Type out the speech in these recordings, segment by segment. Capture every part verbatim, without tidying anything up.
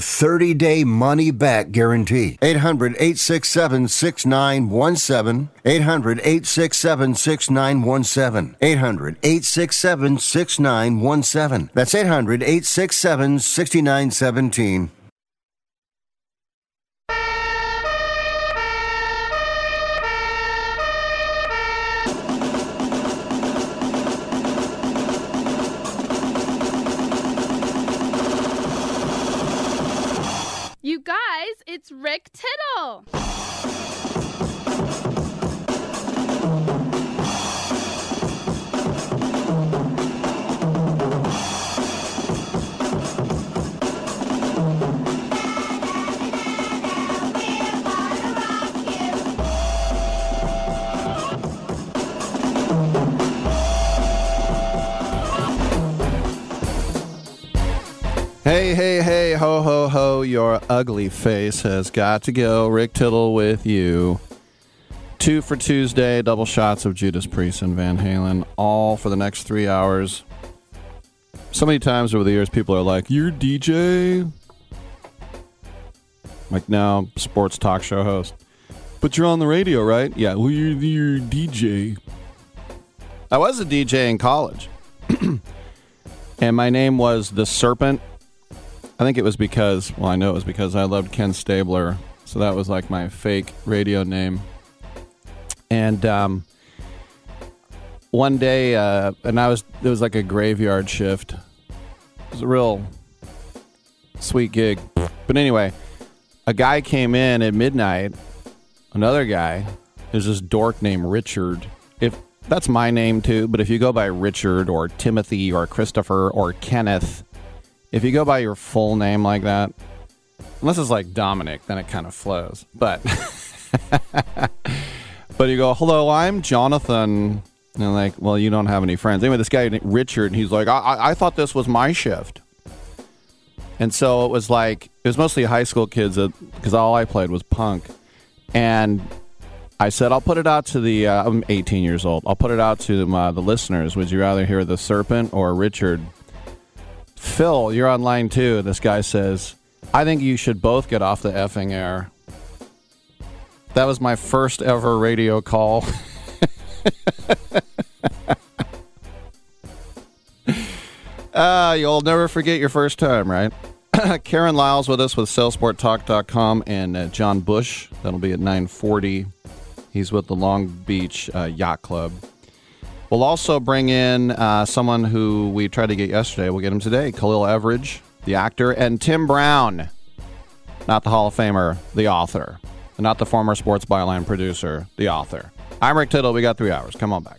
thirty-day money-back guarantee. eight hundred, eight six seven, six nine one seven. eight hundred, eight six seven, six nine one seven. eight hundred, eight six seven, six nine one seven. That's eight hundred, eight six seven, six nine one seven. You guys, it's Rick Tittle. Hey, hey, hey, ho, ho, ho, your ugly face has got to go. Rick Tittle with you. Two for Tuesday, double shots of Judas Priest and Van Halen, all for the next three hours. So many times over the years, people are like, you're D J? Like, no, sports talk show host. But you're on the radio, right? Yeah, well, you're, you're D J. I was a D J in college. And my name was The Serpent. I think it was because, well, I know it was because I loved Ken Stabler, so that was like my fake radio name. And um, one day, uh, and I was, it was like a graveyard shift. It was a real sweet gig. But anyway, a guy came in at midnight, another guy, there's this dork named Richard. If that's my name too, but if you go by Richard or Timothy or Christopher or Kenneth, if you go by your full name like that, unless it's like Dominic, then it kind of flows. But but you go, hello, I'm Jonathan. And they're like, well, you don't have any friends. Anyway, this guy, Richard, he's like, I-, I I thought this was my shift. And so it was like, it was mostly high school kids because all I played was punk. And I said, I'll put it out to the, uh, I'm eighteen years old. I'll put it out to the, uh, the listeners. Would you rather hear The Serpent or Richard? Phil, you're on line two. This guy says, I think you should both get off the effing air. That was my first ever radio call. Ah, uh, you'll never forget your first time, right? Karen Lyle's with us with Sail Sport Talk dot com and uh, John Bush. That'll be at nine forty. He's with the Long Beach uh, Yacht Club. We'll also bring in uh, someone who we tried to get yesterday. We'll get him today. Khalil Everidge, the actor, and Tim Brown, not the Hall of Famer, the author, and not the former Sports Byline producer, the author. I'm Rick Tittle. We got three hours. Come on back.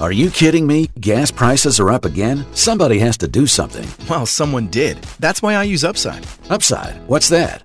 Are you kidding me? Gas prices are up again? Somebody has to do something. Well, someone did. That's why I use Upside. Upside? What's that?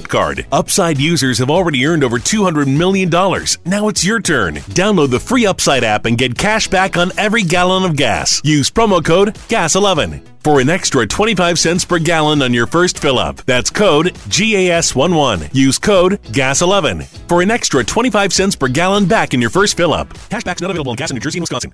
card. Upside users have already earned over two hundred million dollars. Now it's your turn. Download the free Upside app and get cash back on every gallon of gas. Use promo code gas eleven for an extra twenty-five cents per gallon on your first fill-up. That's code G A S eleven. Use code gas eleven for an extra twenty-five cents per gallon back in your first fill-up. Cashback's not available on gas in New Jersey and Wisconsin.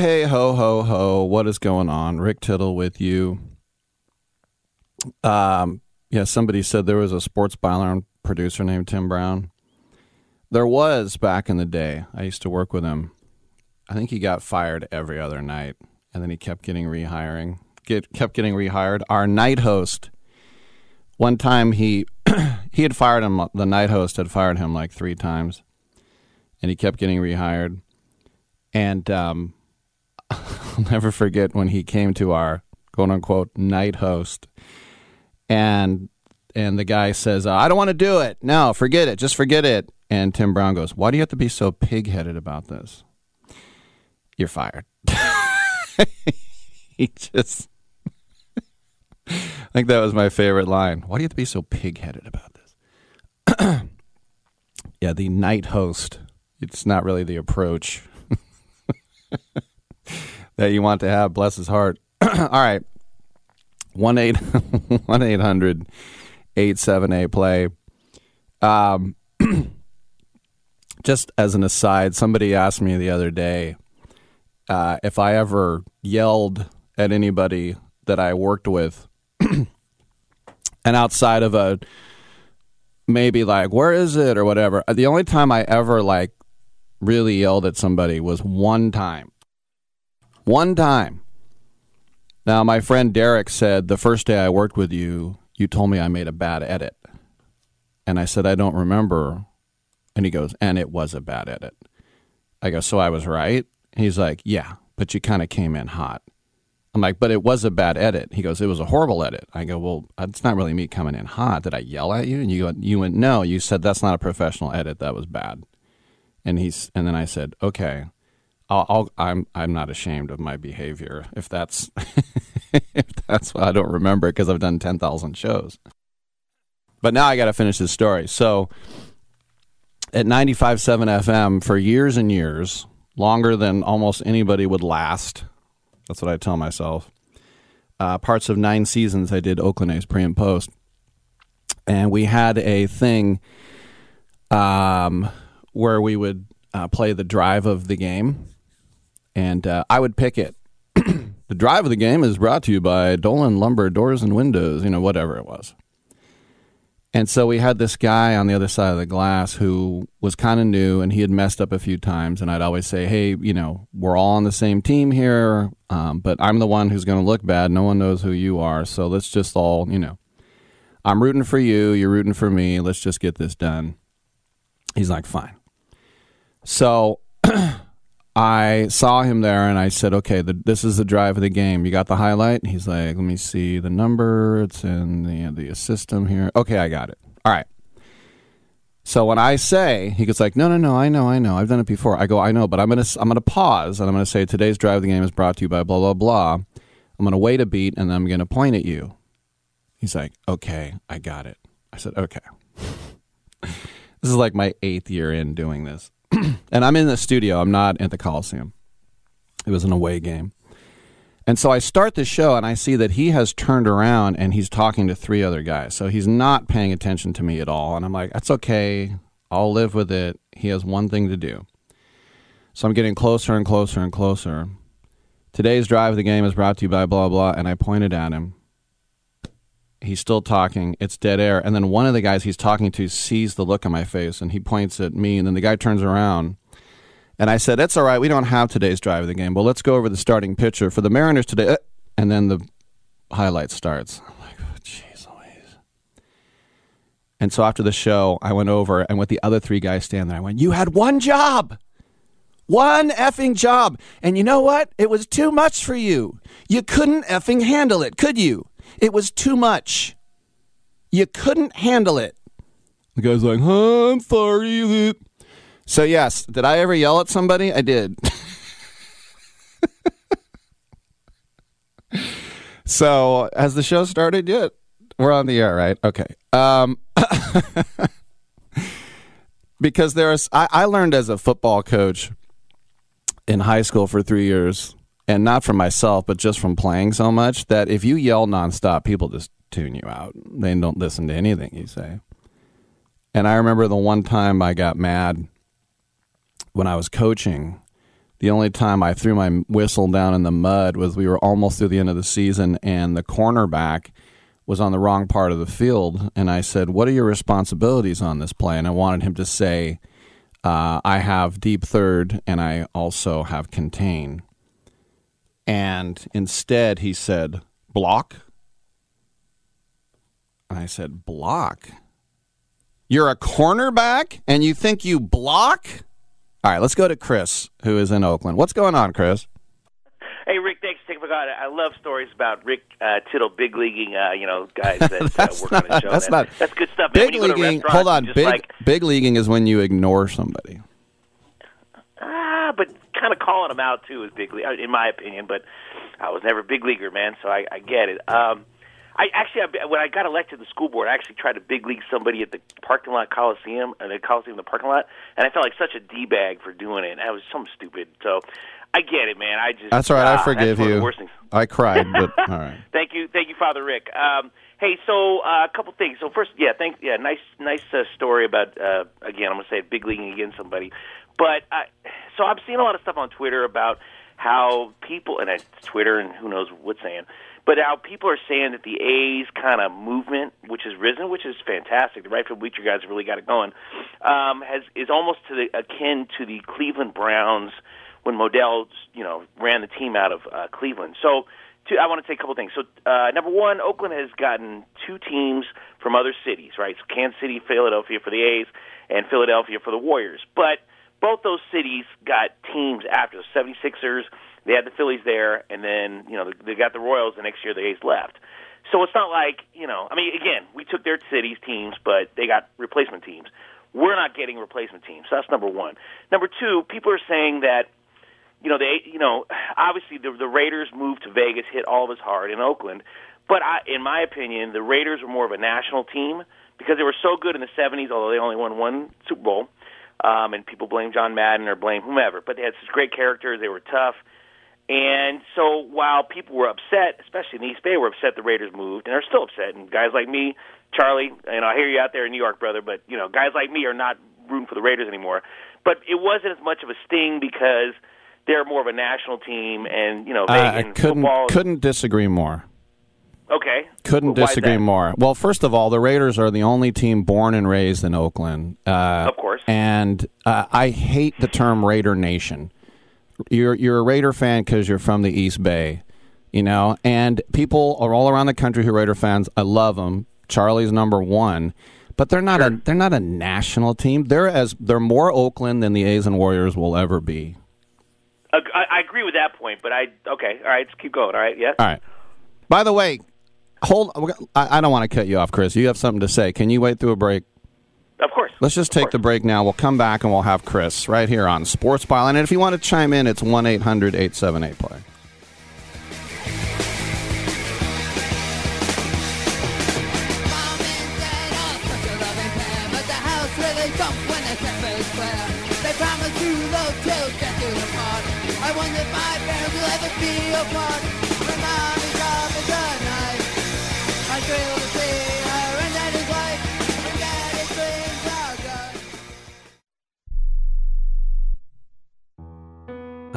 hey, ho, ho, ho. What is going on? Rick Tittle with you. Um, yeah, somebody said there was a sports byline producer named Tim Brown. There was back in the day. I used to work with him. I think he got fired every other night, and then he kept getting rehiring. Get kept getting rehired. Our night host, one time he he had fired him. The night host had fired him like three times, and he kept getting rehired. And um, I'll never forget when he came to our quote-unquote night host, and and the guy says, I don't want to do it. No, forget it. Just forget it. And Tim Brown goes, why do you have to be so pig-headed about this? You're fired. He just... I think that was my favorite line. Why do you have to be so pig-headed about this? Yeah, the night host. It's not really the approach that you want to have. Bless his heart. All right. one eight hundred eight seven eight play. Um, just as an aside, somebody asked me the other day uh, if I ever yelled at anybody that I worked with. And outside of a maybe like, where is it or whatever, the only time I ever like really yelled at somebody was one time. One time. Now, my friend Derek said, the first day I worked with you, you told me I made a bad edit. And I said, I don't remember. And he goes, and it was a bad edit. I go, so I was right? He's like, yeah, but you kind of came in hot. I'm like, but it was a bad edit. He goes, it was a horrible edit. I go, well, it's not really me coming in hot. Did I yell at you? And you, you went, no, you said that's not a professional edit. That was bad. And he's, and then I said, okay, I'll, I'll, I'm I'm not ashamed of my behavior if that's if that's why I don't remember, because I've done ten thousand shows. But now I got to finish this story. So at ninety-five point seven F M for years and years, longer than almost anybody would last. That's what I tell myself. Uh, parts of nine seasons I did Oakland A's pre and post, and we had a thing um, where we would uh, play the drive of the game, and uh, I would pick it. The drive of the game is brought to you by Dolan Lumber Doors and Windows, you know, whatever it was. And so we had this guy on the other side of the glass who was kind of new, and he had messed up a few times. And I'd always say, hey, you know, we're all on the same team here, um, but I'm the one who's going to look bad. No one knows who you are. So let's just all, you know, I'm rooting for you. You're rooting for me. Let's just get this done. He's like, fine. So I saw him there, and I said, okay, the, this is the drive of the game. You got the highlight? And he's like, let me see the number. It's in the, the system here. Okay, I got it. All right. So when I say, he goes like, no, no, no, I know, I know. I've done it before. I go, I know, but I'm going to I'm gonna pause, and I'm going to say today's drive of the game is brought to you by blah, blah, blah. I'm going to wait a beat, and I'm going to point at you. He's like, okay, I got it. I said, okay. This is like my eighth year in doing this. And I'm in the studio. I'm not at the Coliseum. It was an away game. And so I start the show, and I see that he has turned around, and he's talking to three other guys. So he's not paying attention to me at all. And I'm like, that's okay. I'll live with it. He has one thing to do. So I'm getting closer and closer and closer. Today's drive of the game is brought to you by blah, blah. And I pointed at him. He's still talking. It's dead air. And then one of the guys he's talking to sees the look on my face, and he points at me, and then the guy turns around. And I said, that's all right. We don't have today's drive of the game. Well, let's go over the starting pitcher for the Mariners today. And then the highlight starts. I'm like, oh, geez, Louise. And so after the show, I went over, and with the other three guys standing there, I went, you had one job. One effing job. And you know what? It was too much for you. You couldn't effing handle it, could you? It was too much. You couldn't handle it. The guy's like, huh, I'm sorry. So, yes, did I ever yell at somebody? I did. So, has the show started yet? We're on the air, right? Okay. Um, because there is, I, I learned as a football coach in high school for three years. And not from myself, but just from playing so much, that if you yell nonstop, people just tune you out. They don't listen to anything you say. And I remember the one time I got mad when I was coaching, the only time I threw my whistle down in the mud was we were almost through the end of the season, and the cornerback was on the wrong part of the field. And I said, what are your responsibilities on this play? And I wanted him to say, uh, I have deep third, and I also have contain. And instead, he said, block. And I said, block? You're a cornerback and you think you block? All right, let's go to Chris, who is in Oakland. What's going on, Chris? Hey, Rick, thanks for taking my call. I love stories about Rick uh, Tittle big leaguing, uh, you know, guys that uh, work on a show. That's, that, not, that's good stuff. Big man, leaguing, hold on, big, like, big leaguing is when you ignore somebody. Ah, but kind of calling them out, too, is big league, in my opinion, but I was never a big leaguer, man, so I, I get it. Um, I actually, I, when I got elected to the school board, I actually tried to big league somebody at the parking lot Coliseum, and the Coliseum in the parking lot, and I felt like such a D-bag for doing it, and I was something stupid, so I get it, man. I just That's all right, uh, I forgive you. I cried, but all right. Thank you, thank you, Father Rick. Um, hey, so uh, a couple things. So first, yeah, thanks, yeah, nice, nice uh, story about, uh, again, I'm going to say big leaguing against somebody. But I, so I'm seeing a lot of stuff on Twitter about how people, and it's Twitter and who knows what's saying, but how people are saying that the A's kind of movement, which has risen, which is fantastic, the right field bleacher guys really got it going, um, has is almost to the, akin to the Cleveland Browns when Modell, you know, ran the team out of uh, Cleveland. So two, I want to say a couple things. So uh, number one, Oakland has gotten two teams from other cities, right? So Kansas City, Philadelphia for the A's, and Philadelphia for the Warriors. But both those cities got teams after. The seventy-sixers, they had the Phillies there, and then, you know, they got the Royals, and next year the A's left. So it's not like, you know, I mean, again, we took their cities' teams, but they got replacement teams. We're not getting replacement teams. So that's number one. Number two, people are saying that, you know, they, you know, obviously the, the Raiders moved to Vegas, hit all of us hard in Oakland. But I, in my opinion, the Raiders were more of a national team because they were so good in the seventies, although they only won one Super Bowl. Um, and people blame John Madden or blame whomever. But they had such great characters. They were tough. And so while people were upset, especially in the East Bay, were upset the Raiders moved, and are still upset. And guys like me, Charlie, and I hear you out there in New York, brother, but, you know, guys like me are not rooting for the Raiders anymore. But it wasn't as much of a sting because they're more of a national team, and you know, they, uh, I and couldn't football. couldn't disagree more. Okay. Couldn't well, disagree more. Well, first of all, the Raiders are the only team born and raised in Oakland. Uh, of course. And uh, I hate the term Raider Nation. You're you're a Raider fan because you're from the East Bay, you know. And people are all around the country who are Raider fans. I love them. Charlie's number one, but they're not sure. a they're not a national team. They're as they're more Oakland than the A's and Warriors will ever be. I, I agree with that point, but I okay. All right, let's keep going. All right, yeah. All right. By the way. Hold. I don't want to cut you off, Chris. You have something to say. Can you wait through a break? Of course. Let's just take the break now. We'll come back and we'll have Chris right here on Sports Byline. And if you want to chime in, it's one eight hundred eight seven eight play. I wonder if my parents will ever be apart. My mom is gone for the night. I trail the sea, her and that is life. My daddy's dreams are gone. I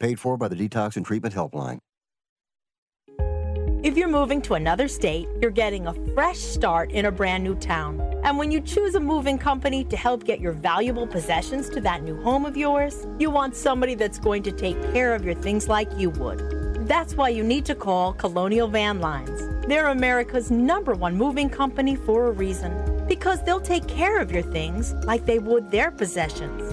Paid for by the Detox and Treatment Helpline. If you're moving to another state, you're getting a fresh start in a brand new town. And when you choose a moving company to help get your valuable possessions to that new home of yours, you want somebody that's going to take care of your things like you would. That's why you need to call Colonial Van Lines. They're America's number one moving company for a reason, because they'll take care of your things like they would their possessions.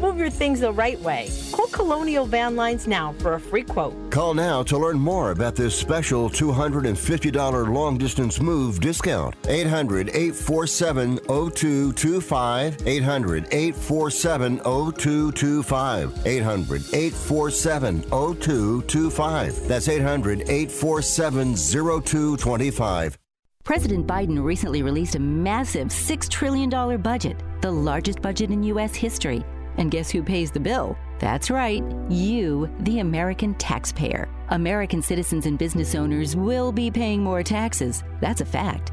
Move your things the right way. Call Colonial Van Lines now for a free quote. Call now to learn more about this special two hundred fifty dollars long-distance move discount. eight hundred eight four seven zero two two five, eight hundred eight four seven zero two two five, eight hundred eight four seven zero two two five. That's eight hundred eight four seven zero two two five. President Biden recently released a massive six trillion dollars budget, the largest budget in U S history. And guess who pays the bill? That's right, you, the American taxpayer. American citizens and business owners will be paying more taxes. That's a fact.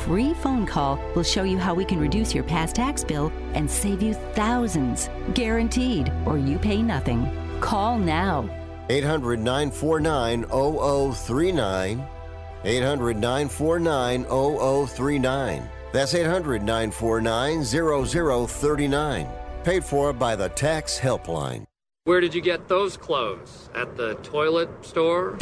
free phone call will show you how we can reduce your past tax bill and save you thousands, guaranteed, or you pay nothing. Call now. eight hundred nine four nine zero zero three nine. eight hundred nine four nine zero zero three nine. That's eight hundred nine four nine zero zero three nine. Paid for by the Tax Helpline. Where did you get those clothes? At the toilet store?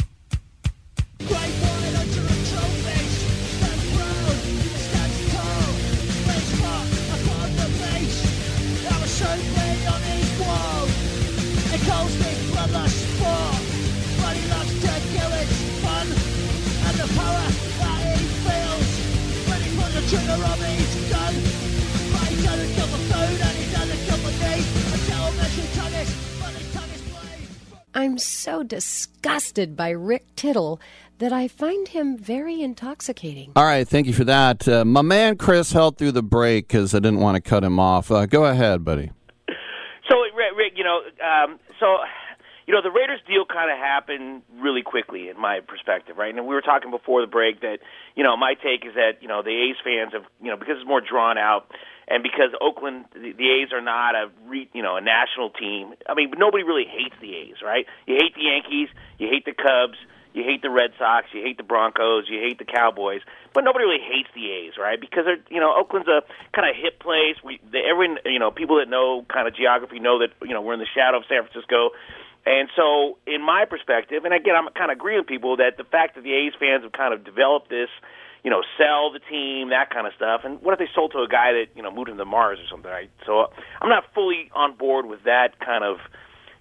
I'm so disgusted by Rick Tittle that I find him very intoxicating. All right, thank you for that. Uh, my man Chris held through the break because I didn't want to cut him off. Uh, go ahead, buddy. So, Rick, you know, um, so you know, the Raiders deal kind of happened really quickly, in my perspective, right? And we were talking before the break that, you know, my take is that, you know, the A's fans have, you know, because it's more drawn out, and because Oakland, the, the A's are not a, re, you know, a national team. I mean, nobody really hates the A's, right? You hate the Yankees, you hate the Cubs, you hate the Red Sox, you hate the Broncos, you hate the Cowboys, but nobody really hates the A's, right? Because they're, you know, Oakland's a kind of hip place. We, the, everyone, you know, people that know kind of geography know that, you know, we're in the shadow of San Francisco. And so, in my perspective, and again, I'm kind of agreeing with people that the fact that the A's fans have kind of developed this, you know, sell the team, that kind of stuff. And what if they sold to a guy that, you know, moved him to Mars or something, right? So I'm not fully on board with that kind of,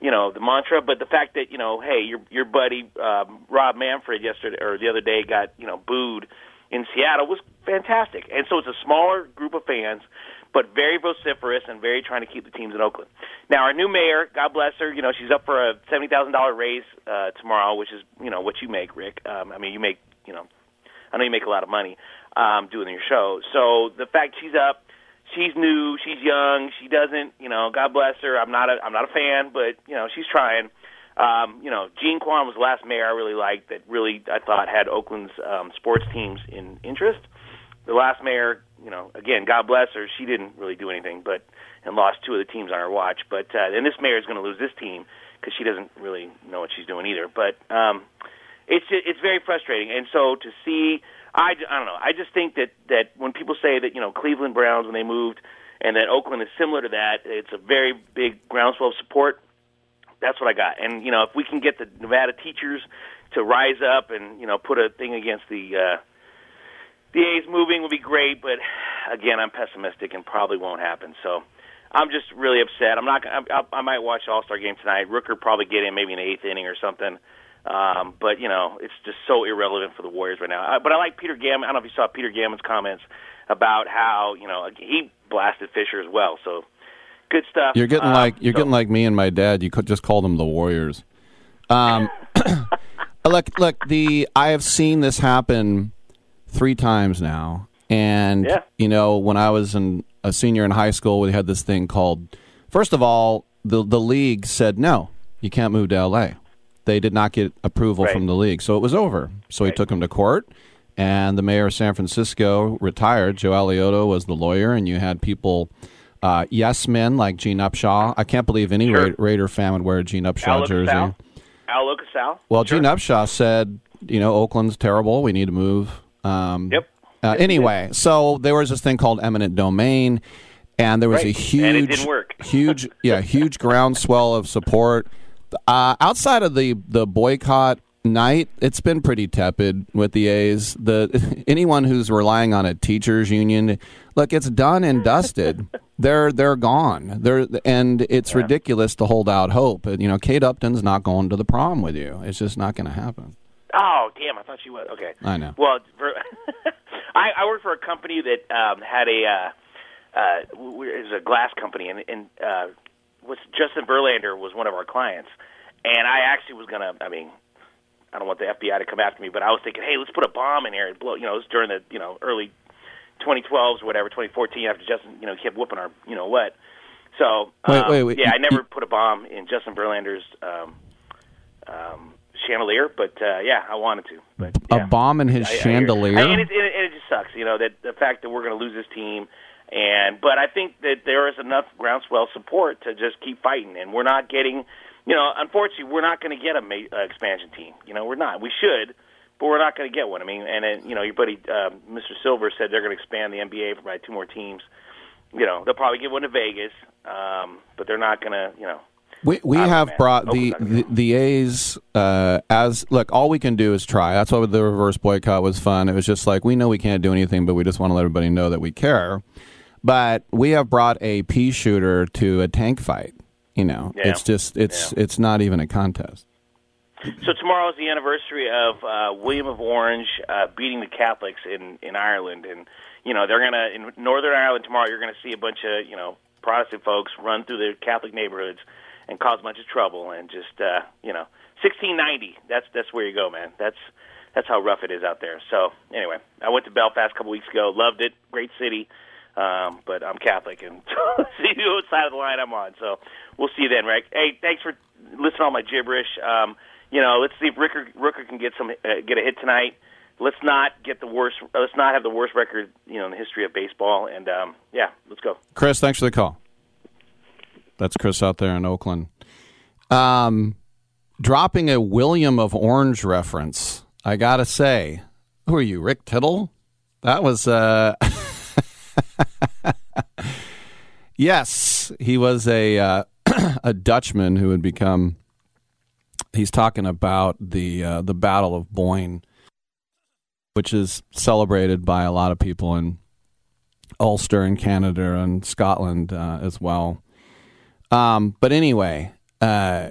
you know, the mantra. But the fact that, you know, hey, your your buddy um, Rob Manfred yesterday or the other day got, you know, booed in Seattle was fantastic. And so it's a smaller group of fans, but very vociferous and very trying to keep the teams in Oakland. Now, our new mayor, God bless her, you know, she's up for a seventy thousand dollars raise uh, tomorrow, which is, you know, what you make, Rick. Um, I mean, you make, you know, I know you make a lot of money um, doing your show. So the fact she's up, she's new, she's young, she doesn't, you know, God bless her. I'm not a, I'm not a fan, but, you know, she's trying. Um, you know, Gene Kwan was the last mayor I really liked that really, I thought, had Oakland's um, sports teams in interest. The last mayor, you know, again, God bless her, she didn't really do anything, but and lost two of the teams on her watch. But uh, and this mayor is going to lose this team because she doesn't really know what she's doing either. But um, it's it's very frustrating. And so to see, I, I don't know, I just think that, that when people say that, you know, Cleveland Browns when they moved and that Oakland is similar to that, it's a very big groundswell of support. That's what I got. And, you know, if we can get the Nevada teachers to rise up and, you know, put a thing against the uh, – the A's moving would be great, but again, I'm pessimistic and probably won't happen. So I'm just really upset. I'm not. I, I might watch the All-Star game tonight. Rooker probably get in maybe an eighth inning or something. Um, but you know, it's just so irrelevant for the Warriors right now. I, but I like Peter Gammon. I don't know if you saw Peter Gammon's comments about how, you know, he blasted Fisher as well. So good stuff. You're getting um, like you're so. getting like me and my dad. You could just call them the Warriors. Um, look, look. The I have seen this happen three times now, and yeah. you know, when I was in, a senior in high school, we had this thing called, first of all, the the league said no, you can't move to L A. They did not get approval right. from the league, so it was over. So right. he took him to court, and the mayor of San Francisco retired. Joe Alioto was the lawyer, and you had people, uh, yes men like Gene Upshaw. I can't believe any sure. Ra- Raider fan would wear a Gene Upshaw Al jersey. Al Alocasal. Well, sure. Gene Upshaw said, you know, Oakland's terrible. We need to move. Um, yep. Uh, yep. Anyway, so there was this thing called eminent domain, and there was right. a huge, and it didn't work. huge, yeah, huge groundswell of support. Uh, outside of the, the boycott night, it's been pretty tepid with the A's. The anyone who's relying on a teachers union, look, it's done and dusted. they're they're gone. They're and it's yeah. ridiculous to hold out hope. You know, Kate Upton's not going to the prom with you. It's just not going to happen. Oh, damn, I thought she was. Okay. I know. Well, for, I, I worked for a company that um, had a uh, uh, – it was a glass company, and, and uh, was Justin Verlander was one of our clients. And I actually was going to – I mean, I don't want the F B I to come after me, but I was thinking, hey, let's put a bomb in here and blow – you know, it was during the, you know, early twenty twelves or whatever, twenty fourteen, after Justin, you know, kept whooping our – you know what. So, um, wait, wait, wait. yeah, I never put a bomb in Justin Verlander's um, – um, chandelier, but uh, yeah, I wanted to. But, yeah. A bomb in his I, chandelier, I, I, and, it, and it just sucks, you know, that the fact that we're going to lose this team. And but I think that there is enough groundswell support to just keep fighting, and we're not getting, you know, unfortunately, we're not going to get a ma- uh, expansion team. You know, we're not. We should, but we're not going to get one. I mean, and it, you know, your buddy uh, Mister Silver said they're going to expand the N B A by two more teams. You know, they'll probably get one to Vegas, um, but they're not going to, you know. We we oh, have man. brought the, the, the A's uh, as, look, all we can do is try. That's why the reverse boycott was fun. It was just like, we know we can't do anything, but we just want to let everybody know that we care. But we have brought a pea shooter to a tank fight. You know, yeah. it's just, it's yeah. it's not even a contest. So tomorrow is the anniversary of uh, William of Orange uh, beating the Catholics in, in Ireland. And, you know, they're going to, in Northern Ireland tomorrow, you're going to see a bunch of, you know, Protestant folks run through their Catholic neighborhoods and cause a bunch of trouble, and just, uh, you know, sixteen ninety, that's that's where you go, man. That's that's how rough it is out there. So anyway, I went to Belfast a couple weeks ago, loved it, great city. Um, but I'm Catholic, and see what side of the line I'm on. So we'll see you then, Rick. Hey, thanks for listening to all my gibberish. Um, you know, let's see if Rooker, Rooker can get some uh, get a hit tonight. Let's not get the worst. Let's not have the worst record, you know, in the history of baseball. And um, yeah, let's go. Chris, thanks for the call. That's Chris out there in Oakland. Um, dropping a William of Orange reference, I gotta say, who are you, Rick Tittle? That was. Uh, Yes, he was a uh, a Dutchman who had become. He's talking about the uh, the Battle of Boyne, which is celebrated by a lot of people in Ulster and Canada and Scotland uh, as well. Um, but anyway, uh,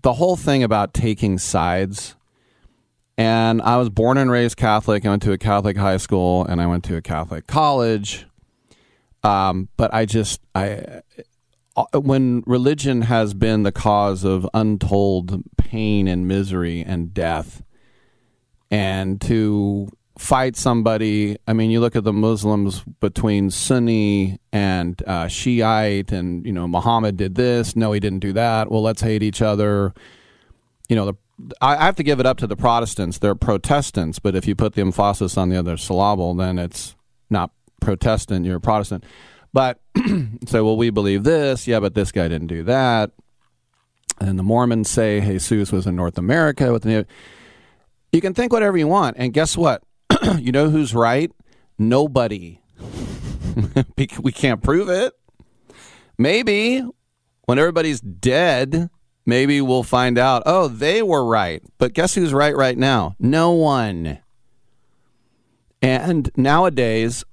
the whole thing about taking sides. And I was born and raised Catholic. I went to a Catholic high school and I went to a Catholic college. Um, but I just, I, when religion has been the cause of untold pain and misery and death, and to fight somebody, I mean, you look at the Muslims between Sunni and uh, Shiite, and, you know, Muhammad did this. No, he didn't do that. Well, let's hate each other. You know, the, I, I have to give it up to the Protestants. They're Protestants, but if you put the emphasis on the other syllable, then it's not Protestant, you're a Protestant. But so, well, we believe this, yeah, but this guy didn't do that. And the Mormons say Jesus was in North America with the. You can think whatever you want, and guess what? You know who's right? Nobody. We can't prove it. Maybe when everybody's dead, maybe we'll find out, oh, they were right. But guess who's right right now? No one. And nowadays,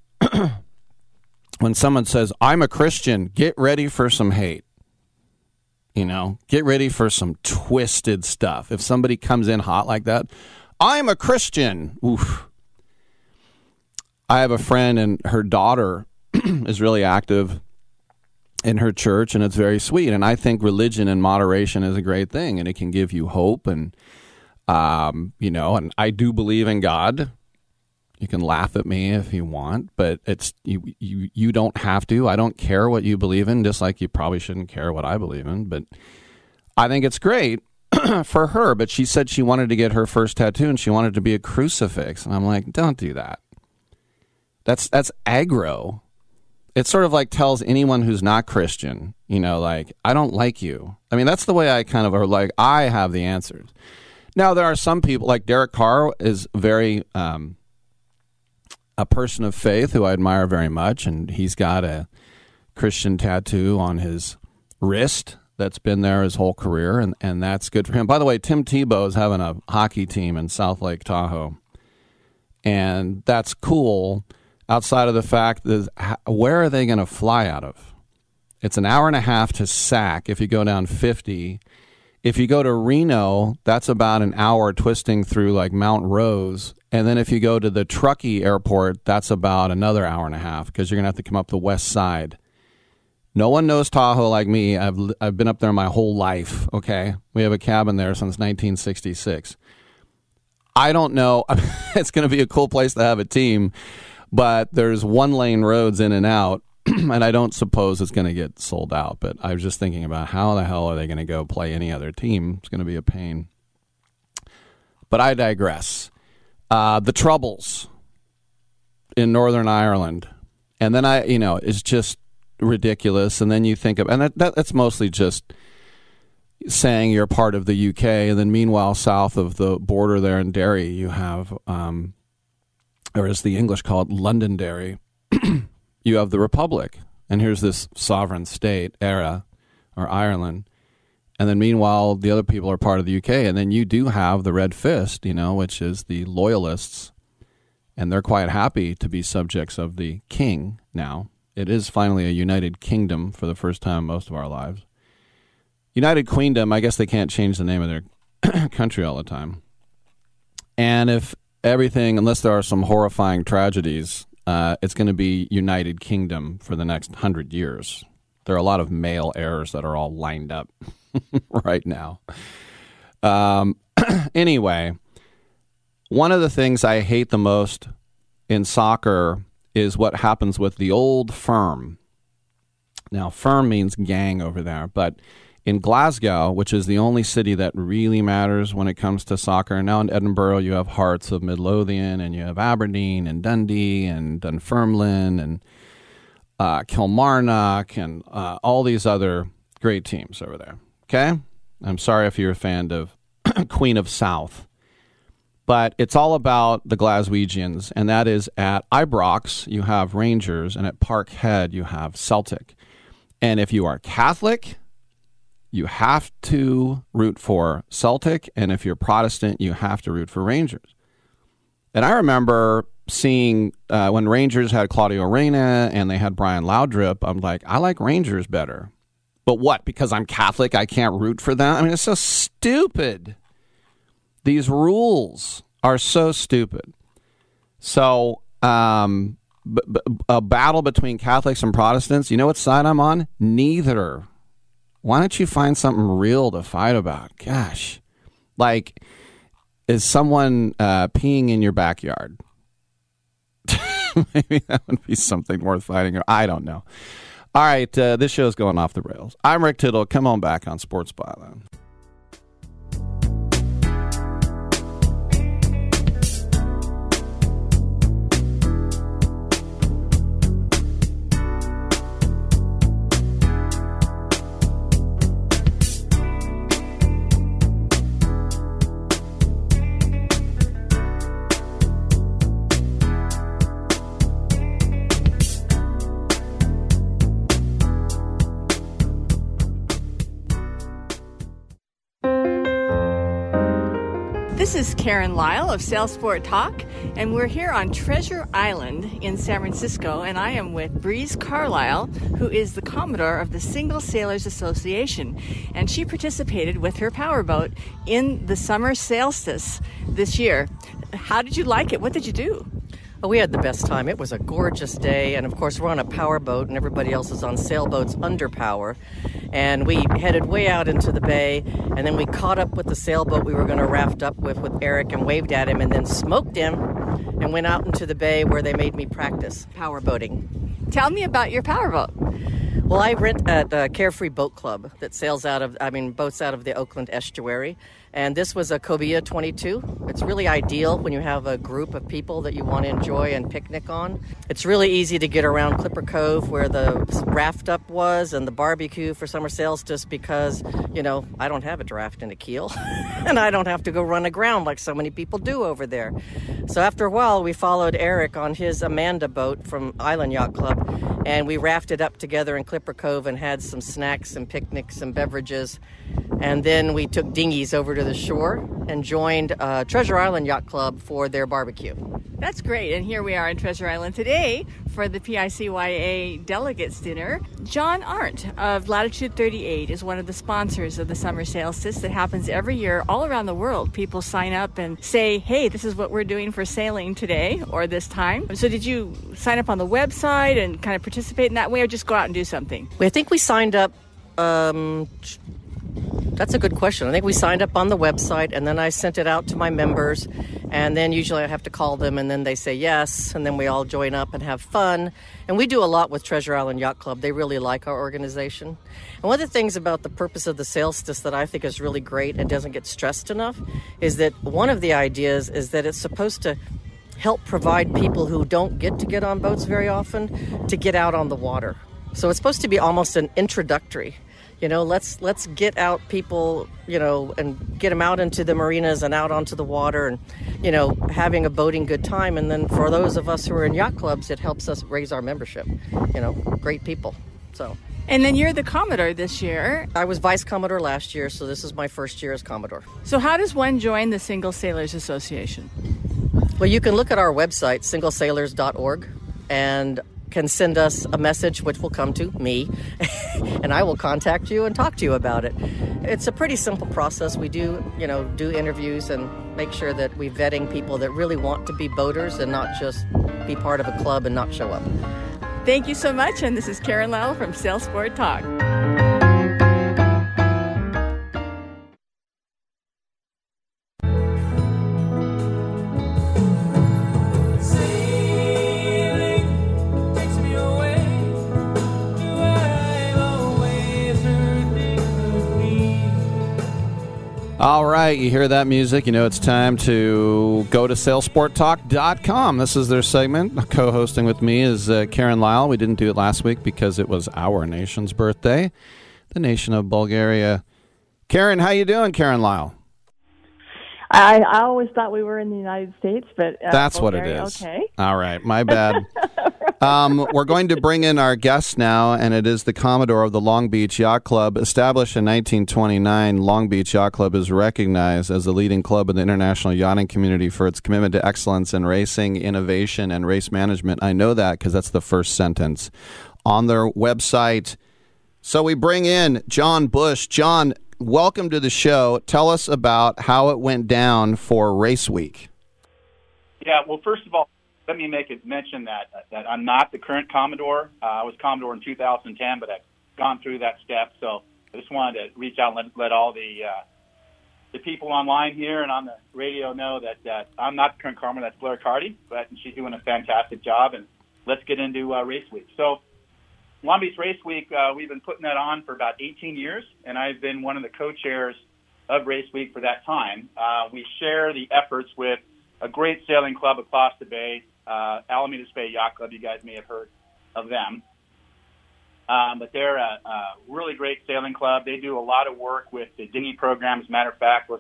when someone says, I'm a Christian, get ready for some hate. You know, get ready for some twisted stuff. If somebody comes in hot like that, I'm a Christian. Oof. I have a friend, and her daughter is really active in her church, and it's very sweet. And I think religion in moderation is a great thing, and it can give you hope. And, um, you know, and I do believe in God. You can laugh at me if you want, but it's you, you you don't have to. I don't care what you believe in, just like you probably shouldn't care what I believe in. But I think it's great for her. But she said she wanted to get her first tattoo, and she wanted to be a crucifix. And I'm like, don't do that. That's that's aggro. It sort of like tells anyone who's not Christian, you know, like, I don't like you. I mean, that's the way I kind of are like, I have the answers. Now, there are some people, like Derek Carr is very... Um, a person of faith who I admire very much, and he's got a Christian tattoo on his wrist that's been there his whole career, and, and that's good for him. By the way, Tim Tebow is having a hockey team in South Lake Tahoe, and that's cool outside of the fact that where are they going to fly out of? It's an hour and a half to Sac if you go down fifty. If you go to Reno, that's about an hour twisting through like Mount Rose. And then if you go to the Truckee airport, that's about another hour and a half because you're going to have to come up the west side. No one knows Tahoe like me. I've I've been up there my whole life, okay? We have a cabin there since nineteen sixty-six. I don't know. It's going to be a cool place to have a team, but there's one-lane roads in and out, and I don't suppose it's going to get sold out. But I was just thinking about how the hell are they going to go play any other team? It's going to be a pain. But I digress. Uh, the Troubles in Northern Ireland. And then I, you know, it's just ridiculous. And then you think of, and that, that that's mostly just saying you're part of the U K. And then meanwhile, south of the border there in Derry, you have, um, or as the English call it, Londonderry, you have the Republic. And here's this sovereign state era, or Ireland. And then meanwhile, the other people are part of the U K. And then you do have the Red Fist, you know, which is the loyalists. And they're quite happy to be subjects of the king now. It is finally a United Kingdom for the first time in most of our lives. United Queendom, I guess they can't change the name of their country all the time. And if everything, unless there are some horrifying tragedies, uh, it's going to be United Kingdom for the next hundred years. There are a lot of male heirs that are all lined up right now. Um, anyway, One of the things I hate the most in soccer is what happens with the old firm. Now, firm means gang over there, but in Glasgow, which is the only city that really matters when it comes to soccer, now in Edinburgh you have Hearts of Midlothian, and you have Aberdeen and Dundee and Dunfermline and uh, Kilmarnock and uh, all these other great teams over there, okay? I'm sorry if you're a fan of Queen of South. But it's all about the Glaswegians, and that is at Ibrox, you have Rangers, and at Parkhead, you have Celtic. And if you are Catholic, you have to root for Celtic, and if you're Protestant, you have to root for Rangers. And I remember seeing uh, when Rangers had Claudio Reyna and they had Brian Laudrup, I'm like, I like Rangers better. But what, because I'm Catholic, I can't root for them? I mean, it's so stupid. These rules are so stupid. So um, b- b- a battle between Catholics and Protestants, you know what side I'm on? Neither. Why don't you find something real to fight about? Gosh. Like, is someone uh, peeing in your backyard? Maybe that would be something worth fighting about. I don't know. All right, uh, this show's going off the rails. I'm Rick Tittle. Come on back on Sports Byline. This is Karen Lyle of SailSport Talk, and we're here on Treasure Island in San Francisco, and I am with Breeze Carlisle, who is the Commodore of the Single Sailors Association, and she participated with her powerboat in the summer solstice this year. How did you like it? What did you do? Oh, we had the best time. It was a gorgeous day, and of course we're on a powerboat and everybody else is on sailboats under power, and we headed way out into the bay, and then we caught up with the sailboat we were going to raft up with with Eric and waved at him and then smoked him and went out into the bay where they made me practice powerboating. Tell me about your powerboat. Well, I rent at uh, Carefree Boat Club that sails out of, I mean, boats out of the Oakland Estuary. And this was a Cobia twenty-two. It's really ideal when you have a group of people that you want to enjoy and picnic on. It's really easy to get around Clipper Cove where the raft up was and the barbecue for summer sales just because, you know, I don't have a draft and a keel and I don't have to go run aground like so many people do over there. So after a while, we followed Eric on his Amanda boat from Island Yacht Club and we rafted up together in Clipper Cove and had some snacks and picnics and beverages. And then we took dinghies over to the shore and joined uh, Treasure Island Yacht Club for their barbecue. That's great. And here we are in Treasure Island today for the PICYA Delegates Dinner. John Arndt of Latitude thirty-eight is one of the sponsors of the Summer Solstice that happens every year all around the world. People sign up and say, hey, this is what we're doing for sailing today or this time. So did you sign up on the website and kind of participate in that way or just go out and do something? I think we signed up... Um, That's a good question. I think we signed up on the website, and then I sent it out to my members, and then usually I have to call them, and then they say yes, and then we all join up and have fun. And we do a lot with Treasure Island Yacht Club. They really like our organization. And one of the things about the purpose of the solstice that I think is really great and doesn't get stressed enough is that one of the ideas is that it's supposed to help provide people who don't get to get on boats very often to get out on the water. So it's supposed to be almost an introductory. You know, let's let's get out people, you know, and get them out into the marinas and out onto the water and, you know, having a boating good time. And then for those of us who are in yacht clubs, it helps us raise our membership. You know, great people. So. And then you're the Commodore this year. I was Vice Commodore last year, so this is my first year as Commodore. So how does one join the Single Sailors Association? Well, you can look at our website, single sailors dot org, and can send us a message, which will come to me, and I will contact you and talk to you about it. It's a pretty simple process. We do, you know, do interviews and make sure that we're vetting people that really want to be boaters and not just be part of a club and not show up. Thank you so much, and this is Karen Lowell from SailSport Talk. All right, you hear that music, you know it's time to go to sail sport talk dot com. This is their segment. Co-hosting with me is uh, Karen Lyle. We didn't do it last week because it was our nation's birthday, the nation of Bulgaria. Karen, how you doing, Karen Lyle? I, I always thought we were in the United States, but uh, that's Bulgaria, what it is. Okay. All right, my bad. Um, we're going to bring in our guest now, and it is the Commodore of the Long Beach Yacht Club. Established in nineteen twenty-nine, Long Beach Yacht Club is recognized as the leading club in the international yachting community for its commitment to excellence in racing, innovation, and race management. I know that because that's the first sentence on their website. So we bring in John Bush. John, welcome to the show. Tell us about how it went down for race week. Yeah, well, first of all, let me make it mention that that I'm not the current Commodore. Uh, I was Commodore in two thousand ten, but I've gone through that step. So I just wanted to reach out and let, let all the uh, the people online here and on the radio know that, that I'm not the current Commodore. That's Blair Carty, but she's doing a fantastic job. And let's get into uh, race week. So Long Beach Race Week, uh, we've been putting that on for about eighteen years, and I've been one of the co-chairs of Race Week for that time. Uh, we share the efforts with a great sailing club across the bay, uh, Alamitos Bay Yacht Club. You guys may have heard of them. Um, but they're a, a really great sailing club. They do a lot of work with the dinghy program. As a matter of fact, we're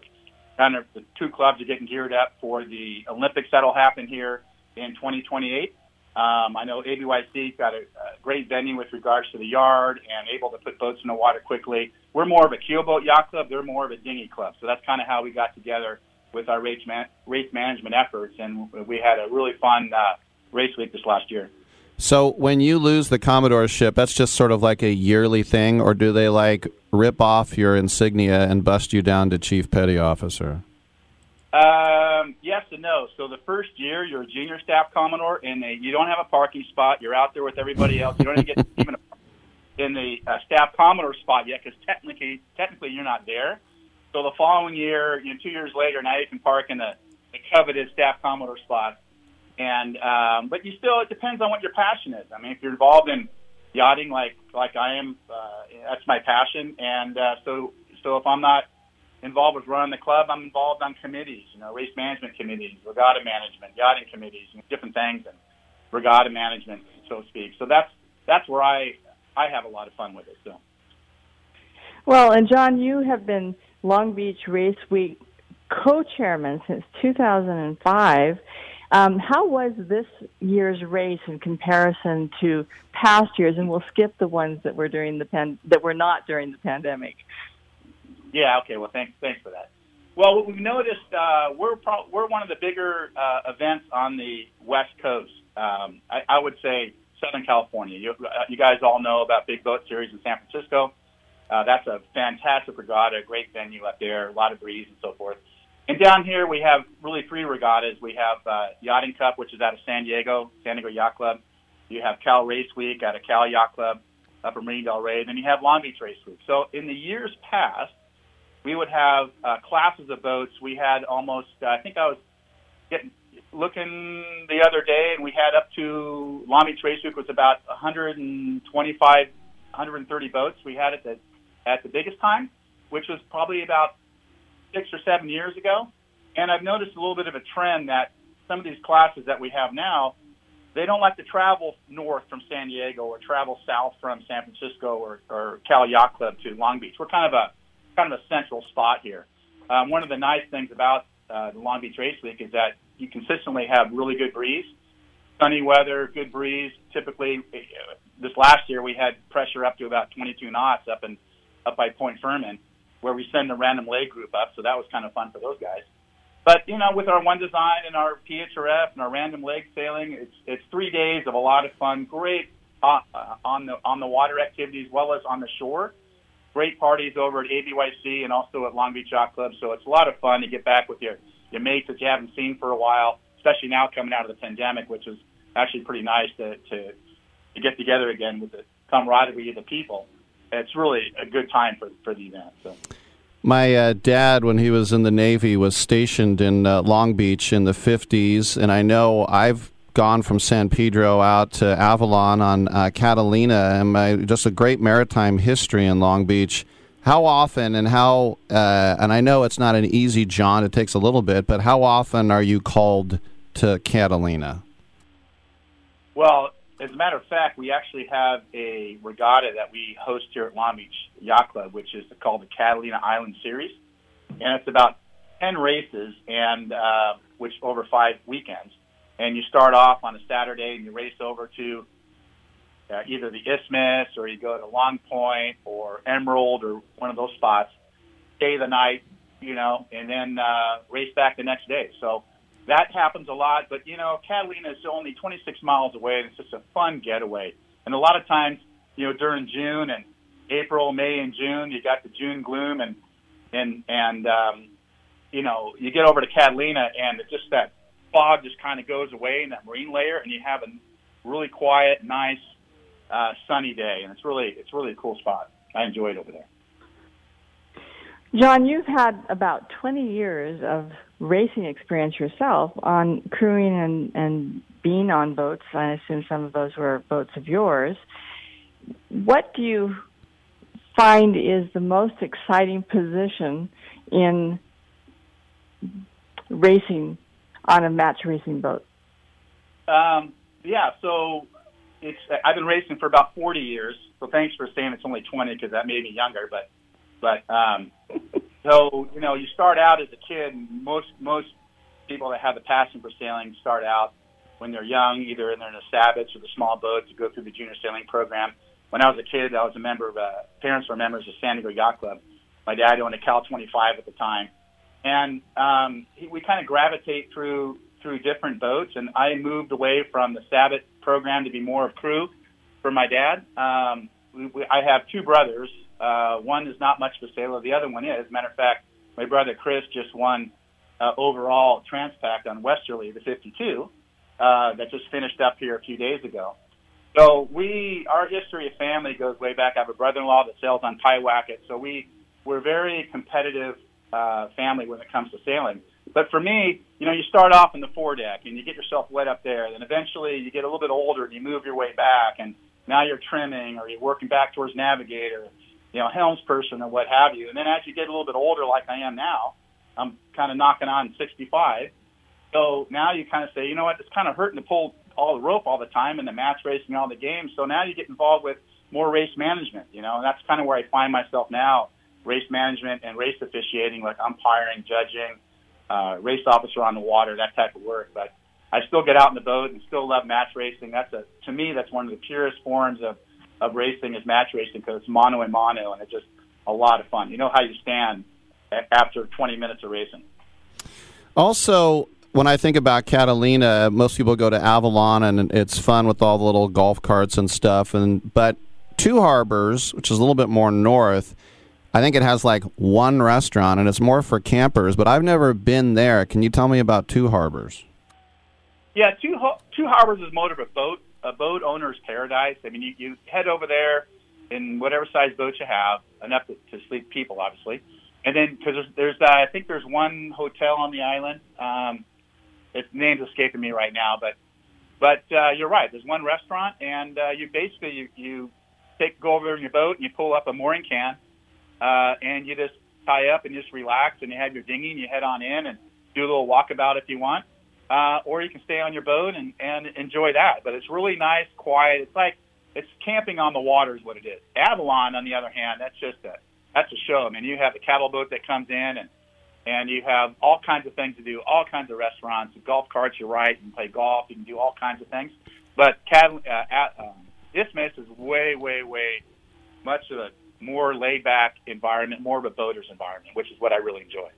kind of, the two clubs are getting geared up for the Olympics that will happen here in twenty twenty-eight. Um, I know A B Y C got a, a great venue with regards to the yard and able to put boats in the water quickly. We're more of a keelboat yacht club. They're more of a dinghy club. So that's kind of how we got together with our race, man- race management efforts, and we had a really fun uh, race week this last year. So when you lose the Commodore ship, that's just sort of like a yearly thing, or do they like rip off your insignia and bust you down to chief petty officer? Um, yes and no. So the first year, you're a junior staff Commodore, and they, you don't have a parking spot. You're out there with everybody else. You don't even get even a, in the uh, staff Commodore spot yet because technically, technically you're not there. So the following year, you know, two years later, now you can park in the, the coveted staff Commodore spot. And um, but you still, it depends on what your passion is. I mean, if you're involved in yachting like like I am, uh, that's my passion. And uh, so so if I'm not involved with running the club, I'm involved on committees, you know, race management committees, regatta management, yachting committees, you know, different things, and regatta management, so to speak. So that's that's where I I have a lot of fun with it. So, well, and John, you have been Long Beach Race Week co-chairman since two thousand five. Um, how was this year's race in comparison to past years? And we'll skip the ones that were during the pan- that were not during the pandemic. Yeah, okay, well, thanks thanks for that. Well, what we've noticed, uh, we're pro- we're one of the bigger uh, events on the West Coast. Um, I, I would say Southern California. You, uh, you guys all know about Big Boat Series in San Francisco. Uh, that's a fantastic regatta, a great venue up there, a lot of breeze and so forth. And down here we have really three regattas. We have uh, Yachting Cup, which is out of San Diego, San Diego Yacht Club. You have Cal Race Week out of Cal Yacht Club up in Marine Del Rey. Then you have Long Beach Race Week. So in the years past, we would have uh, classes of boats. We had almost, uh, I think I was getting looking the other day, and we had up to Long Beach Race Week was about one twenty-five, one thirty boats we had at the, at the biggest time, which was probably about six or seven years ago. And I've noticed a little bit of a trend that some of these classes that we have now, they don't like to travel north from San Diego or travel south from San Francisco or, or Cal Yacht Club to Long Beach. We're kind of a kind of a central spot here. Um, one of the nice things about uh, the Long Beach Race Week is that you consistently have really good breeze, sunny weather, good breeze. Typically, this last year we had pressure up to about twenty-two knots up in up by Point Fermin, where we send a random leg group up, so that was kind of fun for those guys. But, you know, with our one design and our P H R F and our random leg sailing, it's it's three days of a lot of fun, great uh, on the on the water activities as well as on the shore. Great parties over at A B Y C and also at Long Beach Yacht Club. So it's a lot of fun to get back with your, your mates that you haven't seen for a while, especially now coming out of the pandemic, which is actually pretty nice to, to, to get together again with the camaraderie of the people. It's really a good time for, for the event. So. My uh, dad, when he was in the Navy, was stationed in uh, Long Beach in the fifties, and I know I've gone from San Pedro out to Avalon on uh, Catalina, and my, just a great maritime history in Long Beach. How often and how, uh, and I know it's not an easy jaunt, it takes a little bit, but how often are you called to Catalina? Well, as a matter of fact, we actually have a regatta that we host here at Long Beach Yacht Club, which is called the Catalina Island Series. And it's about ten races, and uh, which over five weekends. And you start off on a Saturday and you race over to Uh, either the Isthmus, or you go to Long Point or Emerald or one of those spots, stay the night, you know, and then uh, race back the next day. So that happens a lot. But, you know, Catalina is only twenty-six miles away, and it's just a fun getaway. And a lot of times, you know, during June and April, May and June, you got the June gloom, and, and, and um, you know, you get over to Catalina, and it's just that fog just kind of goes away in that marine layer, and you have a really quiet, nice, Uh, sunny day, and it's really it's really a cool spot. I enjoy it over there. John, you've had about twenty years of racing experience yourself on crewing and, and being on boats. I assume some of those were boats of yours. What do you find is the most exciting position in racing on a match racing boat? Um, yeah, so... It's, I've been racing for about forty years, so thanks for saying it's only twenty because that made me younger. But, but um, so you know, you start out as a kid. And most most people that have the passion for sailing start out when they're young, either in their sabbats or the small boats. You go through the junior sailing program. When I was a kid, I was a member of uh, parents were members of San Diego Yacht Club. My dad owned a Cal twenty-five at the time, and um, he, we kind of gravitate through through different boats. And I moved away from the sabbat program to be more of crew for my dad. Um, we, we, I have two brothers. Uh, one is not much of a sailor. The other one is. As a matter of fact, my brother Chris just won uh, overall Transpac on Westerly, the fifty-two, uh, that just finished up here a few days ago. So we, our history of family goes way back. I have a brother-in-law that sails on Piwacket. So we, we're very competitive uh, family when it comes to sailing. But for me, you know, you start off in the foredeck and you get yourself wet up there. Then eventually you get a little bit older and you move your way back, and now you're trimming or you're working back towards navigator, you know, helmsperson or what have you. And then as you get a little bit older, like I am now, I'm kind of knocking on sixty-five. So now you kind of say, you know what, it's kind of hurting to pull all the rope all the time in the match racing and all the games. So now you get involved with more race management, you know, and that's kind of where I find myself now, race management and race officiating, like umpiring, judging, Uh, race officer on the water, that type of work. But I still get out in the boat and still love match racing. That's a, to me, that's one of the purest forms of, of racing is match racing, because it's mono and mono, and it's just a lot of fun. You know how you stand after twenty minutes of racing. Also, when I think about Catalina, most people go to Avalon, and it's fun with all the little golf carts and stuff. And but Two Harbors, which is a little bit more north, I think it has like one restaurant, and it's more for campers, but I've never been there. Can you tell me about Two Harbors? Yeah, Two, Two Harbors is more of a boat, a boat owner's paradise. I mean, you, you head over there in whatever size boat you have, enough to, to sleep people, obviously. And then, because there's, there's uh, I think there's one hotel on the island. Um, its name's escaping me right now, but but uh, you're right. There's one restaurant, and uh, you basically you, you take go over there in your boat and you pull up a mooring can. Uh, and you just tie up and just relax, and you have your dinghy and you head on in and do a little walkabout if you want. Uh, or you can stay on your boat and, and enjoy that. But it's really nice, quiet. It's like it's camping on the water is what it is. Avalon, on the other hand, that's just a, that's a show. I mean, you have the cattle boat that comes in, and, and you have all kinds of things to do, all kinds of restaurants, golf carts, you ride, you can play golf, you can do all kinds of things. But cattle, uh, at, um, Isthmus is way, way, way much of a more laid-back environment, more of a boater's environment, which is what I really enjoy.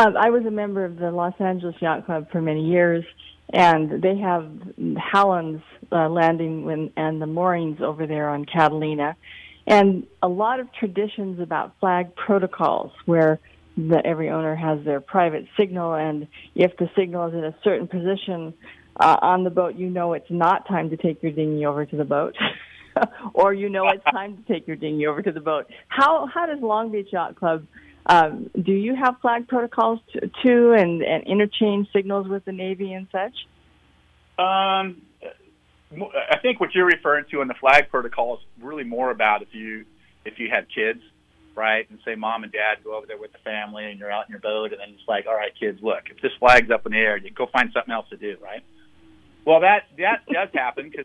Um, I was a member of the Los Angeles Yacht Club for many years, and they have Howland's uh, Landing when, and the moorings over there on Catalina, and a lot of traditions about flag protocols where the, every owner has their private signal, and if the signal is in a certain position uh, on the boat, you know it's not time to take your dinghy over to the boat. Or you know it's time to take your dinghy over to the boat. How how does Long Beach Yacht Club, um, do you have flag protocols t- too and, and interchange signals with the Navy and such? Um, I think what you're referring to in the flag protocol is really more about if you if you have kids, right, and say mom and dad go over there with the family and you're out in your boat, and then it's like, all right, kids, look, if this flag's up in the air, you go find something else to do, right? Well, that that does happen, because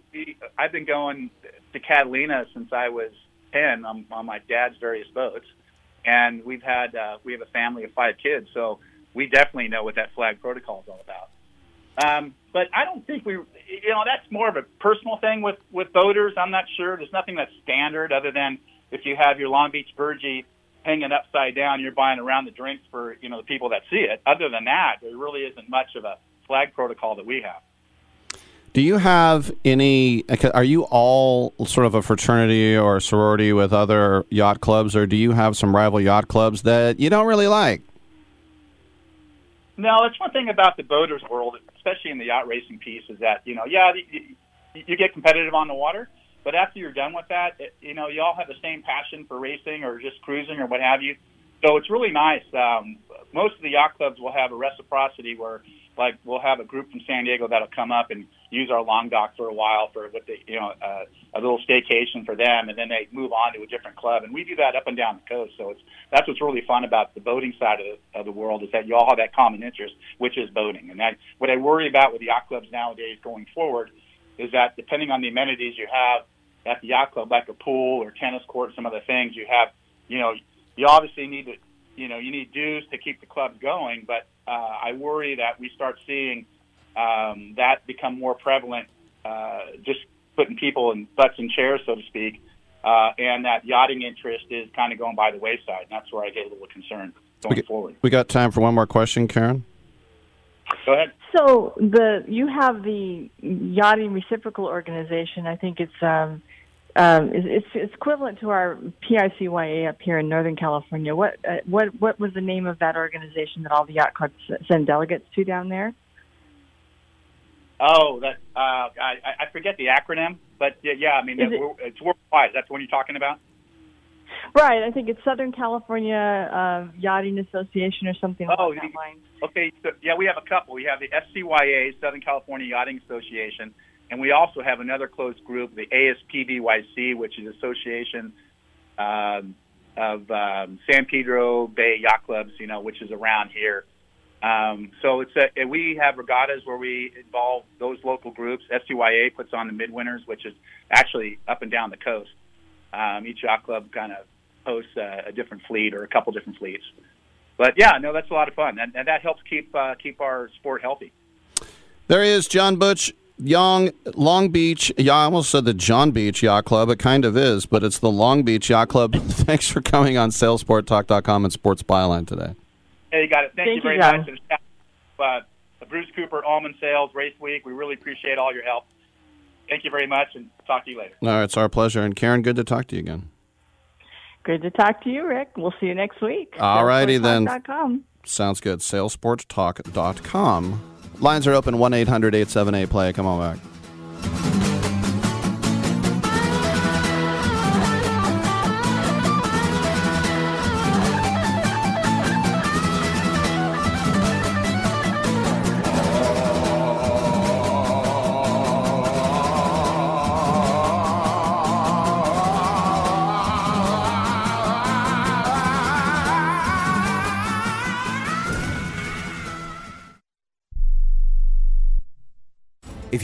I've been going to Catalina since I was ten on, on my dad's various boats, and we've had uh, we have a family of five kids, so we definitely know what that flag protocol is all about. Um, but I don't think we, you know, that's more of a personal thing with, with boaters. I'm not sure. There's nothing that's standard other than if you have your Long Beach Virgie hanging upside down, you're buying a round of drinks for, you know, the people that see it. Other than that, there really isn't much of a flag protocol that we have. Do you have any, are you all sort of a fraternity or sorority with other yacht clubs, or do you have some rival yacht clubs that you don't really like? No, that's one thing about the boaters world, especially in the yacht racing piece, is that, you know, yeah, you, you get competitive on the water, but after you're done with that, it, you know, you all have the same passion for racing or just cruising or what have you. So it's really nice. Um, most of the yacht clubs will have a reciprocity where, like, we'll have a group from San Diego that'll come up and use our long dock for a while for what they, you know, uh, a little staycation for them, and then they move on to a different club. And we do that up and down the coast. So it's that's what's really fun about the boating side of the, of the world, is that you all have that common interest, which is boating. And that what I worry about with yacht clubs nowadays going forward is that depending on the amenities you have at the yacht club, like a pool or tennis court, some other things you have, you know, you obviously need to, you know, you need dues to keep the club going. But uh, I worry that we start seeing Um, that become more prevalent, uh, just putting people in butts and chairs, so to speak, uh, and that yachting interest is kind of going by the wayside. And that's where I get a little concerned going we get, forward. We got time for one more question, Karen. Go ahead. So the you have the Yachting Reciprocal Organization. I think it's um, um, it's, it's equivalent to our PICYA up here in Northern California. What uh, what what was the name of that organization that all the yacht clubs send delegates to down there? Oh, that uh, I, I forget the acronym, but yeah, yeah I mean, it, it's worldwide. That's the one you're talking about? Right. I think it's Southern California uh, Yachting Association or something oh, along that line. Okay. So, yeah, we have a couple. We have the S C Y A, Southern California Yachting Association, and we also have another closed group, the A S P B Y C, which is Association um, of um, San Pedro Bay Yacht Clubs, you know, which is around here. Um, so it's a, we have regattas where we involve those local groups. S C Y A puts on the Midwinters, which is actually up and down the coast. Um, each yacht club kind of hosts a, a different fleet or a couple different fleets. But, yeah, no, that's a lot of fun, and, and that helps keep uh, keep our sport healthy. There is John Butch Young, Long Beach. Yeah, I almost said the John Beach Yacht Club. It kind of is, but it's the Long Beach Yacht Club. Thanks for coming on Sail Sport Talk dot com and Sports Byline today. Hey, you got it. Thank, Thank you very you, much. And uh, the Bruce Cooper Almond Sales Race Week. We really appreciate all your help. Thank you very much, and talk to you later. No, it's our pleasure. And Karen, good to talk to you again. Good to talk to you, Rick. We'll see you next week. All righty then. .com. Sounds good. Sail Sports Talk dot com. Lines are open. one eight hundred eight seven eight play. Come on back. If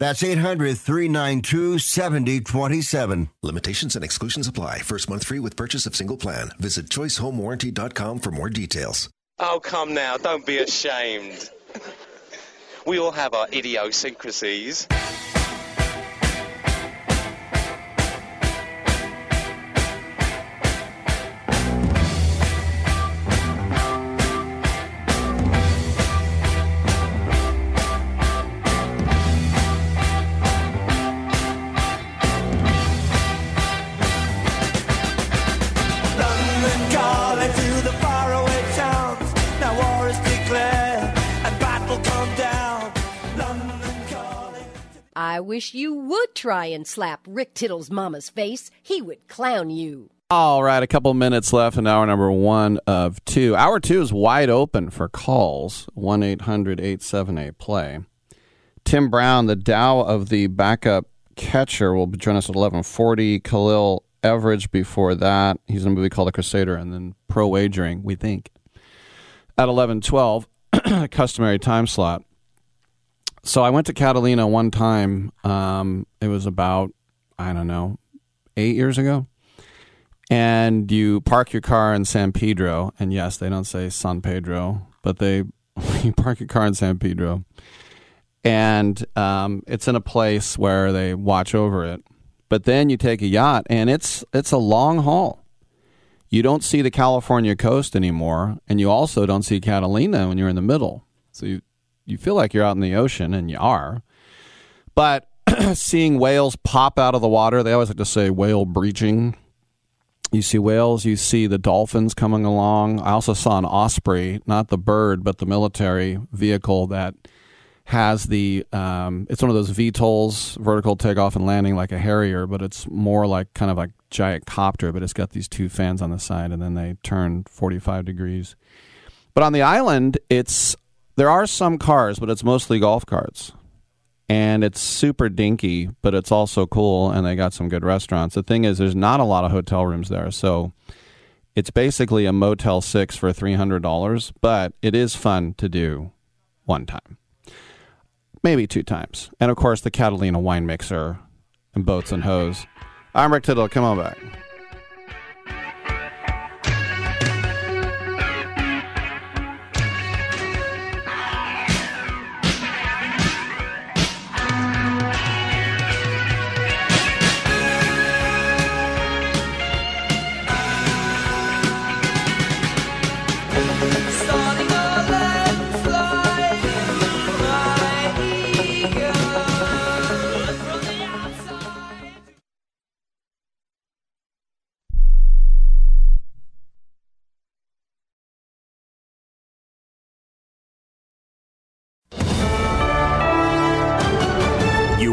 That's eight hundred, three nine two, seven oh two seven. Limitations and exclusions apply. First month free with purchase of single plan. Visit choice home warranty dot com for more details. Oh, come now. Don't be ashamed. We all have our idiosyncrasies. I wish you would try and slap Rick Tittle's mama's face. He would clown you. All right, a couple minutes left in hour number one of two. Hour two is wide open for calls, one eight hundred, eight seven eight, play. Tim Brown, the Dow of the backup catcher, will join us at eleven forty. Khalil Everidge before that. He's in a movie called The Crusader, and then Pro Wagering, we think, at eleven twelve, customary time slot. So I went to Catalina one time. Um, it was about, I don't know, eight years ago. And you park your car in San Pedro. And yes, they don't say San Pedro, but they you park your car in San Pedro. And um, it's in a place where they watch over it. But then you take a yacht, and it's it's a long haul. You don't see the California coast anymore, and you also don't see Catalina when you're in the middle. So you... You feel like you're out in the ocean, and you are. But seeing whales pop out of the water, they always like to say whale breaching. You see whales, you see the dolphins coming along. I also saw an osprey, not the bird, but the military vehicle that has the, um, it's one of those V TOLs, vertical takeoff and landing, like a Harrier, but it's more like kind of like giant copter, but it's got these two fans on the side, and then they turn forty-five degrees. But on the island, it's, there are some cars, but it's mostly golf carts. And it's super dinky, but it's also cool, and they got some good restaurants. The thing is, there's not a lot of hotel rooms there, so it's basically a Motel six for three hundred dollars, but it is fun to do one time, maybe two times. And, of course, the Catalina wine mixer and boats and hose. I'm Rick Tittle. Come on back.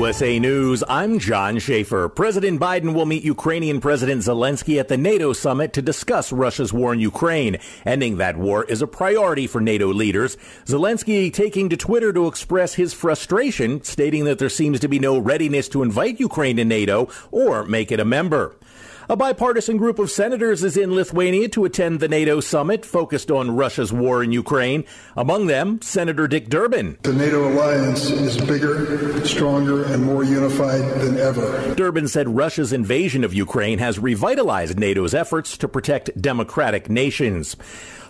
U S A News, I'm John Schaefer. President Biden will meet Ukrainian President Zelensky at the NATO summit to discuss Russia's war in Ukraine. Ending that war is a priority for NATO leaders. Zelensky taking to Twitter to express his frustration, stating that there seems to be no readiness to invite Ukraine to NATO or make it a member. A bipartisan group of senators is in Lithuania to attend the NATO summit focused on Russia's war in Ukraine. Among them, Senator Dick Durbin. The NATO alliance is bigger, stronger, and more unified than ever. Durbin said Russia's invasion of Ukraine has revitalized NATO's efforts to protect democratic nations.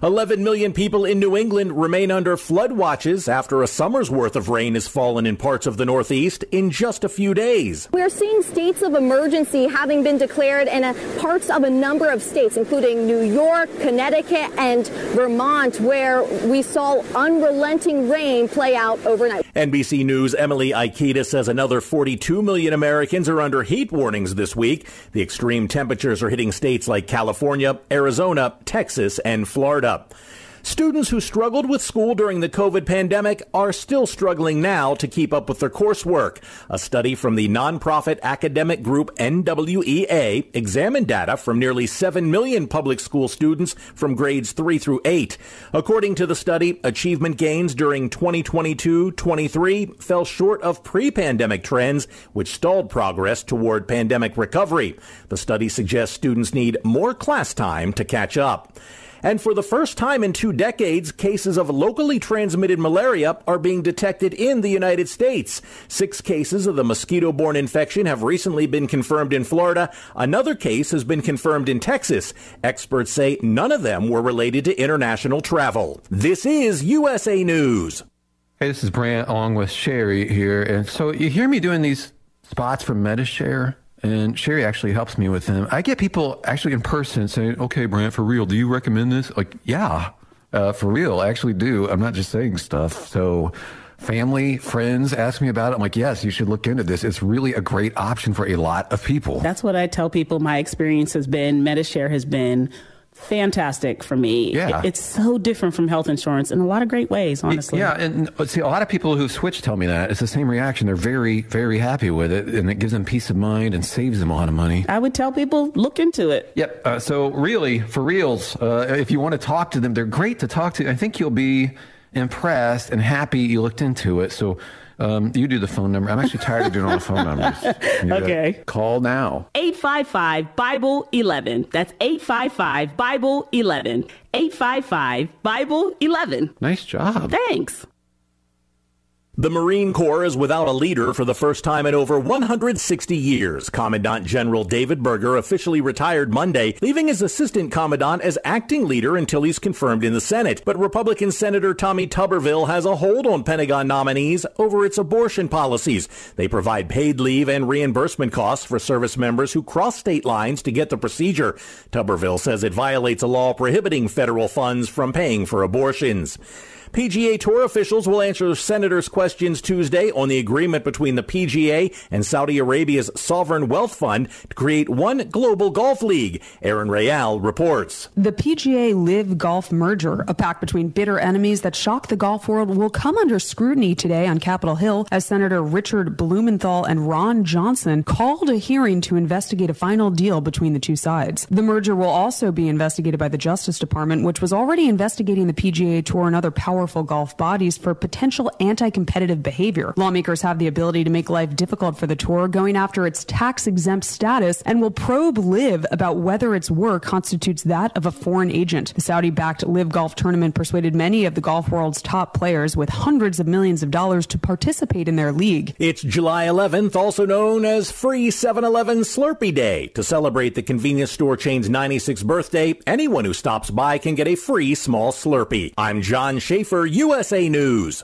eleven million people in New England remain under flood watches after a summer's worth of rain has fallen in parts of the Northeast in just a few days. We are seeing states of emergency having been declared in parts of a number of states, including New York, Connecticut, and Vermont, where we saw unrelenting rain play out overnight. N B C News' Emily Ikeda says another forty-two million Americans are under heat warnings this week. The extreme temperatures are hitting states like California, Arizona, Texas, and Florida. Students who struggled with school during the COVID pandemic are still struggling now to keep up with their coursework. A study from the nonprofit academic group N W E A examined data from nearly seven million public school students from grades three through eight. According to the study, achievement gains during twenty twenty-two twenty-three fell short of pre-pandemic trends, which stalled progress toward pandemic recovery. The study suggests students need more class time to catch up. And for the first time in two decades, cases of locally transmitted malaria are being detected in the United States. Six cases of the mosquito-borne infection have recently been confirmed in Florida. Another case has been confirmed in Texas. Experts say none of them were related to international travel. This is U S A News. Hey, this is Brant along with Sherry here. And so you hear me doing these spots for MetaShare? And Sherry actually helps me with them. I get people actually in person saying, okay, Brant, for real, do you recommend this? Like, yeah, uh, for real, I actually do. I'm not just saying stuff. So family, friends ask me about it. I'm like, yes, you should look into this. It's really a great option for a lot of people. That's what I tell people. My experience has been, MetaShare has been fantastic for me. Yeah. It's so different from health insurance in a lot of great ways, honestly. Yeah, and see, a lot of people who've switched tell me that. It's the same reaction. They're very, very happy with it, and it gives them peace of mind and saves them a lot of money. I would tell people, look into it. Yep. Uh, so really, for reals, uh, if you want to talk to them, they're great to talk to. I think you'll be impressed and happy you looked into it. So Um, you do the phone number. I'm actually tired of doing all the phone numbers. Okay. Call now. eight five five Bible eleven. That's eight five five Bible eleven. eight five five Bible eleven. Nice job. Thanks. The Marine Corps is without a leader for the first time in over one hundred sixty years. Commandant General David Berger officially retired Monday, leaving his assistant commandant as acting leader until he's confirmed in the Senate. But Republican Senator Tommy Tuberville has a hold on Pentagon nominees over its abortion policies. They provide paid leave and reimbursement costs for service members who cross state lines to get the procedure. Tuberville says it violates a law prohibiting federal funds from paying for abortions. P G A Tour officials will answer senators' questions Tuesday on the agreement between the P G A and Saudi Arabia's Sovereign Wealth Fund to create one global golf league. Aaron Rayal reports. The P G A Live Golf merger, a pact between bitter enemies that shocked the golf world, will come under scrutiny today on Capitol Hill as Senator Richard Blumenthal and Ron Johnson called a hearing to investigate a final deal between the two sides. The merger will also be investigated by the Justice Department, which was already investigating the P G A Tour and other powerful golf bodies for potential anti-competitive behavior. Lawmakers have the ability to make life difficult for the tour, going after its tax-exempt status, and will probe Live about whether its work constitutes that of a foreign agent. The Saudi-backed Live Golf tournament persuaded many of the golf world's top players with hundreds of millions of dollars to participate in their league. It's July eleventh, also known as Free seven eleven Slurpee Day. To celebrate the convenience store chain's ninety-sixth birthday, anyone who stops by can get a free small Slurpee. I'm John Schaefer for U S A News.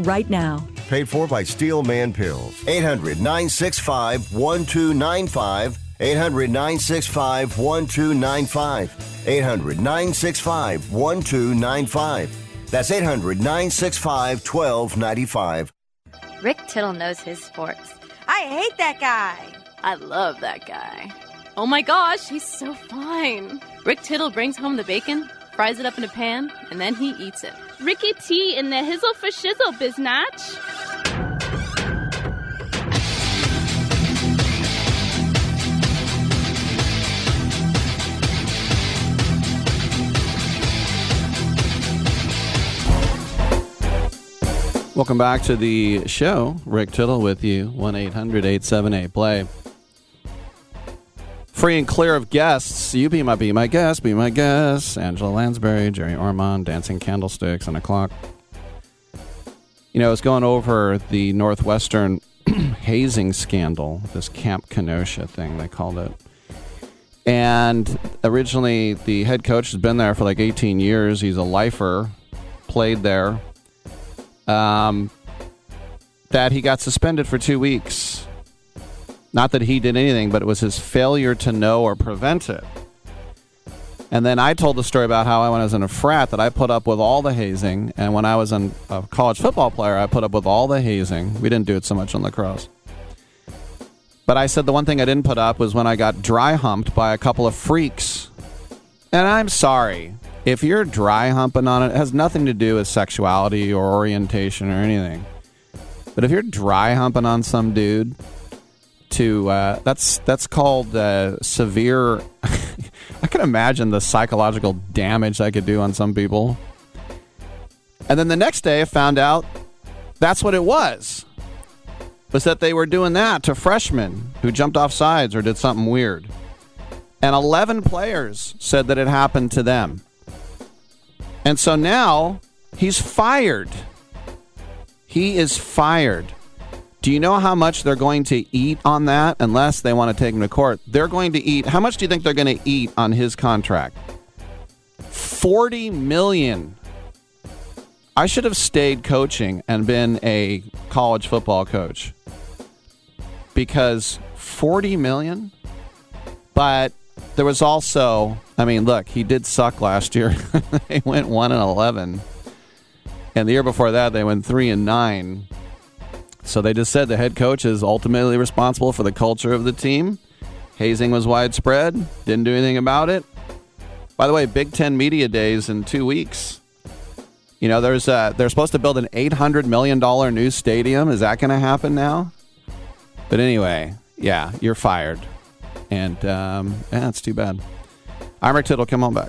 right now. Paid for by Steel Man Pills. eight hundred, nine six five, one two nine five. eight hundred, nine six five, one two nine five. eight hundred, nine six five, one two nine five. That's eight hundred, nine six five, one two nine five. Rick Tittle knows his sports. I hate that guy. I love that guy. Oh my gosh, he's so fine. Rick Tittle brings home the bacon, fries it up in a pan, and then he eats it. Ricky T in the hizzle for shizzle, biznatch. Welcome back to the show. Rick Tittle with you. one eight hundred, eight seven eight, play. Free and clear of guests. You be my, be my guest, be my guest. Angela Lansbury, Jerry Ormond, Dancing Candlesticks, and a clock. You know, I was going over the Northwestern hazing scandal, this Camp Kenosha thing, they called it. And originally, the head coach has been there for like eighteen years. He's a lifer, played there. Um, that he got suspended for two weeks. Not that he did anything, but it was his failure to know or prevent it. And then I told the story about how I, when I was in a frat, that I put up with all the hazing. And when I was an, a college football player, I put up with all the hazing. We didn't do it so much in lacrosse. But I said the one thing I didn't put up was when I got dry humped by a couple of freaks. And I'm sorry. If you're dry humping on it, it has nothing to do with sexuality or orientation or anything. But if you're dry humping on some dude... To uh, that's that's called uh, severe. I can imagine the psychological damage that could do on some people. And then the next day, I found out that's what it was. Was that they were doing that to freshmen who jumped off sides or did something weird. And eleven players said that it happened to them. And so now he's fired. He is fired. Do you know how much they're going to eat on that unless they want to take him to court? They're going to eat. How much do you think they're going to eat on his contract? forty million dollars. I should have stayed coaching and been a college football coach. Because forty million dollars? But there was also, I mean, look, he did suck last year. They went one and eleven. And the year before that, they went three and nine. So they just said the head coach is ultimately responsible for the culture of the team. Hazing was widespread. Didn't do anything about it. By the way, Big Ten Media Days in two weeks. You know, there's a, they're supposed to build an eight hundred million dollars new stadium. Is that going to happen now? But anyway, yeah, you're fired. And um, yeah, it's too bad. I'm Rick Tittle. Come on back.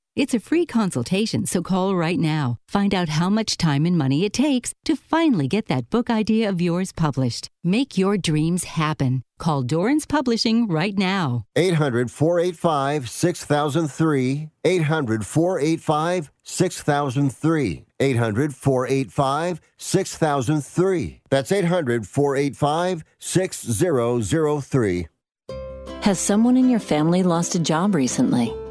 It's a free consultation, so call right now. Find out how much time and money it takes to finally get that book idea of yours published. Make your dreams happen. Call Dorrance Publishing right now. eight hundred, four eight five, six thousand three. eight hundred, four eight five, six thousand three. eight hundred, four eight five, six thousand three. That's eight hundred, four eight five, six thousand three. Has someone in your family lost a job recently,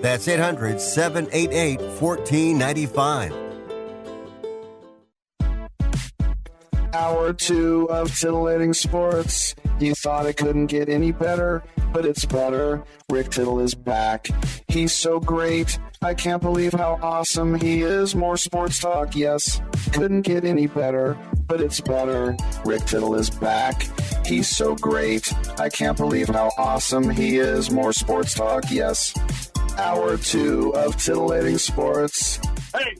That's eight hundred, seven eight eight, one four nine five. Hour two of Titillating Sports. You thought it couldn't get any better, but it's better. Rick Tittle is back. He's so great. I can't believe how awesome he is. More sports talk, yes. Couldn't get any better, but it's better. Rick Tittle is back. He's so great. I can't believe how awesome he is. More sports talk, yes. Hour two of Titillating Sports. Hey,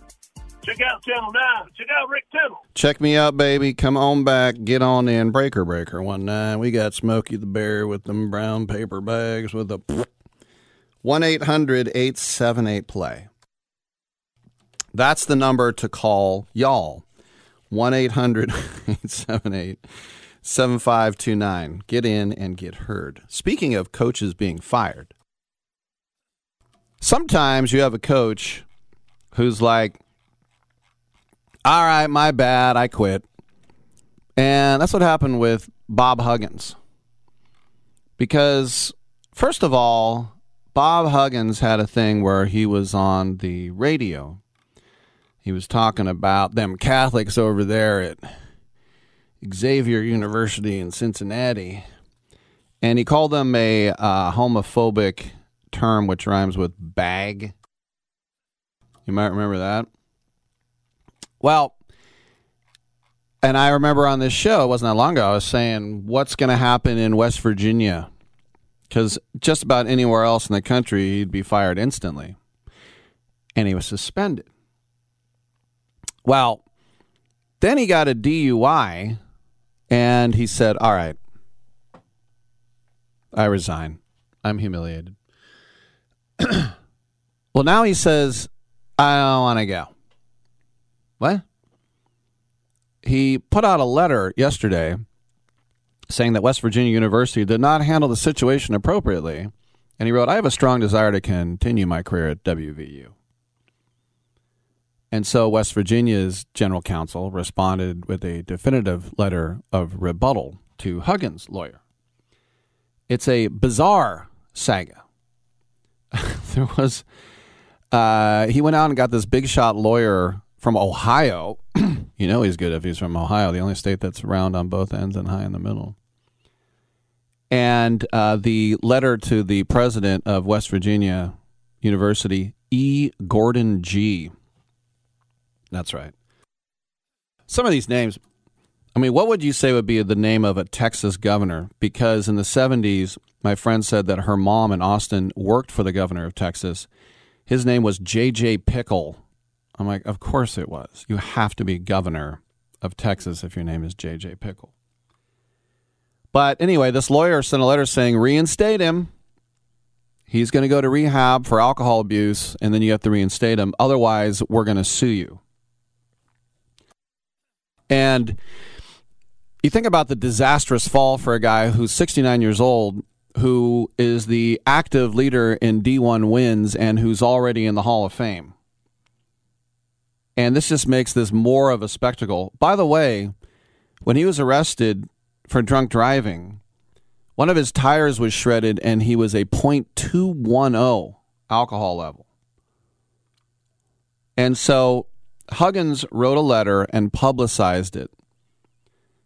check out Channel nine. Check out Rick Tittle. Check me out, baby. Come on back. Get on in. Breaker Breaker one nine. We got Smokey the Bear with them brown paper bags with a one eight hundred, eight seven eight, play. That's the number to call y'all. one eight hundred, eight seven eight, seven five two nine. Get in and get heard. Speaking of coaches being fired. Sometimes you have a coach who's like, all right, my bad, I quit. And that's what happened with Bob Huggins. Because, first of all, Bob Huggins had a thing where he was on the radio. He was talking about them Catholics over there at Xavier University in Cincinnati. And he called them a uh, homophobic term which rhymes with bag. You might remember that. Well, and I remember on this show, it wasn't that long ago, I was saying, what's going to happen in West Virginia? Because just about anywhere else in the country, he'd be fired instantly. And he was suspended. Well, then he got a D U I, and he said, all right, I resign. I'm humiliated. Well, now he says, I don't want to go. What? He put out a letter yesterday saying that West Virginia University did not handle the situation appropriately. And he wrote, I have a strong desire to continue my career at W V U. And so West Virginia's general counsel responded with a definitive letter of rebuttal to Huggins' lawyer. It's a bizarre saga. There was, uh, he went out and got this big shot lawyer from Ohio. You know he's good if he's from Ohio, the only state that's round on both ends and high in the middle. And uh, the letter to the president of West Virginia University, E. Gordon G. That's right. Some of these names, I mean, what would you say would be the name of a Texas governor? Because in the seventies, my friend said that her mom in Austin worked for the governor of Texas. His name was J J Pickle, I'm like, of course it was. You have to be governor of Texas if your name is J J Pickle. But anyway, this lawyer sent a letter saying, reinstate him. He's going to go to rehab for alcohol abuse, and then you have to reinstate him. Otherwise, we're going to sue you. And you think about the disastrous fall for a guy who's sixty-nine years old, who is the active leader in D one wins, and who's already in the Hall of Fame. And this just makes this more of a spectacle. By the way, when he was arrested for drunk driving, one of his tires was shredded, and he was a point two one zero alcohol level. And so Huggins wrote a letter and publicized it.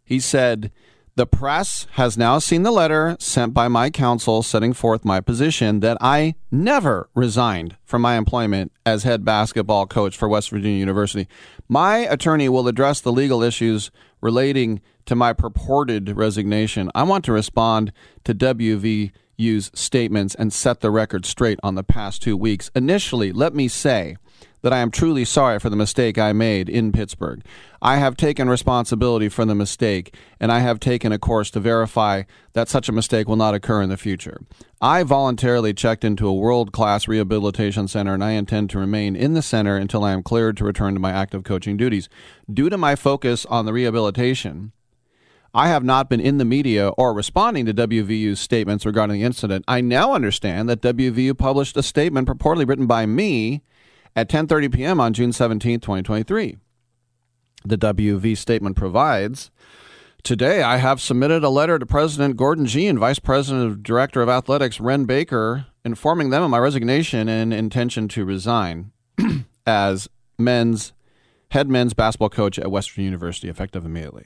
He said, the press has now seen the letter sent by my counsel setting forth my position that I never resigned from my employment as head basketball coach for West Virginia University. My attorney will address the legal issues relating to my purported resignation. I want to respond to W V U's statements and set the record straight on the past two weeks. Initially, let me say that I am truly sorry for the mistake I made in Pittsburgh. I have taken responsibility for the mistake, and I have taken a course to verify that such a mistake will not occur in the future. I voluntarily checked into a world-class rehabilitation center, and I intend to remain in the center until I am cleared to return to my active coaching duties. Due to my focus on the rehabilitation, I have not been in the media or responding to W V U's statements regarding the incident. I now understand that W V U published a statement purportedly written by me at ten thirty p.m. on June seventeenth, twenty twenty-three. The W V statement provides, today I have submitted a letter to President Gordon Gee and Vice President and Director of Athletics Ren Baker, informing them of my resignation and intention to resign as men's head men's basketball coach at Western University, effective immediately.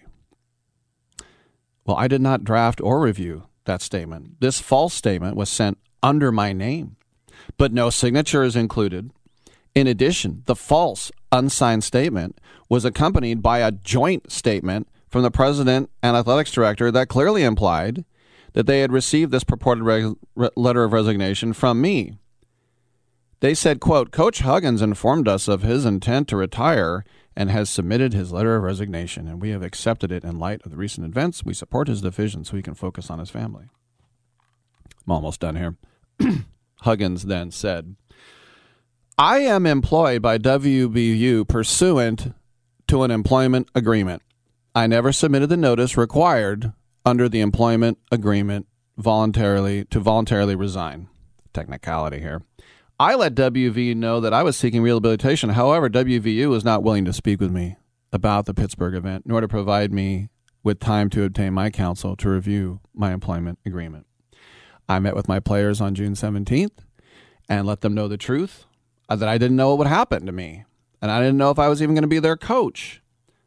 Well, I did not draft or review that statement. This false statement was sent under my name, but no signature is included. In addition, the false unsigned statement was accompanied by a joint statement from the president and athletics director that clearly implied that they had received this purported re- re- letter of resignation from me. They said, quote, Coach Huggins informed us of his intent to retire and has submitted his letter of resignation, and we have accepted it in light of the recent events. We support his decision so he can focus on his family. I'm almost done here. Huggins then said, I am employed by W B U pursuant to an employment agreement. I never submitted the notice required under the employment agreement voluntarily to voluntarily resign. Technicality here. I let W V U know that I was seeking rehabilitation. However, W V U was not willing to speak with me about the Pittsburgh event, nor to provide me with time to obtain my counsel to review my employment agreement. I met with my players on June seventeenth and let them know the truth, that I didn't know what would happen to me, and I didn't know if I was even going to be their coach.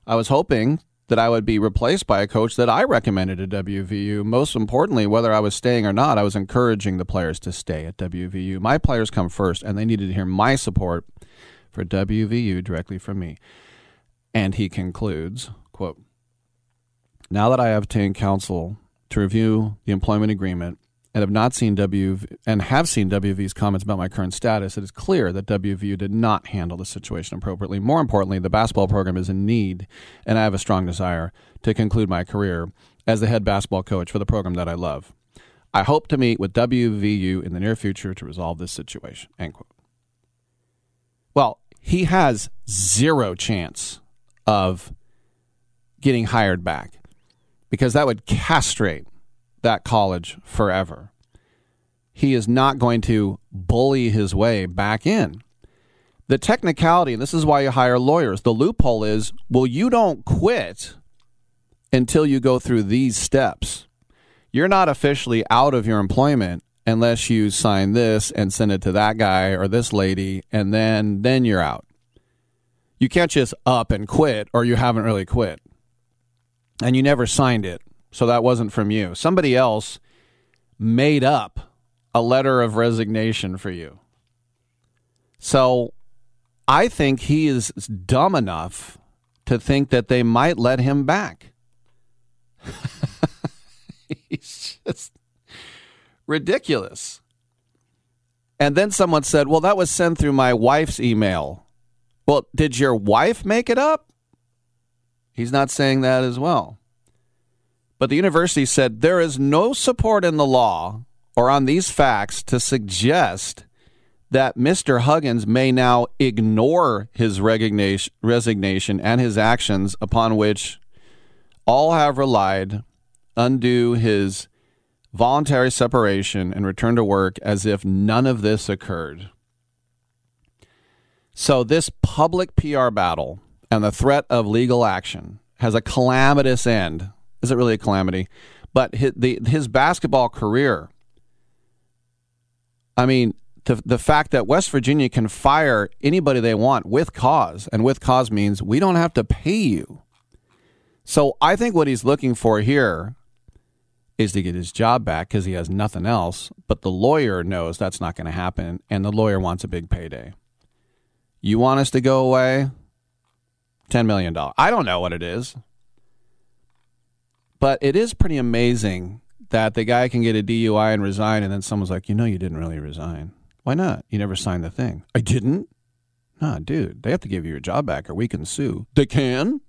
I was hoping that I would be replaced by a coach that I recommended to W V U. Most importantly, whether I was staying or not, I was encouraging the players to stay at W V U. My players come first, and they needed to hear my support for W V U directly from me. And he concludes, quote, now that I have obtained counsel to review the employment agreement, and have not seen W and have seen W V's comments about my current status, it is clear that W V U did not handle the situation appropriately. More importantly, the basketball program is in need, and I have a strong desire to conclude my career as the head basketball coach for the program that I love. I hope to meet with W V U in the near future to resolve this situation. End quote. Well, he has zero chance of getting hired back, because that would castrate that college forever. He is not going to bully his way back in. The technicality, and this is why you hire lawyers, the loophole is, well, you don't quit until you go through these steps. You're not officially out of your employment unless you sign this and send it to that guy or this lady, and then then you're out. You can't just up and quit, or you haven't really quit. And you never signed it. So that wasn't from you. Somebody else made up a letter of resignation for you. So I think he is dumb enough to think that they might let him back. He's just ridiculous. And then someone said, well, that was sent through my wife's email. Well, did your wife make it up? He's not saying that as well. But the university said there is no support in the law or on these facts to suggest that Mister Huggins may now ignore his resignation and his actions upon which all have relied, undo his voluntary separation and return to work as if none of this occurred. So this public P R battle and the threat of legal action has a calamitous end. Is it really a calamity? But his, the, his basketball career, I mean, the, the fact that West Virginia can fire anybody they want with cause, and with cause means we don't have to pay you. So I think what he's looking for here is to get his job back because he has nothing else, but the lawyer knows that's not going to happen, and the lawyer wants a big payday. You want us to go away? ten million dollars. I don't know what it is. But it is pretty amazing that the guy can get a D U I and resign, and then someone's like, you know, you didn't really resign. Why not? You never signed the thing. I didn't? Nah, dude, they have to give you your job back or we can sue. They can?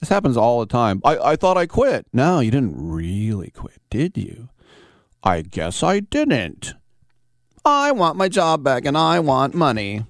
This happens all the time. I, I thought I quit. No, you didn't really quit, did you? I guess I didn't. I want my job back and I want money.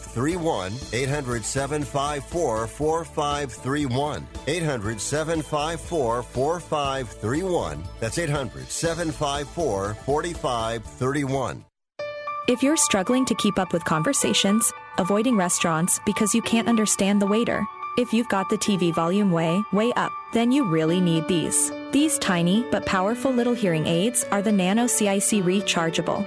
three one. eight hundred, seven five four, four five three one. eight hundred, seven five four, four five three one. That's eight hundred, seven five four, four five three one. If you're struggling to keep up with conversations, avoiding restaurants because you can't understand the waiter, if you've got the T V volume way, way up, then you really need these. These tiny but powerful little hearing aids are the Nano C I C Rechargeable,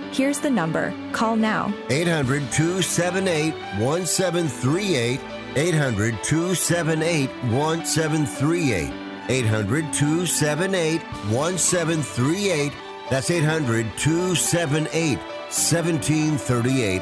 Here's the number. Call now. eight hundred, two seven eight, one seven three eight. eight hundred, two seven eight, one seven three eight. eight hundred, two seven eight, one seven three eight. That's eight hundred, two seven eight, one seven three eight.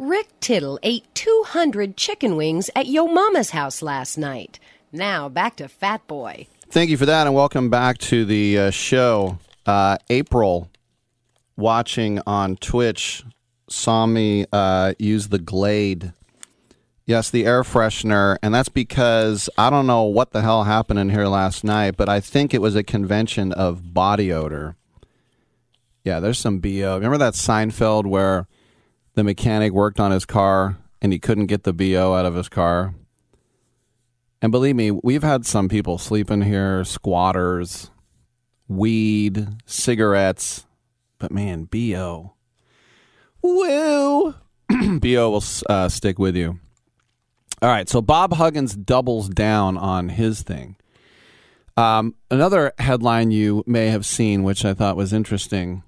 Rick Tittle ate two hundred chicken wings at Yo Mama's house last night. Now, back to Fat Boy. Thank you for that, and welcome back to the uh, show. Uh, April, watching on Twitch, saw me uh, use the Glade. Yes, the air freshener, and that's because I don't know what the hell happened in here last night, but I think it was a convention of body odor. Yeah, there's some B O. Remember that Seinfeld where the mechanic worked on his car, and he couldn't get the B O out of his car? And believe me, we've had some people sleep in here, squatters, weed, cigarettes. But, man, B O. Woo! B O will uh, stick with you. All right, so Bob Huggins doubles down on his thing. Um, another headline you may have seen, which I thought was interesting,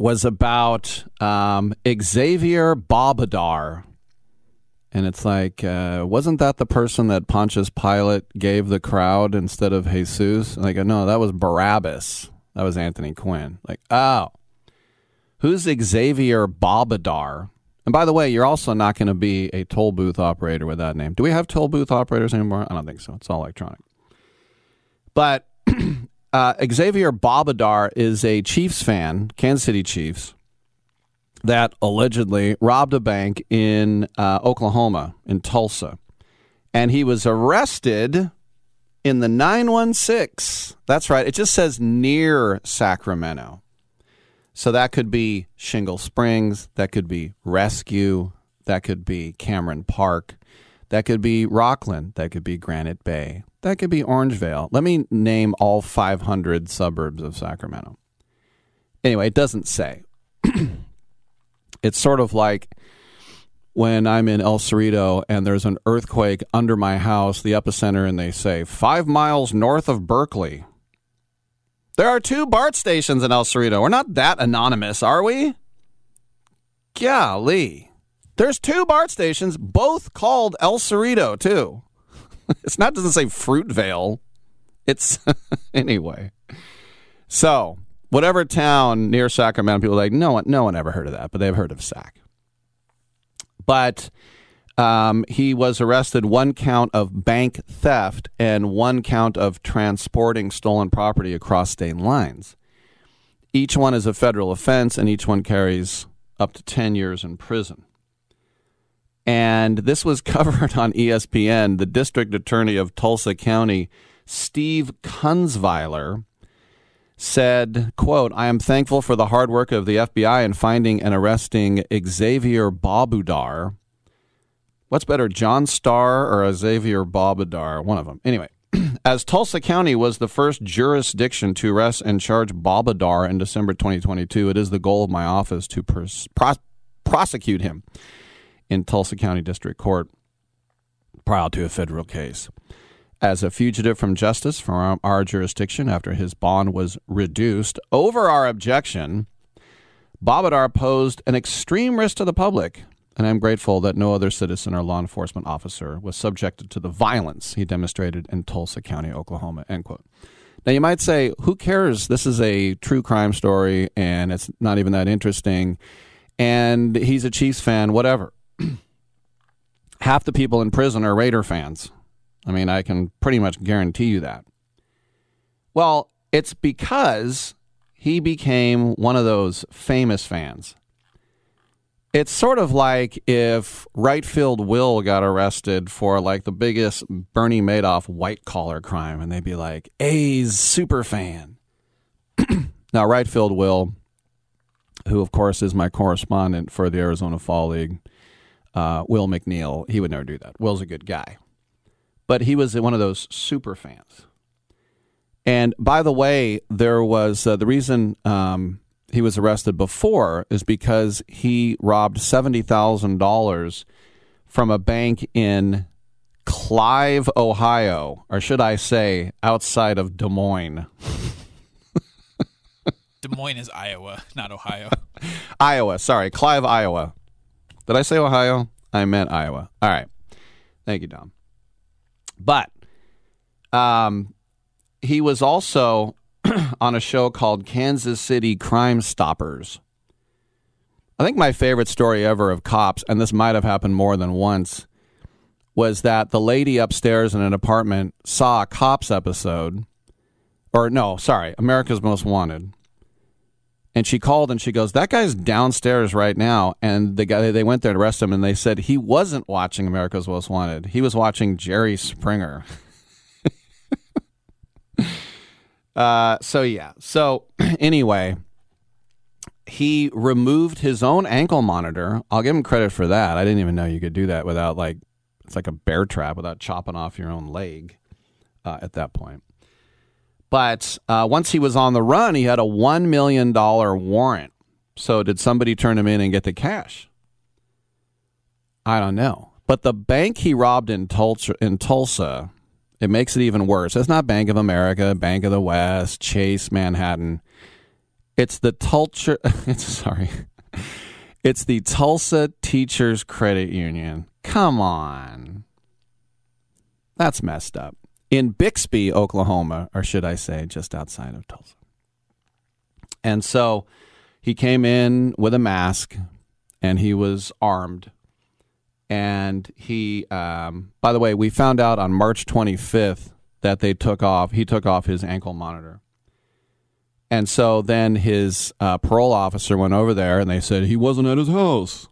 was about um, Xavier Bobadar. And it's like, uh, wasn't that the person that Pontius Pilate gave the crowd instead of Jesus? Like, no, that was Barabbas. That was Anthony Quinn. Like, oh, who's Xavier Bobadar? And by the way, you're also not going to be a toll booth operator with that name. Do we have toll booth operators anymore? I don't think so. It's all electronic. But Uh, Xavier Bobadar is a Chiefs fan, Kansas City Chiefs, that allegedly robbed a bank in uh, Oklahoma, in Tulsa. And he was arrested in the nine one six. That's right. It just says near Sacramento. So that could be Shingle Springs. That could be Rescue. That could be Cameron Park. That could be Rockland. That could be Granite Bay. That could be Orangevale. Let me name all five hundred suburbs of Sacramento. Anyway, it doesn't say. It's sort of like when I'm in El Cerrito and there's an earthquake under my house, the epicenter, and they say, five miles north of Berkeley. There are two BART stations in El Cerrito. We're not that anonymous, are we? Golly. There's two BART stations, both called El Cerrito, too. It's not, doesn't say Fruitvale. It's, anyway. So, whatever town near Sacramento, people are like, no one, no one ever heard of that, but they've heard of Sac. But um, he was arrested one count of bank theft and one count of transporting stolen property across state lines. Each one is a federal offense, and each one carries up to ten years in prison. And this was covered on E S P N. The district attorney of Tulsa County, Steve Kunzweiler, said, quote, I am thankful for the hard work of the F B I in finding and arresting Xavier Bobadar. What's better, John Starr or Xavier Bobadar? One of them. Anyway, as Tulsa County was the first jurisdiction to arrest and charge Bobadar in December twenty twenty-two, it is the goal of my office to pros- pros- prosecute him in Tulsa County District Court prior to a federal case as a fugitive from justice from our jurisdiction after his bond was reduced over our objection. Bobadar posed an extreme risk to the public, and I'm grateful that no other citizen or law enforcement officer was subjected to the violence he demonstrated in Tulsa County, Oklahoma, end quote. Now, you might say, who cares? This is a true crime story, and it's not even that interesting, and he's a Chiefs fan, whatever. Half the people in prison are Raider fans. I mean, I can pretty much guarantee you that. Well, it's because he became one of those famous fans. It's sort of like if right field Will got arrested for like the biggest Bernie Madoff white collar crime, and they'd be like, A's super fan. Now, right field Will, who of course is my correspondent for the Arizona Fall League, uh, Will McNeil, he would never do that. Will's a good guy, but he was one of those super fans. And by the way, there was uh, the reason. Um, He was arrested before is because he robbed seventy thousand dollars from a bank in Clive, Ohio, or should I say outside of Des Moines. Des Moines is Iowa, not Ohio. Iowa, sorry, Clive, Iowa. Did I say Ohio? I meant Iowa. All right. Thank you, Dom. But um, he was also on a show called Kansas City Crime Stoppers. I think my favorite story ever of cops, and this might have happened more than once, was that the lady upstairs in an apartment saw a Cops episode, or no, sorry, America's Most Wanted, and she called and she goes, that guy's downstairs right now, and the guy, they went there to arrest him, and they said he wasn't watching America's Most Wanted. He was watching Jerry Springer. Uh, so, yeah. So, anyway, he removed his own ankle monitor. I'll give him credit for that. I didn't even know you could do that without, like, it's like a bear trap, without chopping off your own leg uh, at that point. But uh, once he was on the run, he had a one million dollars warrant. So, did somebody turn him in and get the cash? I don't know. But the bank he robbed in Tulsa, in Tulsa... It makes it even worse. It's not Bank of America, Bank of the West, Chase, Manhattan. It's the Tulsa. It's sorry. It's the Tulsa Teachers Credit Union. Come on, that's messed up. In Bixby, Oklahoma, or should I say, just outside of Tulsa. And so, he came in with a mask, and he was armed. And he, um, by the way, we found out on March twenty-fifth that they took off, he took off his ankle monitor. And so then his uh, parole officer went over there and they said he wasn't at his house.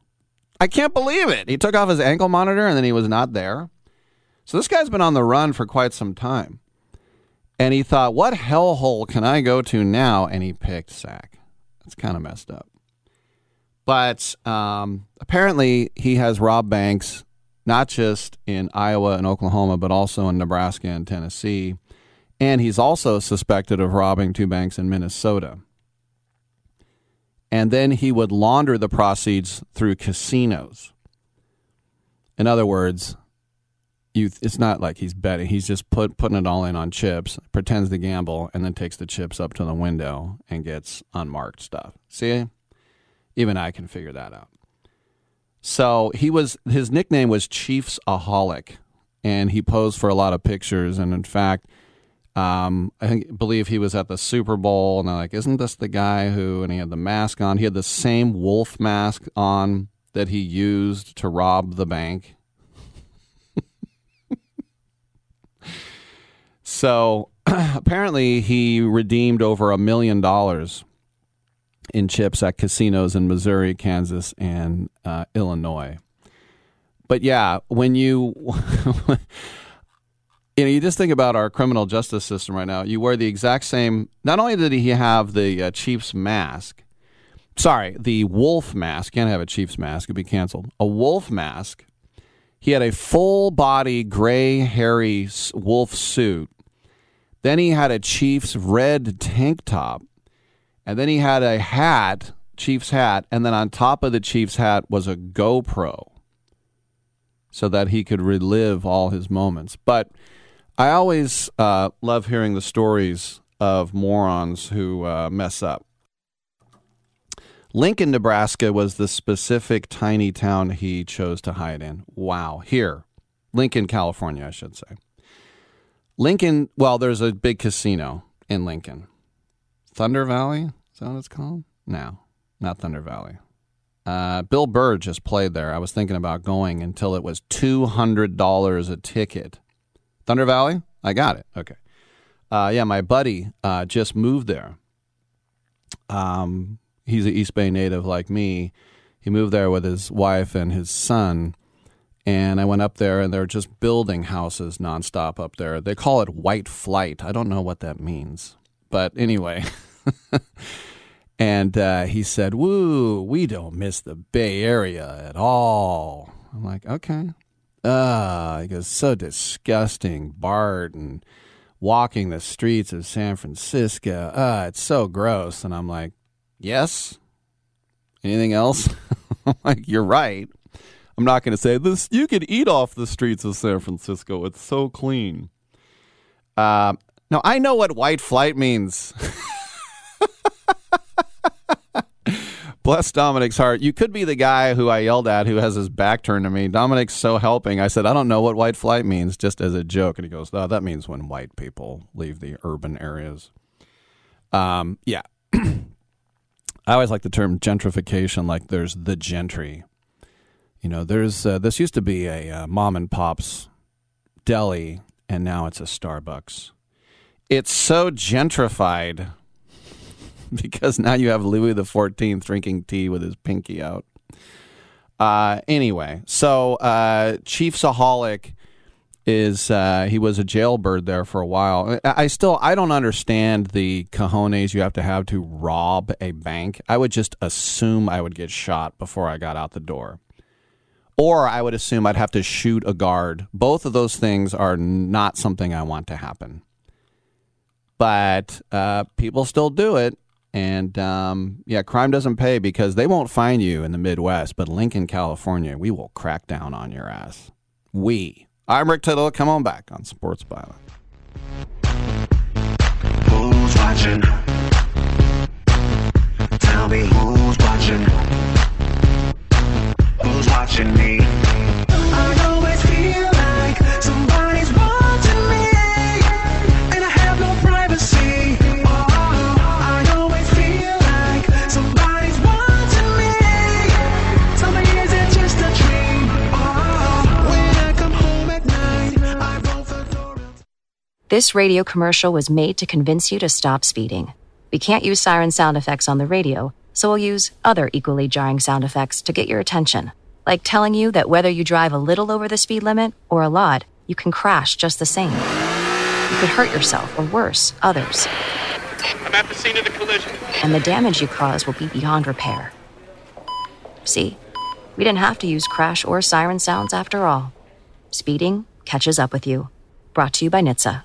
I can't believe it. He took off his ankle monitor and then he was not there. So this guy's been on the run for quite some time. And he thought, what hellhole can I go to now? And he picked S A C. That's kind of messed up. But um, apparently he has robbed banks, not just in Iowa and Oklahoma, but also in Nebraska and Tennessee. And he's also suspected of robbing two banks in Minnesota. And then he would launder the proceeds through casinos. In other words, you, it's not like he's betting. He's just put, putting it all in on chips, pretends to gamble, and then takes the chips up to the window and gets unmarked stuff. See? Even I can figure that out. So he was, his nickname was Chiefs-aholic, and he posed for a lot of pictures. And in fact, um, I think, believe he was at the Super Bowl, and they're like, "Isn't this the guy who?" And he had the mask on. He had the same wolf mask on that he used to rob the bank. So apparently, he redeemed over a million dollars. in chips at casinos in Missouri, Kansas, and uh, Illinois. But yeah, when you, you know, you just think about our criminal justice system right now. You wear the exact same. Not only did he have the uh, Chiefs mask, sorry, the wolf mask. Can't have a Chiefs mask; it'd be canceled. A wolf mask. He had a full body gray, hairy wolf suit. Then he had a Chiefs red tank top. And then he had a hat, Chiefs hat, and then on top of the Chiefs hat was a GoPro so that he could relive all his moments. But I always uh, love hearing the stories of morons who uh, mess up. Lincoln, Nebraska was the specific tiny town he chose to hide in. Wow. Here. Lincoln, California, I should say. Lincoln, well, there's a big casino in Lincoln. Thunder Valley? Is that what it's called? No, not Thunder Valley. Uh, Bill Burr just played there. I was thinking about going until it was two hundred dollars a ticket. Thunder Valley? I got it. Okay. Uh, yeah, my buddy uh, just moved there. Um, he's an East Bay native like me. He moved there with his wife and his son. And I went up there, and they're just building houses nonstop up there. They call it white flight. I don't know what that means. But anyway. And uh, he said, woo, we don't miss the Bay Area at all. I'm like, okay. Uh, he goes, so disgusting, Bart, and walking the streets of San Francisco. Uh, it's so gross. And I'm like, yes. Anything else? I'm like, you're right. I'm not going to say this. You could eat off the streets of San Francisco. It's so clean. Uh, now, I know what white flight means. Bless Dominic's heart. You could be the guy who I yelled at who has his back turned to me. Dominic's so helping. I said, I don't know what white flight means, just as a joke. And he goes, oh, that means when white people leave the urban areas. Um, yeah. I always like the term gentrification, like there's the gentry. You know, there's uh, this used to be a uh, mom and pop's deli, and now it's a Starbucks. It's so gentrified because now you have Louis the fourteenth drinking tea with his pinky out. Uh, anyway, so uh, Chief Saholic is uh, he was a jailbird there for a while. I, I still I don't understand the cojones you have to have to rob a bank. I would just assume I would get shot before I got out the door. Or I would assume I'd have to shoot a guard. Both of those things are not something I want to happen. But uh, people still do it. And, um, yeah, crime doesn't pay because they won't find you in the Midwest. But Lincoln, California, we will crack down on your ass. We. I'm Rick Tittle. Come on back on Sports Byline. Who's watching? Tell me who's watching. Who's watching me? I always feel like somebody's watching me, and I have no privacy. Oh, I always feel like somebody's watching me. Tell me, is it just a dream? Oh, when I come home at night, I roll the door. This radio commercial was made to convince you to stop speeding. We can't use siren sound effects on the radio, so we'll use other equally jarring sound effects to get your attention, like telling you that whether you drive a little over the speed limit or a lot, you can crash just the same. You could hurt yourself or worse, others. I'm at the scene of the collision. And the damage you cause will be beyond repair. See? We didn't have to use crash or siren sounds after all. Speeding catches up with you. Brought to you by N H T S A.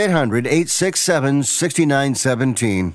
eight hundred, eight six seven, six nine one seven.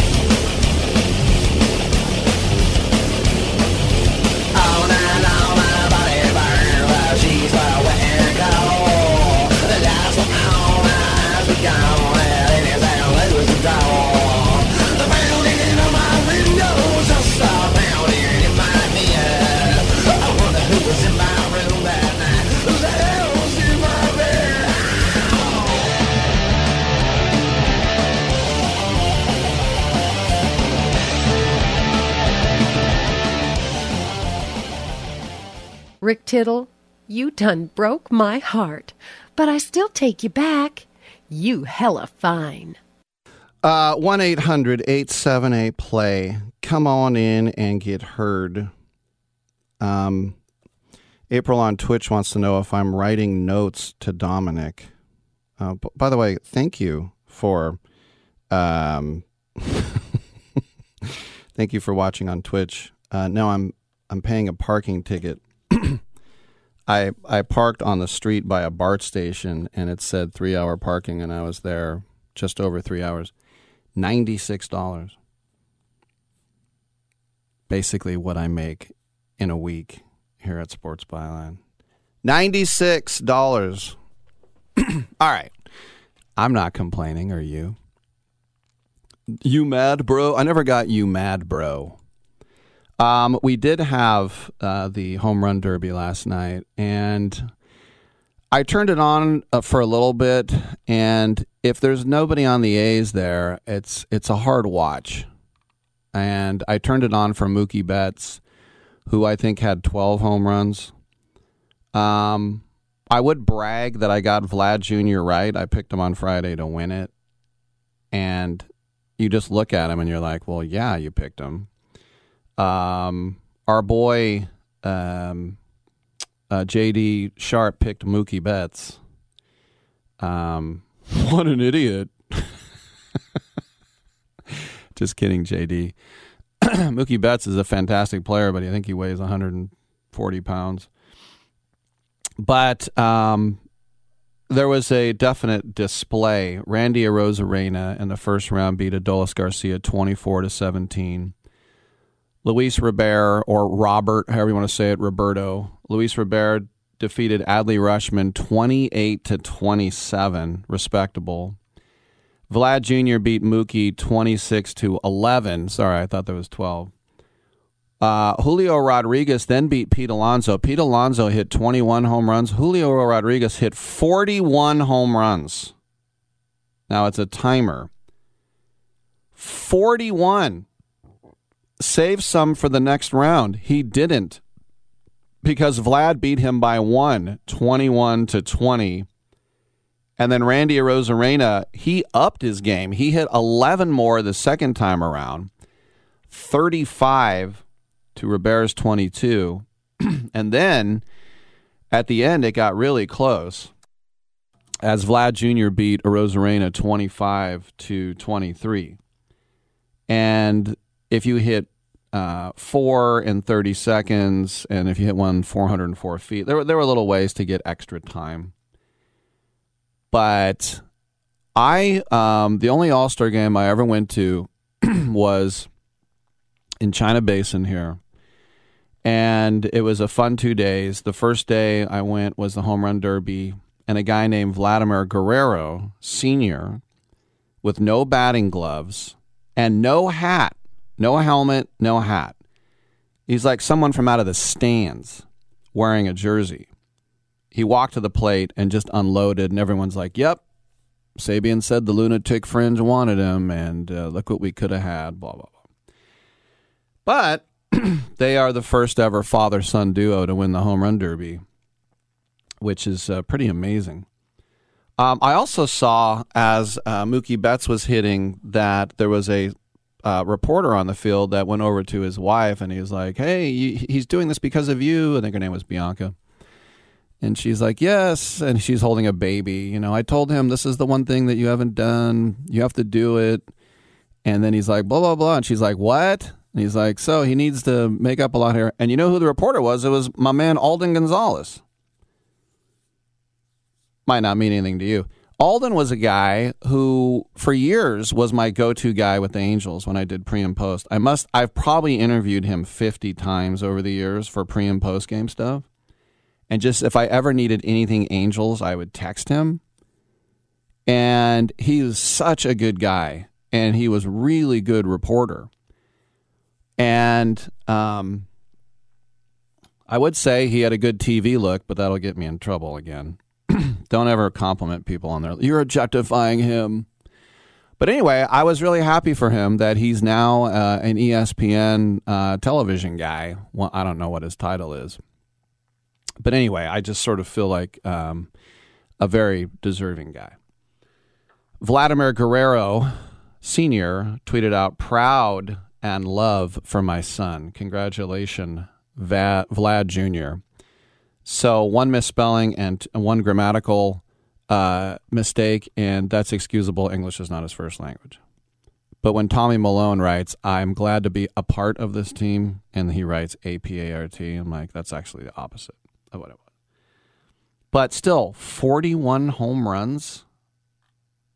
Rick Tittle, you done broke my heart, but I still take you back. You hella fine. Uh, one eight hundred eight seven eight play. Come on in and get heard. Um, April on Twitch wants to know if I'm writing notes to Dominic. Uh, b- by the way, thank you for... Um, thank you for watching on Twitch. Uh, now I'm I'm paying a parking ticket. I I parked on the street by a BART station, and it said three-hour parking, and I was there just over three hours. ninety-six dollars. Basically what I make in a week here at Sports Byline. ninety-six dollars. All right. I'm not complaining, are you? You mad, bro? I never got you mad, bro. Um, we did have uh, the home run derby last night, and I turned it on uh, for a little bit. And if there's nobody on the A's there, it's it's a hard watch. And I turned it on for Mookie Betts, who I think had twelve home runs. Um, I would brag that I got Vlad Junior right. I picked him on Friday to win it, and you just look at him and you're like, "Well, yeah, you picked him." Um, our boy, um, uh, J D. Sharp picked Mookie Betts. Um, what an idiot. Just kidding, J D. Mookie Betts is a fantastic player, but I think he weighs one hundred forty pounds. But, um, there was a definite display. Randy Arozarena in the first round beat Adolis Garcia twenty-four to seventeen. Luis Robert, or Robert, however you want to say it, Roberto. Luis Robert defeated Adley Rutschman twenty-eight to twenty-seven, respectable. Vlad Junior beat Mookie twenty-six to eleven. Sorry, I thought that was twelve. Uh, Julio Rodriguez then beat Pete Alonso. Pete Alonso hit twenty-one home runs. Julio Rodriguez hit forty-one home runs. Now it's a timer. forty-one. Save some for the next round. He didn't, because Vlad beat him by one, twenty-one to twenty. And then Randy Arozarena, he upped his game. He hit eleven more the second time around, thirty-five to Robert's twenty-two. And then at the end, it got really close as Vlad Junior beat Arozarena twenty-five to twenty-three. And if you hit uh, four in thirty seconds, and if you hit one four hundred four feet, there were, there were little ways to get extra time. But I, um, the only All-Star game I ever went to was in China Basin here. And it was a fun two days. The first day I went was the Home Run Derby, and a guy named Vladimir Guerrero Senior with no batting gloves and no hat. No helmet, no hat. He's like someone from out of the stands wearing a jersey. He walked to the plate and just unloaded, and everyone's like, yep, Sabian said the lunatic fringe wanted him, and uh, look what we could have had, blah, blah, blah. But They are the first ever father-son duo to win the Home Run Derby, which is uh, pretty amazing. Um, I also saw, as uh, Mookie Betts was hitting, that there was a uh, reporter on the field that went over to his wife, and he was like, hey, you, he's doing this because of you. I think her name was Bianca. And she's like, yes, and she's holding a baby. You know, I told him this is the one thing that you haven't done. You have to do it. And then he's like, blah, blah, blah. And she's like, what? And he's like, so he needs to make up a lot here. And you know who the reporter was? It was my man Alden Gonzalez. Might not mean anything to you. Alden was a guy who, for years, was my go-to guy with the Angels when I did pre and post. I must, I've probably interviewed him fifty times over the years for pre and post game stuff. And just if I ever needed anything Angels, I would text him. And he was such a good guy. And he was really good reporter. And um, I would say he had a good T V look, but that'll get me in trouble again. Don't ever compliment people on their... You're objectifying him. But anyway, I was really happy for him that he's now uh, an E S P N uh, television guy. Well, I don't know what his title is. But anyway, I just sort of feel like um, a very deserving guy. Vladimir Guerrero Senior tweeted out, proud and love for my son. Congratulations, Va- Vlad Junior So one misspelling and one grammatical uh, mistake, and that's excusable. English is not his first language. But when Tommy Malone writes, I'm glad to be a part of this team, and he writes A P A R T, I'm like, that's actually the opposite of what it was. But still, forty-one home runs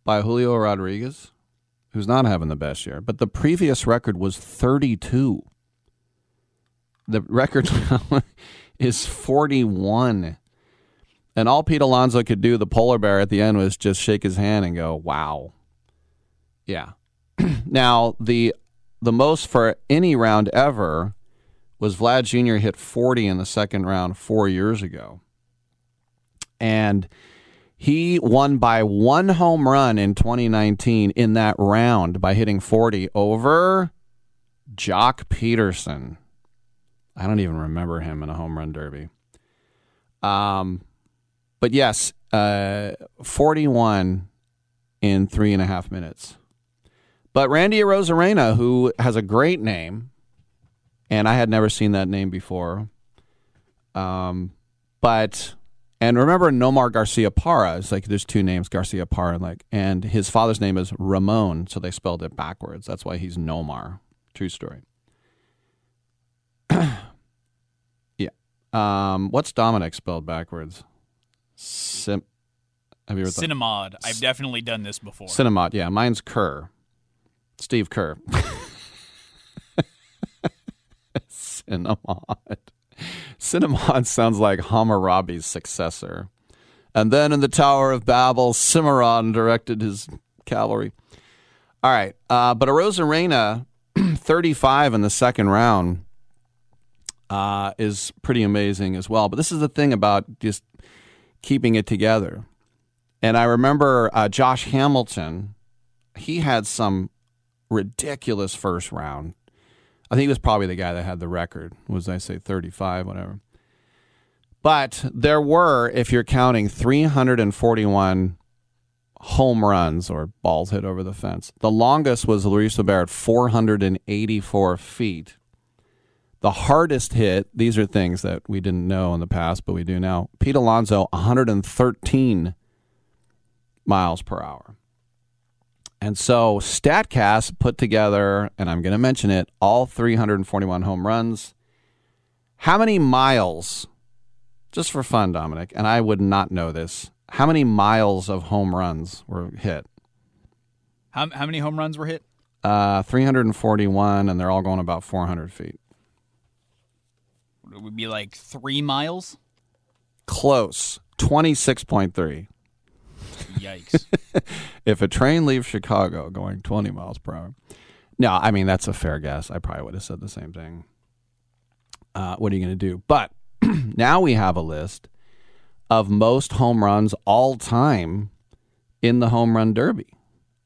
by Julio Rodriguez, who's not having the best year. But the previous record was thirty-two. The record now is forty-one. And all Pete Alonso could do, the polar bear, at the end was just shake his hand and go, wow. Yeah. Now, the the most for any round ever was Vlad Junior hit forty in the second round four years ago. And he won by one home run in twenty nineteen in that round by hitting forty over Jock Peterson. I don't even remember him in a home run derby. Um, but yes, uh, forty-one in three and a half minutes. But Randy Arozarena, who has a great name, and I had never seen that name before. Um, but, and remember Nomar Garciaparra. It's like there's two names, Garciaparra, like, and his father's name is Ramon, so they spelled it backwards. That's why he's Nomar. True story. Yeah. Um, what's Dominic spelled backwards? Sim- Have you ever thought? Cinemod. I've definitely done this before. Cinemod, yeah. Mine's Kerr. Steve Kerr. Cinemod. Cinemod sounds like Hammurabi's successor. And then in the Tower of Babel, Cimarron directed his cavalry. All right. Uh, but Arozarena, thirty-five in the second round, Uh, is pretty amazing as well. But this is the thing about just keeping it together. And I remember uh, Josh Hamilton, he had some ridiculous first round. I think he was probably the guy that had the record, was I say thirty-five, whatever. But there were, if you're counting, three hundred forty-one home runs or balls hit over the fence. The longest was Luis Robert, four hundred eighty-four feet. The hardest hit, these are things that we didn't know in the past, but we do now. Pete Alonso, one hundred thirteen miles per hour. And so StatCast put together, and I'm going to mention it, all three hundred forty-one home runs. How many miles, just for fun, Dominic, and I would not know this, how many miles of home runs were hit? How, how many home runs were hit? Uh, three hundred forty-one, and they're all going about four hundred feet. It would be like three miles? Close. twenty-six point three. Yikes. If a train leaves Chicago going twenty miles per hour. No, I mean, that's a fair guess. I probably would have said the same thing. Uh, what are you going to do? But now we have a list of most home runs all time in the Home Run Derby.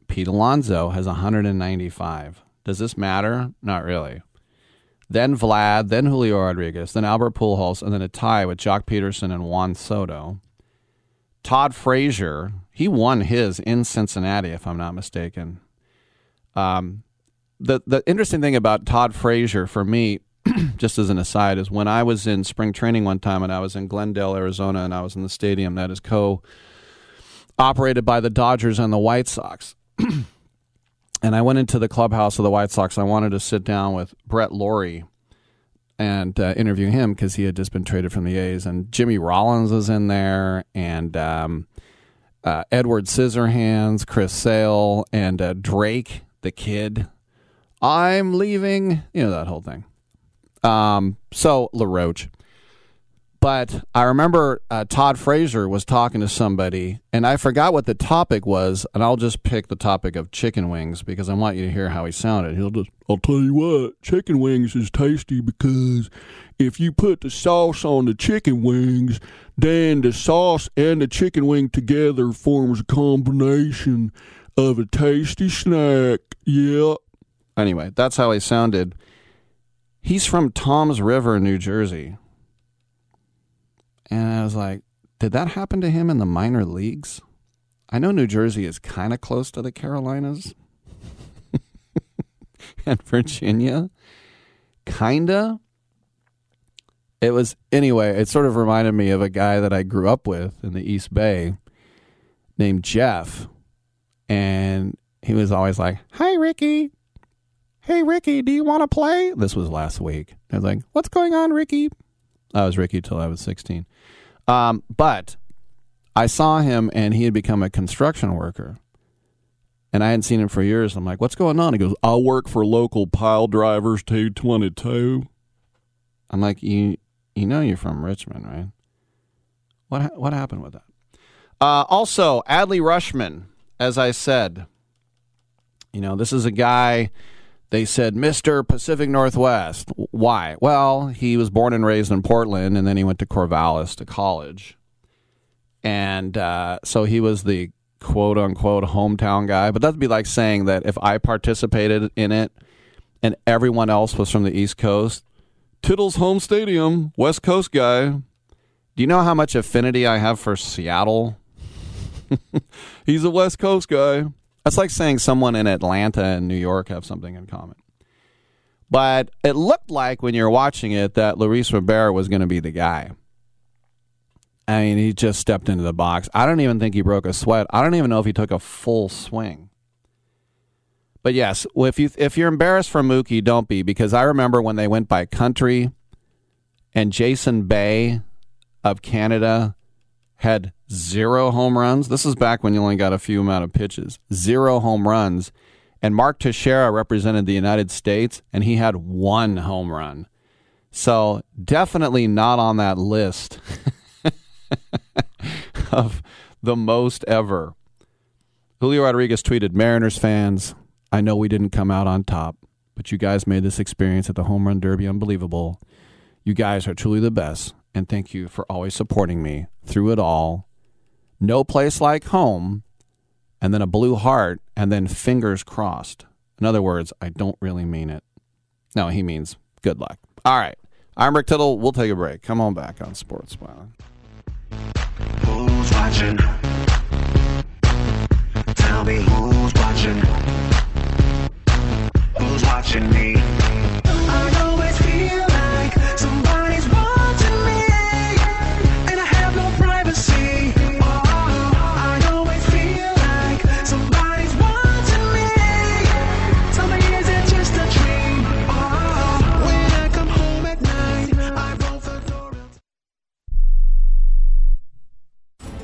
Pete Alonso has one hundred ninety-five. Does this matter? Not really. then Vlad, then Julio Rodriguez, then Albert Pujols, and then a tie with Jock Peterson and Juan Soto. Todd Frazier, he won his in Cincinnati, if I'm not mistaken. Um, the the interesting thing about Todd Frazier for me, just as an aside, is when I was in spring training one time and I was in Glendale, Arizona, and I was in the stadium that is co-operated by the Dodgers and the White Sox. And I went into the clubhouse of the White Sox. I wanted to sit down with Brett Laurie and uh, interview him because he had just been traded from the A's. And Jimmy Rollins was in there, and um, uh, Edward Scissorhands, Chris Sale, and uh, Drake, the kid. I'm leaving, you know, that whole thing. Um, so LaRoche. But I remember uh, Todd Frazier was talking to somebody, and I forgot what the topic was, and I'll just pick the topic of chicken wings because I want you to hear how he sounded. He'll just, I'll tell you what, chicken wings is tasty because if you put the sauce on the chicken wings, then the sauce and the chicken wing together forms a combination of a tasty snack. Yeah. Anyway, that's how he sounded. He's from Toms River, New Jersey. And I was like, did that happen to him in the minor leagues? I know New Jersey is kind of close to the Carolinas and Virginia. Kinda. It was, anyway, it sort of reminded me of a guy that I grew up with in the East Bay named Jeff. And he was always like, hi, Ricky. Hey, Ricky, do you want to play? This was last week. I was like, what's going on, Ricky? I was Ricky till I was sixteen. Um, but I saw him, and he had become a construction worker. And I hadn't seen him for years. I'm like, what's going on? He goes, I work for local pile drivers two twenty-two. I'm like, you you know you're from Richmond, right? What ha- what happened with that? Uh, also, Adley Rushman, as I said, you know, this is a guy... They said, Mister Pacific Northwest. Why? Well, he was born and raised in Portland, and then he went to Corvallis to college. And uh, so he was the quote-unquote hometown guy. But that would be like saying that if I participated in it and everyone else was from the East Coast, Tittle's home stadium, West Coast guy. Do you know how much affinity I have for Seattle? He's a West Coast guy. That's like saying someone in Atlanta and New York have something in common. But it looked like when you're watching it that Luis Robert was going to be the guy. I mean, he just stepped into the box. I don't even think he broke a sweat. I don't even know if he took a full swing. But yes, if you if you're embarrassed for Mookie, don't be, because I remember when they went by country and Jason Bay of Canada had zero home runs. This is back when you only got a few amount of pitches. Zero home runs. And Mark Teixeira represented the United States, and he had one home run. So definitely not on that list of the most ever. Julio Rodriguez tweeted, Mariners fans, I know we didn't come out on top, but you guys made this experience at the Home Run Derby unbelievable. You guys are truly the best. And thank you for always supporting me through it all. No place like home, and then a blue heart, and then fingers crossed. In other words, I don't really mean it. No, he means good luck. All right. I'm Rick Tittle. We'll take a break. Come on back on Sports Island. Who's watching? Tell me who's watching. Who's watching me? I always feel like somebody's watching.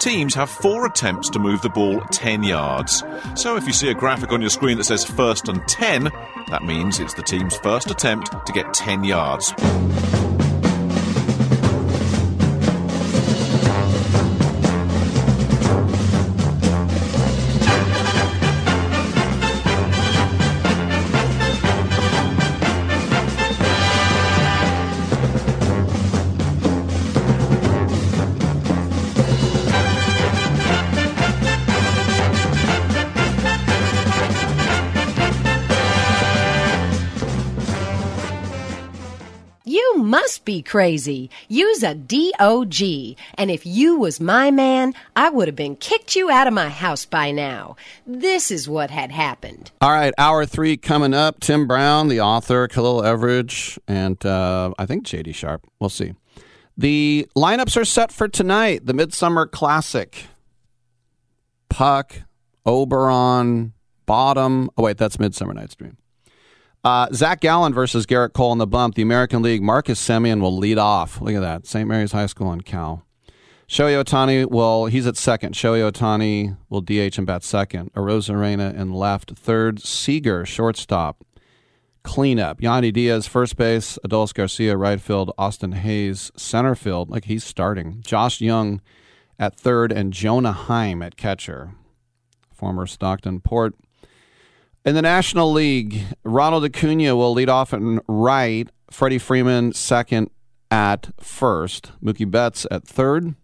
Teams have four attempts to move the ball ten yards. So if you see a graphic on your screen that says first and ten, that means it's the team's first attempt to get ten yards. Be crazy. You's a D O G. And if you was my man, I would have been kicked you out of my house by now. This is what had happened. All right, hour three coming up. Tim Brown, the author, Khalil Everidge, and uh, I think J D. Sharp. We'll see. The lineups are set for tonight. The Midsummer Classic. Puck, Oberon, Bottom. Oh, wait, that's Midsummer Night's Dream. Uh, Zach Gallen versus Garrett Cole in the bump. The American League, Marcus Semien will lead off. Look at that. Saint Mary's High School on Cal. Shohei Ohtani, well, he's at second. Shohei Ohtani will D H and bat second. Arozarena in left. Third, Seager, shortstop. Cleanup. Yandy Diaz, first base. Adolis Garcia, right field. Austin Hayes, center field. Like, he's starting. Josh Young at third and Jonah Heim at catcher. Former Stockton Port. In the National League, Ronald Acuna will lead off in right. Freddie Freeman second at first. Mookie Betts at third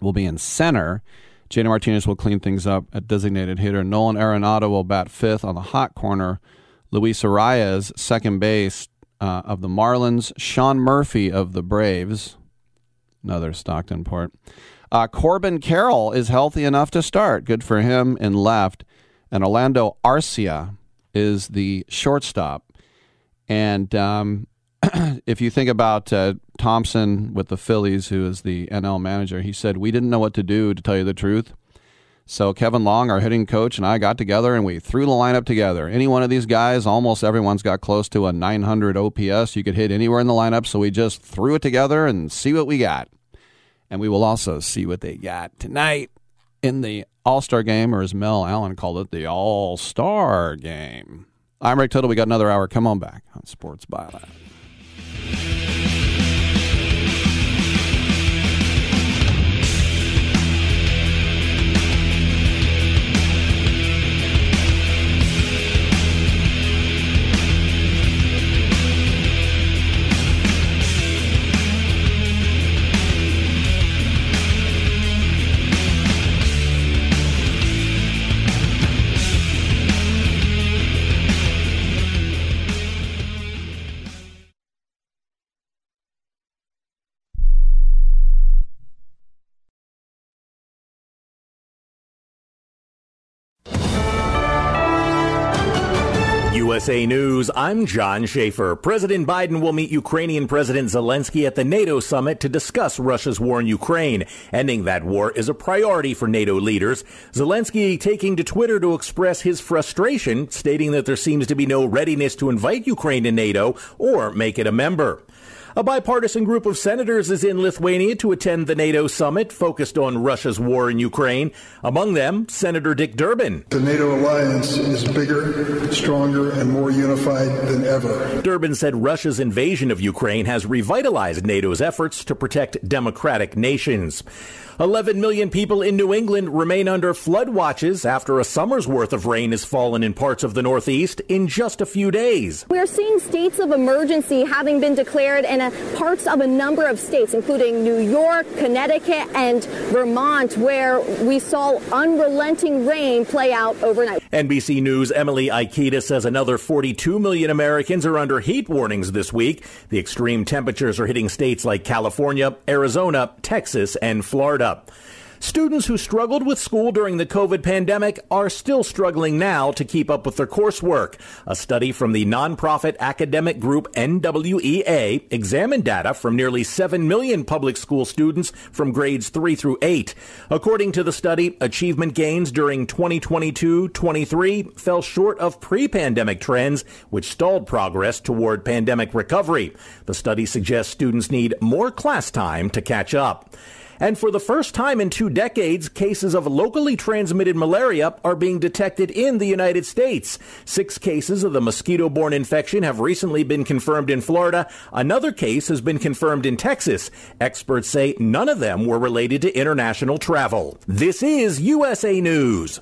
will be in center. J D. Martinez will clean things up at designated hitter. Nolan Arenado will bat fifth on the hot corner. Luis Arias, second base uh, of the Marlins. Sean Murphy of the Braves, another Stockton port. Uh, Corbin Carroll is healthy enough to start. Good for him in left. And Orlando Arcia is the shortstop. And um, if you think about uh, Thompson with the Phillies, who is the N L manager, he said, "We didn't know what to do, to tell you the truth. So Kevin Long, our hitting coach, and I got together and we threw the lineup together. Any one of these guys, almost everyone's got close to a nine hundred O P S. You could hit anywhere in the lineup. So we just threw it together and see what we got." And we will also see what they got tonight in the All-Star game, or as Mel Allen called it, the All-Star game. I'm Rick Tittle. We got another hour. Come on back on Sports Byline. U S A News, I'm John Schaefer. President Biden will meet Ukrainian President Zelensky at the NATO summit to discuss Russia's war in Ukraine. Ending that war is a priority for NATO leaders. Zelensky taking to Twitter to express his frustration, stating that there seems to be no readiness to invite Ukraine to NATO or make it a member. A bipartisan group of senators is in Lithuania to attend the NATO summit focused on Russia's war in Ukraine. Among them, Senator Dick Durbin. The NATO alliance is bigger, stronger, and more unified than ever. Durbin said Russia's invasion of Ukraine has revitalized NATO's efforts to protect democratic nations. eleven million people in New England remain under flood watches after a summer's worth of rain has fallen in parts of the Northeast in just a few days. We are seeing states of emergency having been declared in parts of a number of states, including New York, Connecticut, and Vermont, where we saw unrelenting rain play out overnight. N B C News' Emily Ikeda says another forty-two million Americans are under heat warnings this week. The extreme temperatures are hitting states like California, Arizona, Texas, and Florida. Students who struggled with school during the COVID pandemic are still struggling now to keep up with their coursework. A study from the nonprofit academic group N W E A examined data from nearly seven million public school students from grades three through eight. According to the study, achievement gains during twenty twenty-two twenty-three fell short of pre-pandemic trends, which stalled progress toward pandemic recovery. The study suggests students need more class time to catch up. And for the first time in two decades, cases of locally transmitted malaria are being detected in the United States. Six cases of the mosquito-borne infection have recently been confirmed in Florida. Another case has been confirmed in Texas. Experts say none of them were related to international travel. This is U S A News.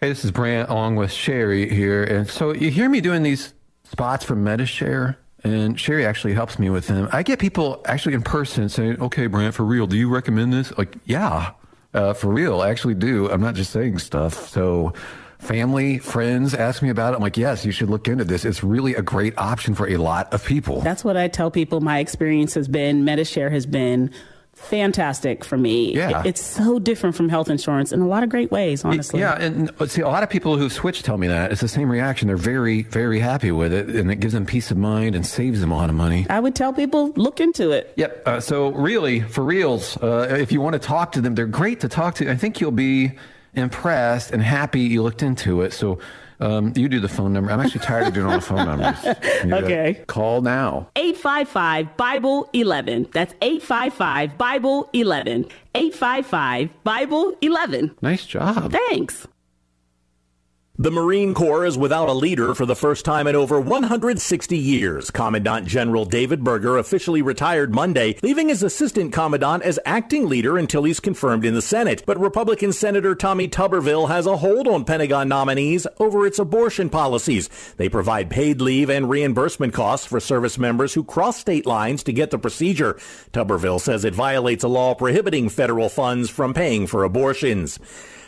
Hey, this is Brant along with Sherry here. And so you hear me doing these spots for MetaShare? And Sherry actually helps me with them. I get people actually in person saying, okay, Brent, for real, do you recommend this? Like, yeah, uh, for real, I actually do. I'm not just saying stuff. So family, friends ask me about it. I'm like, yes, you should look into this. It's really a great option for a lot of people. That's what I tell people. My experience has been, MetaShare has been fantastic for me. Yeah. It's so different from health insurance in a lot of great ways, honestly. Yeah, and see, a lot of people who've switched tell me that. It's the same reaction. They're very, very happy with it, and it gives them peace of mind and saves them a lot of money. I would tell people, look into it. Yep. Uh, so really, for reals, uh, if you want to talk to them, they're great to talk to. I think you'll be impressed and happy you looked into it. So Um, you do the phone number. I'm actually tired of doing all the phone numbers. Okay. Call now. eight five five Bible eleven. That's eight five five Bible eleven. eight five five Bible eleven. Nice job. Thanks. The Marine Corps is without a leader for the first time in over one hundred sixty years. Commandant General David Berger officially retired Monday, leaving his assistant commandant as acting leader until he's confirmed in the Senate. But Republican Senator Tommy Tuberville has a hold on Pentagon nominees over its abortion policies. They provide paid leave and reimbursement costs for service members who cross state lines to get the procedure. Tuberville says it violates a law prohibiting federal funds from paying for abortions.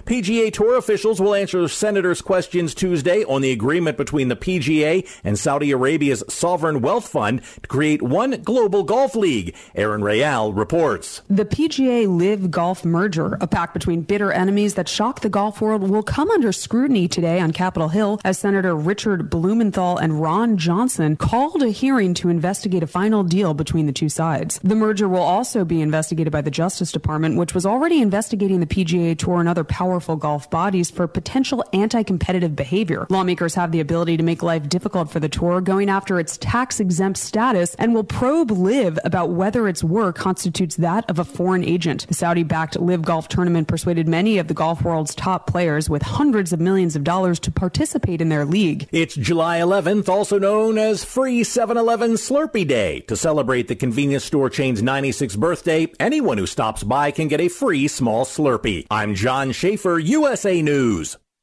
P G A Tour officials will answer senators' questions Tuesday on the agreement between the P G A and Saudi Arabia's Sovereign Wealth Fund to create one global golf league. Aaron Rayal reports. The P G A Live Golf merger, a pact between bitter enemies that shocked the golf world, will come under scrutiny today on Capitol Hill as Senator Richard Blumenthal and Ron Johnson called a hearing to investigate a final deal between the two sides. The merger will also be investigated by the Justice Department, which was already investigating the P G A Tour and other powerful powerful golf bodies for potential anti-competitive behavior. Lawmakers have the ability to make life difficult for the tour, going after its tax-exempt status, and will probe LIV about whether its work constitutes that of a foreign agent. The Saudi-backed LIV Golf Tournament persuaded many of the golf world's top players with hundreds of millions of dollars to participate in their league. It's July eleventh, also known as Free seven eleven Slurpee Day. To celebrate the convenience store chain's ninety-sixth birthday, anyone who stops by can get a free small Slurpee. I'm John Schaefer, U S A News.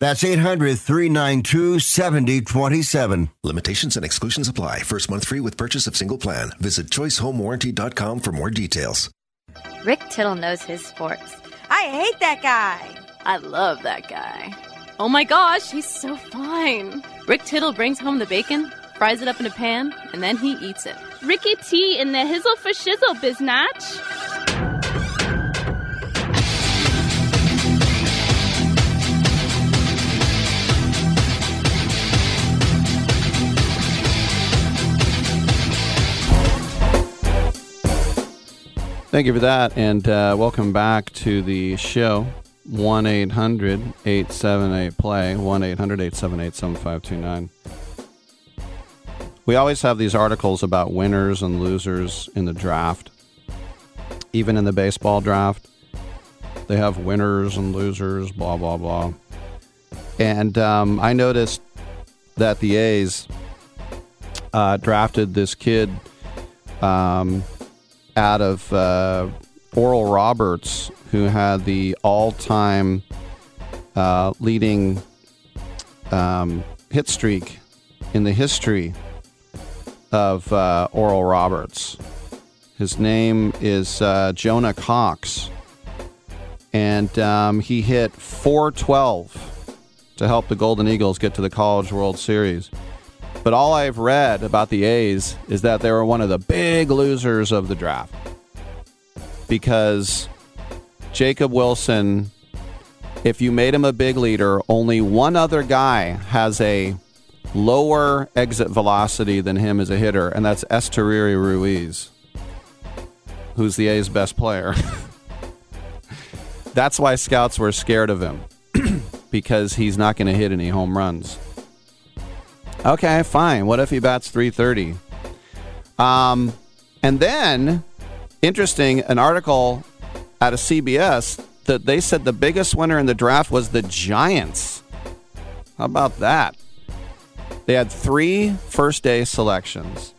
That's eight hundred, three nine two, seven oh two seven. Limitations and exclusions apply. First month free with purchase of single plan. Visit choice home warranty dot com for more details. Rick Tittle knows his sports. I hate that guy. I love that guy. Oh my gosh, he's so fine. Rick Tittle brings home the bacon, fries it up in a pan, and then he eats it. Ricky T in the hizzle for shizzle, biznatch. Thank you for that, and uh, welcome back to the show. one eight hundred, eight seven eight, P L A Y, one eight hundred, eight seven eight, seven five two nine. We always have these articles about winners and losers in the draft. Even in the baseball draft, they have winners and losers, blah, blah, blah. And um, I noticed that the A's uh, drafted this kid Um, out of uh, Oral Roberts, who had the all-time uh, leading um, hit streak in the history of uh, Oral Roberts. His name is uh, Jonah Cox, and um, he hit four twelve to help the Golden Eagles get to the College World Series. But all I've read about the A's is that they were one of the big losers of the draft because Jacob Wilson, if you made him a big leader, only one other guy has a lower exit velocity than him as a hitter, and that's Estuary Ruiz, who's the A's best player. That's why scouts were scared of him because he's not going to hit any home runs. Okay, fine. What if he bats three thirty? Um, and then, interesting, an article out of C B S that they said the biggest winner in the draft was the Giants. How about that? They had three first-day selections,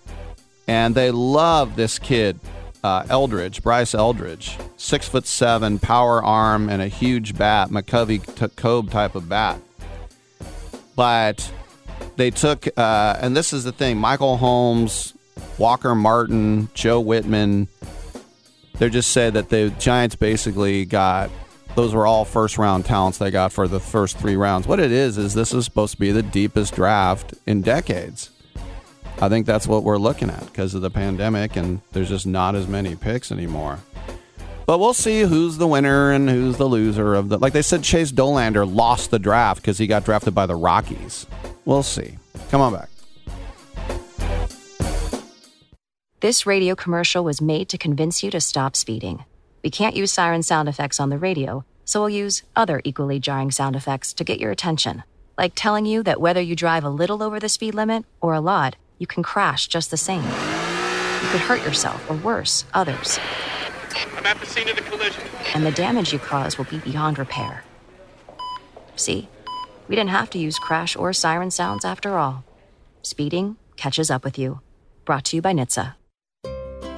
and they love this kid, uh, Eldridge, Bryce Eldridge, six foot seven, power arm, and a huge bat, McCovey Cove type of bat. But they took, uh, and this is the thing, Michael Holmes, Walker Martin, Joe Whitman. They just said that the Giants basically got, those were all first-round talents they got for the first three rounds. What it is, is this is supposed to be the deepest draft in decades. I think that's what we're looking at because of the pandemic, and there's just not as many picks anymore. But we'll see who's the winner and who's the loser of the, like they said, Chase Dolander lost the draft because he got drafted by the Rockies. We'll see. Come on back. This radio commercial was made to convince you to stop speeding. We can't use siren sound effects on the radio, so we'll use other equally jarring sound effects to get your attention. Like telling you that whether you drive a little over the speed limit or a lot, you can crash just the same. You could hurt yourself, or worse, others. I'm at the scene of the collision. And the damage you cause will be beyond repair. See? We didn't have to use crash or siren sounds after all. Speeding catches up with you. Brought to you by N H T S A.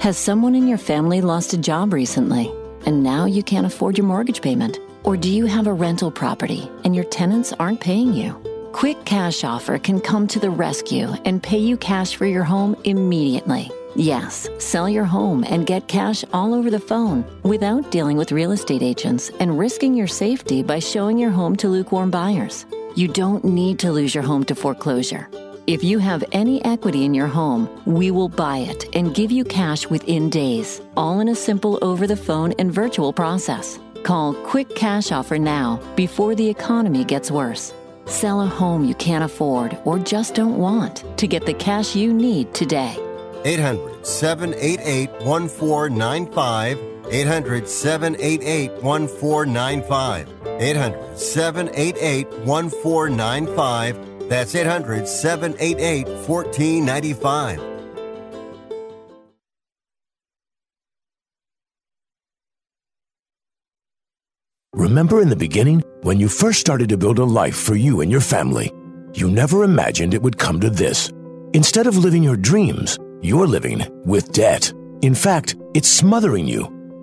Has someone in your family lost a job recently, and now you can't afford your mortgage payment? Or do you have a rental property and your tenants aren't paying you? Quick Cash Offer can come to the rescue and pay you cash for your home immediately. Yes, sell your home and get cash all over the phone without dealing with real estate agents and risking your safety by showing your home to lukewarm buyers. You don't need to lose your home to foreclosure. If you have any equity in your home, we will buy it and give you cash within days, all in a simple over-the-phone and virtual process. Call Quick Cash Offer now before the economy gets worse. Sell a home you can't afford or just don't want to get the cash you need today. eight hundred, seven eight eight, one four nine five. eight hundred, seven eight eight, one four nine five. eight hundred, seven eight eight, one four nine five. That's eight hundred, seven eight eight, one four nine five. Remember in the beginning, when you first started to build a life for you and your family, you never imagined it would come to this. Instead of living your dreams, you're living with debt. In fact, it's smothering you.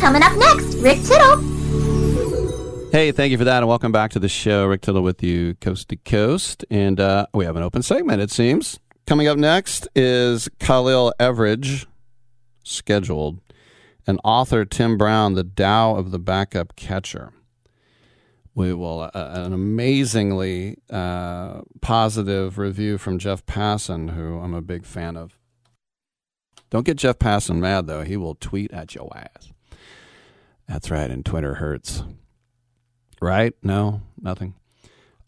Coming up next, Rick Tittle. Hey, thank you for that, and welcome back to the show. Rick Tittle with you, coast to coast, and uh, we have an open segment, it seems. Coming up next is Khalil Everidge, scheduled. And author Tim Brown, the Tao of the Backup Catcher. We will uh, an amazingly uh, positive review from Jeff Passan, who I'm a big fan of. Don't get Jeff Passan mad, though. He will tweet at your ass. That's right, and Twitter hurts. Right? No, nothing.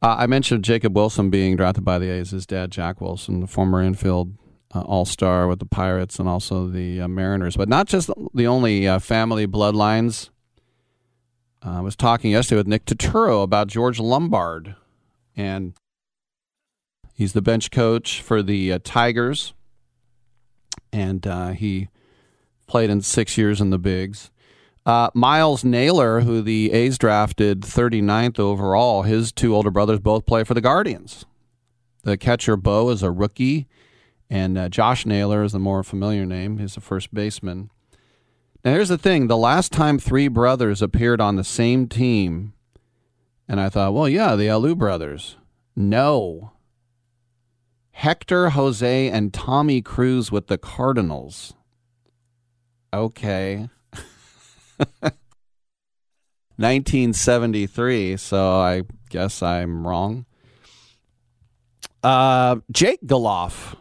Uh, I mentioned Jacob Wilson being drafted by the A's. His dad, Jack Wilson, the former infield Uh, all-star with the Pirates and also the uh, Mariners, but not just the only uh, family bloodlines. Uh, I was talking yesterday with Nick Turturro about George Lombard, and he's the bench coach for the uh, Tigers, and uh, he played in six years in the bigs. Uh, Miles Naylor, who the A's drafted thirty-ninth overall, his two older brothers both play for the Guardians. The catcher, Bo, is a rookie. And uh, Josh Naylor is the more familiar name. He's a first baseman. Now, here's the thing. The last time three brothers appeared on the same team, and I thought, well, yeah, the Alou brothers. No. Hector, Jose, and Tommy Cruz with the Cardinals. Okay. nineteen seventy-three, so I guess I'm wrong. Uh, Jake Galoff.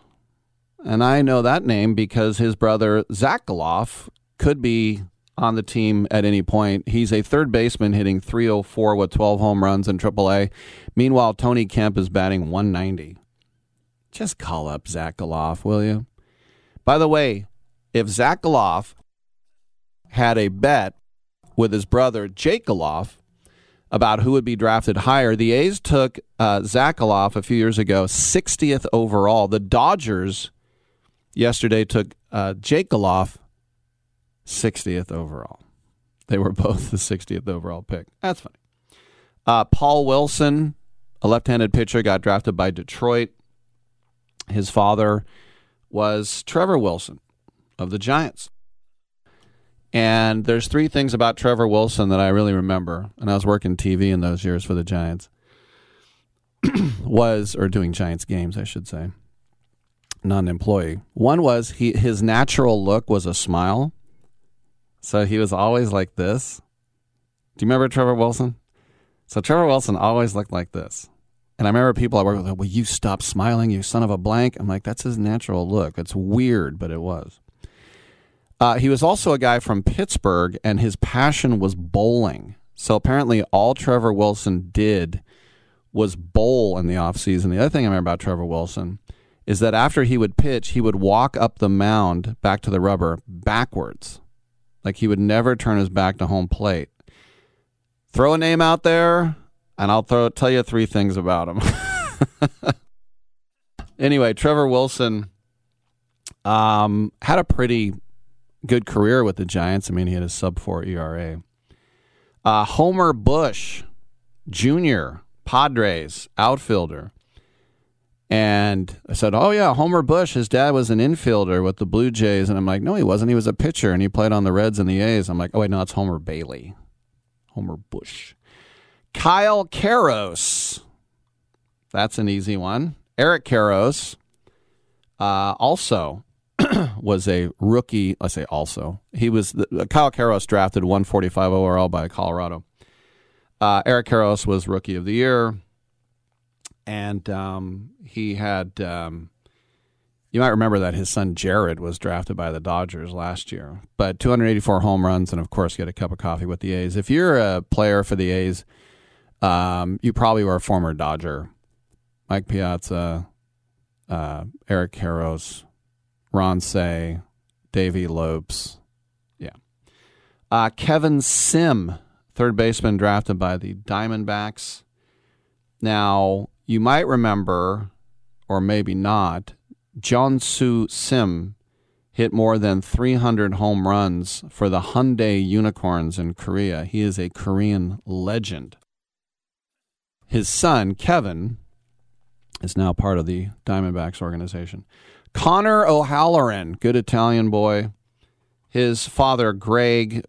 And I know that name because his brother, Zach Galoff, could be on the team at any point. He's a third baseman hitting three oh four with twelve home runs in triple A. Meanwhile, Tony Kemp is batting one ninety. Just call up Zach Galoff, will you? By the way, if Zach Galoff had a bet with his brother, Jake Galoff, about who would be drafted higher, the A's took uh, Zach Galoff a few years ago, sixtieth overall. The Dodgers yesterday took uh, Jake Galoff, sixtieth overall. They were both the sixtieth overall pick. That's funny. Uh, Paul Wilson, a left-handed pitcher, got drafted by Detroit. His father was Trevor Wilson of the Giants. And there's three things about Trevor Wilson that I really remember, and I was working T V in those years for the Giants, was, or doing Giants games, I should say, not an employee. One was he his natural look was a smile, so he was always like this. Do you remember Trevor Wilson? So Trevor Wilson always looked like this. And I remember people I worked with, like, will you stop smiling, you son of a blank? I'm like, that's his natural look. It's weird, but it was. Uh, he was also a guy from Pittsburgh, and his passion was bowling. So apparently all Trevor Wilson did was bowl in the offseason. The other thing I remember about Trevor Wilson is that after he would pitch, he would walk up the mound back to the rubber backwards. Like he would never turn his back to home plate. Throw a name out there, and I'll throw, tell you three things about him. Anyway, Trevor Wilson um, had a pretty good career with the Giants. I mean, he had a sub four E R A. Uh, Homer Bush, Junior, Padres, outfielder. And I said, oh, yeah, Homer Bush, his dad was an infielder with the Blue Jays. And I'm like, no, he wasn't. He was a pitcher, and he played on the Reds and the A's. I'm like, oh, wait, no, it's Homer Bailey. Homer Bush. Kyle Karros. That's an easy one. Eric Karros uh, also was a rookie. I say also. He was the, Kyle Karros drafted one forty-five overall by Colorado. Uh, Eric Karros was Rookie of the Year, and um, he had. Um, you might remember that his son Jared was drafted by the Dodgers last year, but two eighty-four home runs, and of course, get a cup of coffee with the A's. If you're a player for the A's, um, you probably were a former Dodger. Mike Piazza, uh, Eric Karros, Ron Say, Davey Lopes. Yeah. Uh, Kevin Sim, third baseman drafted by the Diamondbacks. Now, you might remember, or maybe not, Jonsoo Sim hit more than three hundred home runs for the Hyundai Unicorns in Korea. He is a Korean legend. His son, Kevin, is now part of the Diamondbacks organization. Connor O'Halloran, good Italian boy. His father, Greg,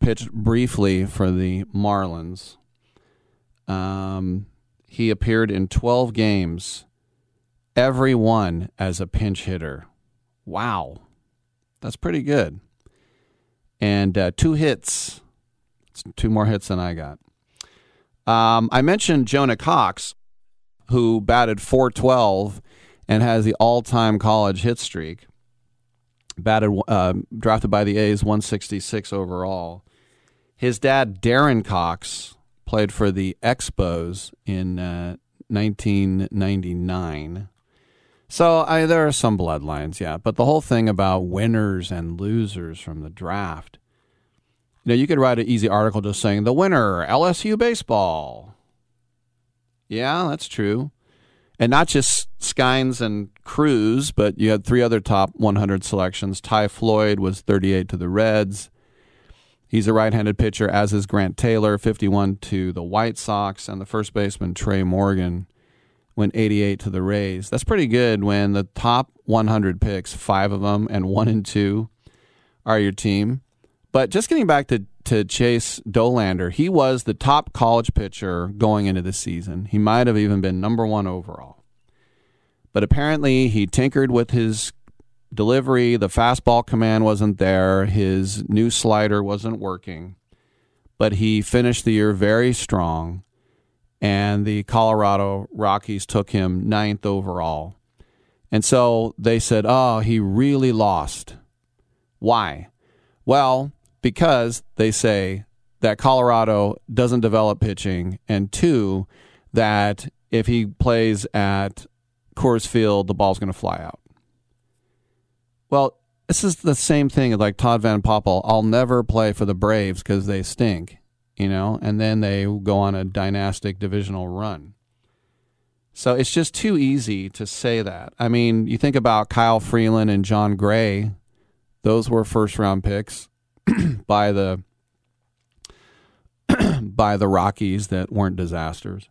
pitched briefly for the Marlins. Um, he appeared in twelve games, every one as a pinch hitter. Wow. That's pretty good. And uh, two hits. It's two more hits than I got. Um, I mentioned Jonah Cox, who batted four twelve and has the all-time college hit streak. Batted, uh, drafted by the A's, one sixty-six overall. His dad, Darren Cox, played for the Expos in uh, nineteen ninety-nine. So I, there are some bloodlines, yeah. But the whole thing about winners and losers from the draft. You know, you could write an easy article just saying, the winner, L S U baseball. Yeah, that's true. And not just Skynes and Cruz, but you had three other top one hundred selections. Ty Floyd was thirty-eight to the Reds. He's a right-handed pitcher, as is Grant Taylor, fifty-one to the White Sox. And the first baseman, Trey Morgan, went eighty-eight to the Rays. That's pretty good when the top one hundred picks, five of them, and one and two are your team. But just getting back to to Chase Dolander, he was the top college pitcher going into the season. He might have even been number one overall. But apparently he tinkered with his delivery. The fastball command wasn't there. His new slider wasn't working. But he finished the year very strong, and the Colorado Rockies took him ninth overall. And so they said, oh, he really lost. Why? Well, because they say that Colorado doesn't develop pitching, and two, that if he plays at Coors Field, the ball's going to fly out. Well, this is the same thing like Todd Van Poppel. I'll never play for the Braves because they stink, you know, and then they go on a dynastic divisional run. So it's just too easy to say that. I mean, you think about Kyle Freeland and John Gray. Those were first-round picks by the by the Rockies that weren't disasters.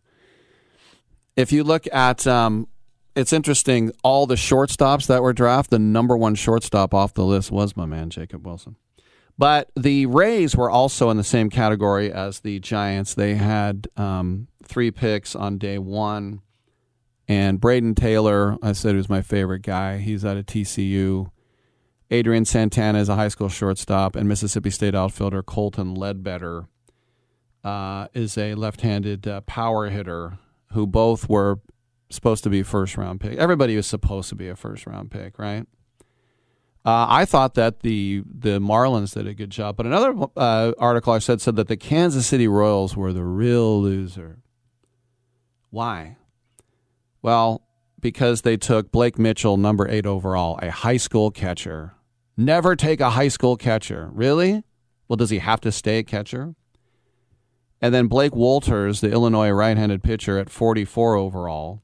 If you look at... Um, It's interesting, all the shortstops that were drafted, the number one shortstop off the list was my man, Jacob Wilson. But the Rays were also in the same category as the Giants. They had um, three picks on day one. And Braden Taylor, I said, was my favorite guy. He's out of T C U. Adrian Santana is a high school shortstop. And Mississippi State outfielder Colton Ledbetter uh, is a left-handed uh, power hitter who both were supposed to be a first-round pick. Everybody was supposed to be a first-round pick, right? Uh, I thought that the the Marlins did a good job, but another uh, article I said said that the Kansas City Royals were the real loser. Why? Well, because they took Blake Mitchell, number eight overall, a high school catcher. Never take a high school catcher. Really? Well, does he have to stay a catcher? And then Blake Walters, the Illinois right-handed pitcher at forty-four overall,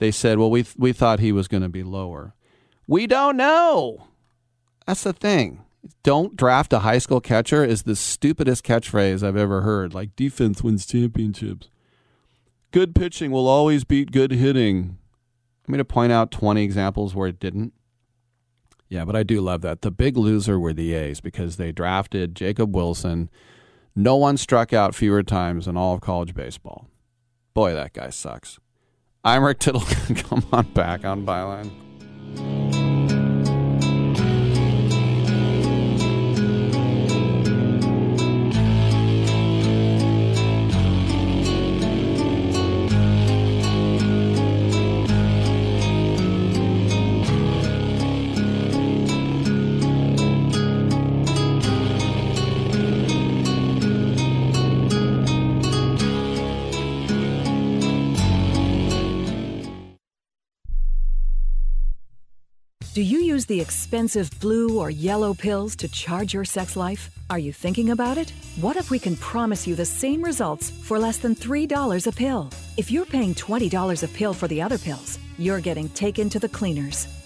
they said, well, we th- we thought he was going to be lower. We don't know. That's the thing. Don't draft a high school catcher is the stupidest catchphrase I've ever heard. Like, defense wins championships. Good pitching will always beat good hitting. I'm going to point out twenty examples where it didn't. Yeah, but I do love that. The big loser were the A's because they drafted Jacob Wilson. No one struck out fewer times in all of college baseball. Boy, that guy sucks. I'm Rick Tittle. Come on back on Byline. Do you use the expensive blue or yellow pills to charge your sex life? Are you thinking about it? What if we can promise you the same results for less than three dollars a pill? If you're paying twenty dollars a pill for the other pills, you're getting taken to the cleaners.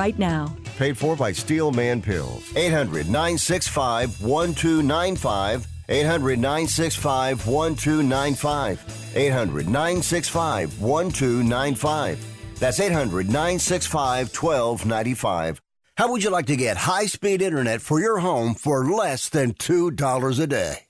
right now. Paid for by Steel Man Pills. eight hundred, nine six five, one two nine five. eight hundred, nine six five, one two nine five. eight hundred, nine six five, one two nine five. That's eight hundred, nine six five, one two nine five. How would you like to get high-speed internet for your home for less than two dollars a day?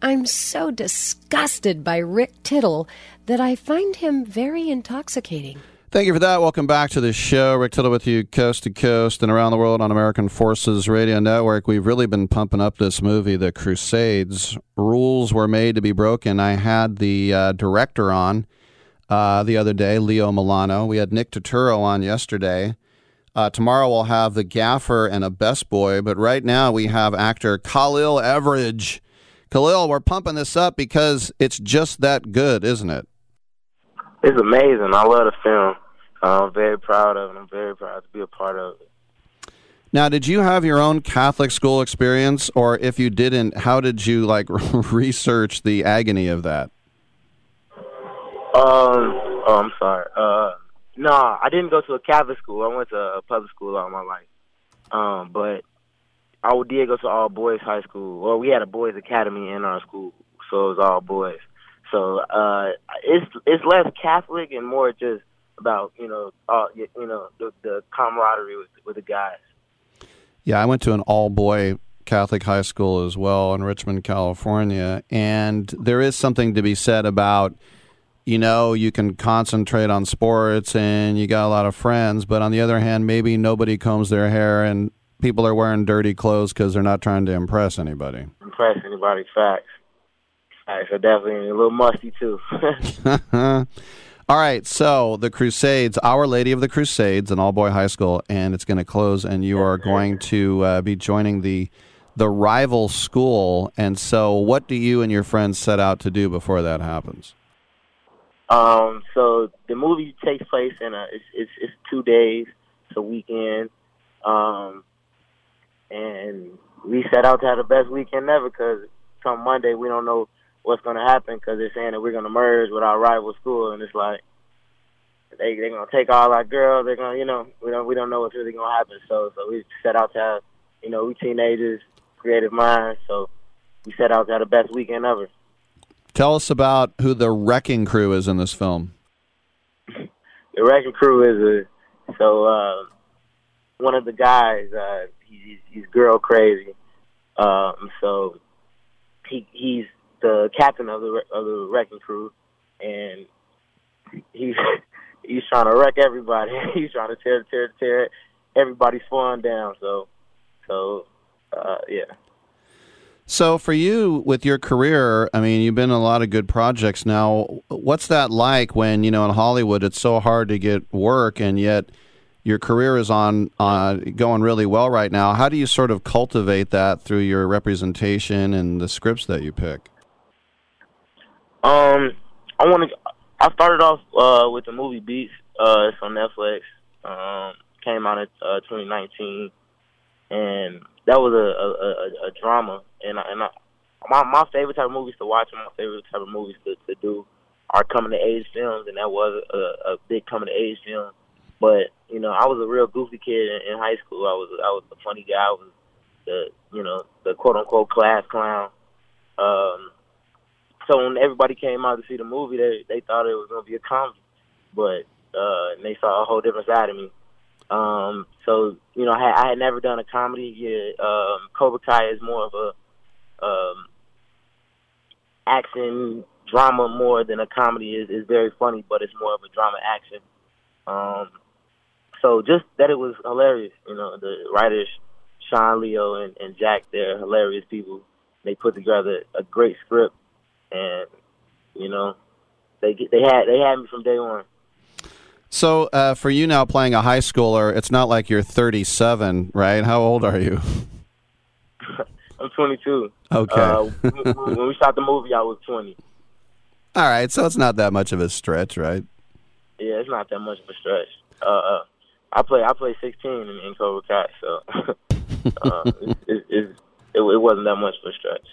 I'm so disgusted by Rick Tittle that I find him very intoxicating. Thank you for that. Welcome back to the show. Rick Tittle with you coast to coast and around the world on American Forces Radio Network. We've really been pumping up this movie, The Crusades. Rules were made to be broken. I had the uh, director on uh, the other day, Leo Milano. We had Nick Turturro on yesterday. Uh, tomorrow we'll have the gaffer and a best boy, but right now we have actor Khalil Everidge. Khalil, we're pumping this up because it's just that good, isn't it? It's amazing. I love the film. I'm very proud of it. I'm very proud to be a part of it. Now, did you have your own Catholic school experience, or if you didn't, how did you like research the agony of that? Um, oh, I'm sorry. Uh, no, I didn't go to a Catholic school. I went to a public school all my life. Um, but I did go to all boys high school, or we had a boys academy in our school, so it was all boys. So uh, it's it's less Catholic and more just about you know all, you know the, the camaraderie with with the guys. Yeah, I went to an all boy Catholic high school as well in Richmond, California, and there is something to be said about you know you can concentrate on sports and you got a lot of friends, but on the other hand, maybe nobody combs their hair and people are wearing dirty clothes because they're not trying to impress anybody. Impress anybody, facts. Facts are definitely a little musty, too. All right, so the Crusades, Our Lady of the Crusades, an all-boy high school, and it's going to close, and you are going to uh, be joining the the rival school. And so what do you and your friends set out to do before that happens? Um, so the movie takes place in a, it's, it's, it's two days, it's a weekend. Um... And we set out to have the best weekend ever because come Monday, we don't know what's going to happen because they're saying that we're going to merge with our rival school. And it's like, they, they're going to take all our girls. They're going to, you know, we don't we don't know what's really going to happen. So so we set out to have, you know, we teenagers, creative minds. So we set out to have the best weekend ever. Tell us about who the wrecking crew is in this film. The wrecking crew is, a, so uh, one of the guys, uh, He's, he's girl crazy, um, so he, he's the captain of the of the wrecking crew, and he's he's trying to wreck everybody. He's trying to tear tear tear everybody's fun down. So so uh, yeah. So for you with your career, I mean, you've been in a lot of good projects now. What's that like when you know in Hollywood it's so hard to get work and yet your career is on, on going really well right now. How do you sort of cultivate that through your representation and the scripts that you pick? Um, I want to. I started off uh, with the movie Beats. Uh, it's on Netflix. Um, came out in uh, twenty nineteen, and that was a, a, a, a drama. And I, and I, my my favorite type of movies to watch, and my favorite type of movies to, to do, are coming to age films, and that was a, a big coming to age film. But you know, I was a real goofy kid in, in high school. I was I was the funny guy. I was the you know the quote unquote class clown. Um, so when everybody came out to see the movie, they they thought it was gonna be a comedy, but uh, and they saw a whole different side of me. Um, so you know, I had, I had never done a comedy yet. Um, Cobra Kai is more of a um, action drama more than a comedy. Is is very funny, but it's more of a drama action. Um, so just that it was hilarious. You know, the writers, Sean Leo and, and Jack, they're hilarious people. They put together a great script, and you know, they they had they had me from day one. So uh, for you now playing a high schooler, it's not like you're thirty-seven, right? How old are you? I'm twenty-two. Okay. Uh, when we shot the movie, I was twenty. All right, so it's not that much of a stretch, right? Yeah, it's not that much of a stretch. Uh, I play I play sixteen in, in Cobra Kai, so uh, it, it, it, it wasn't that much of a stretch.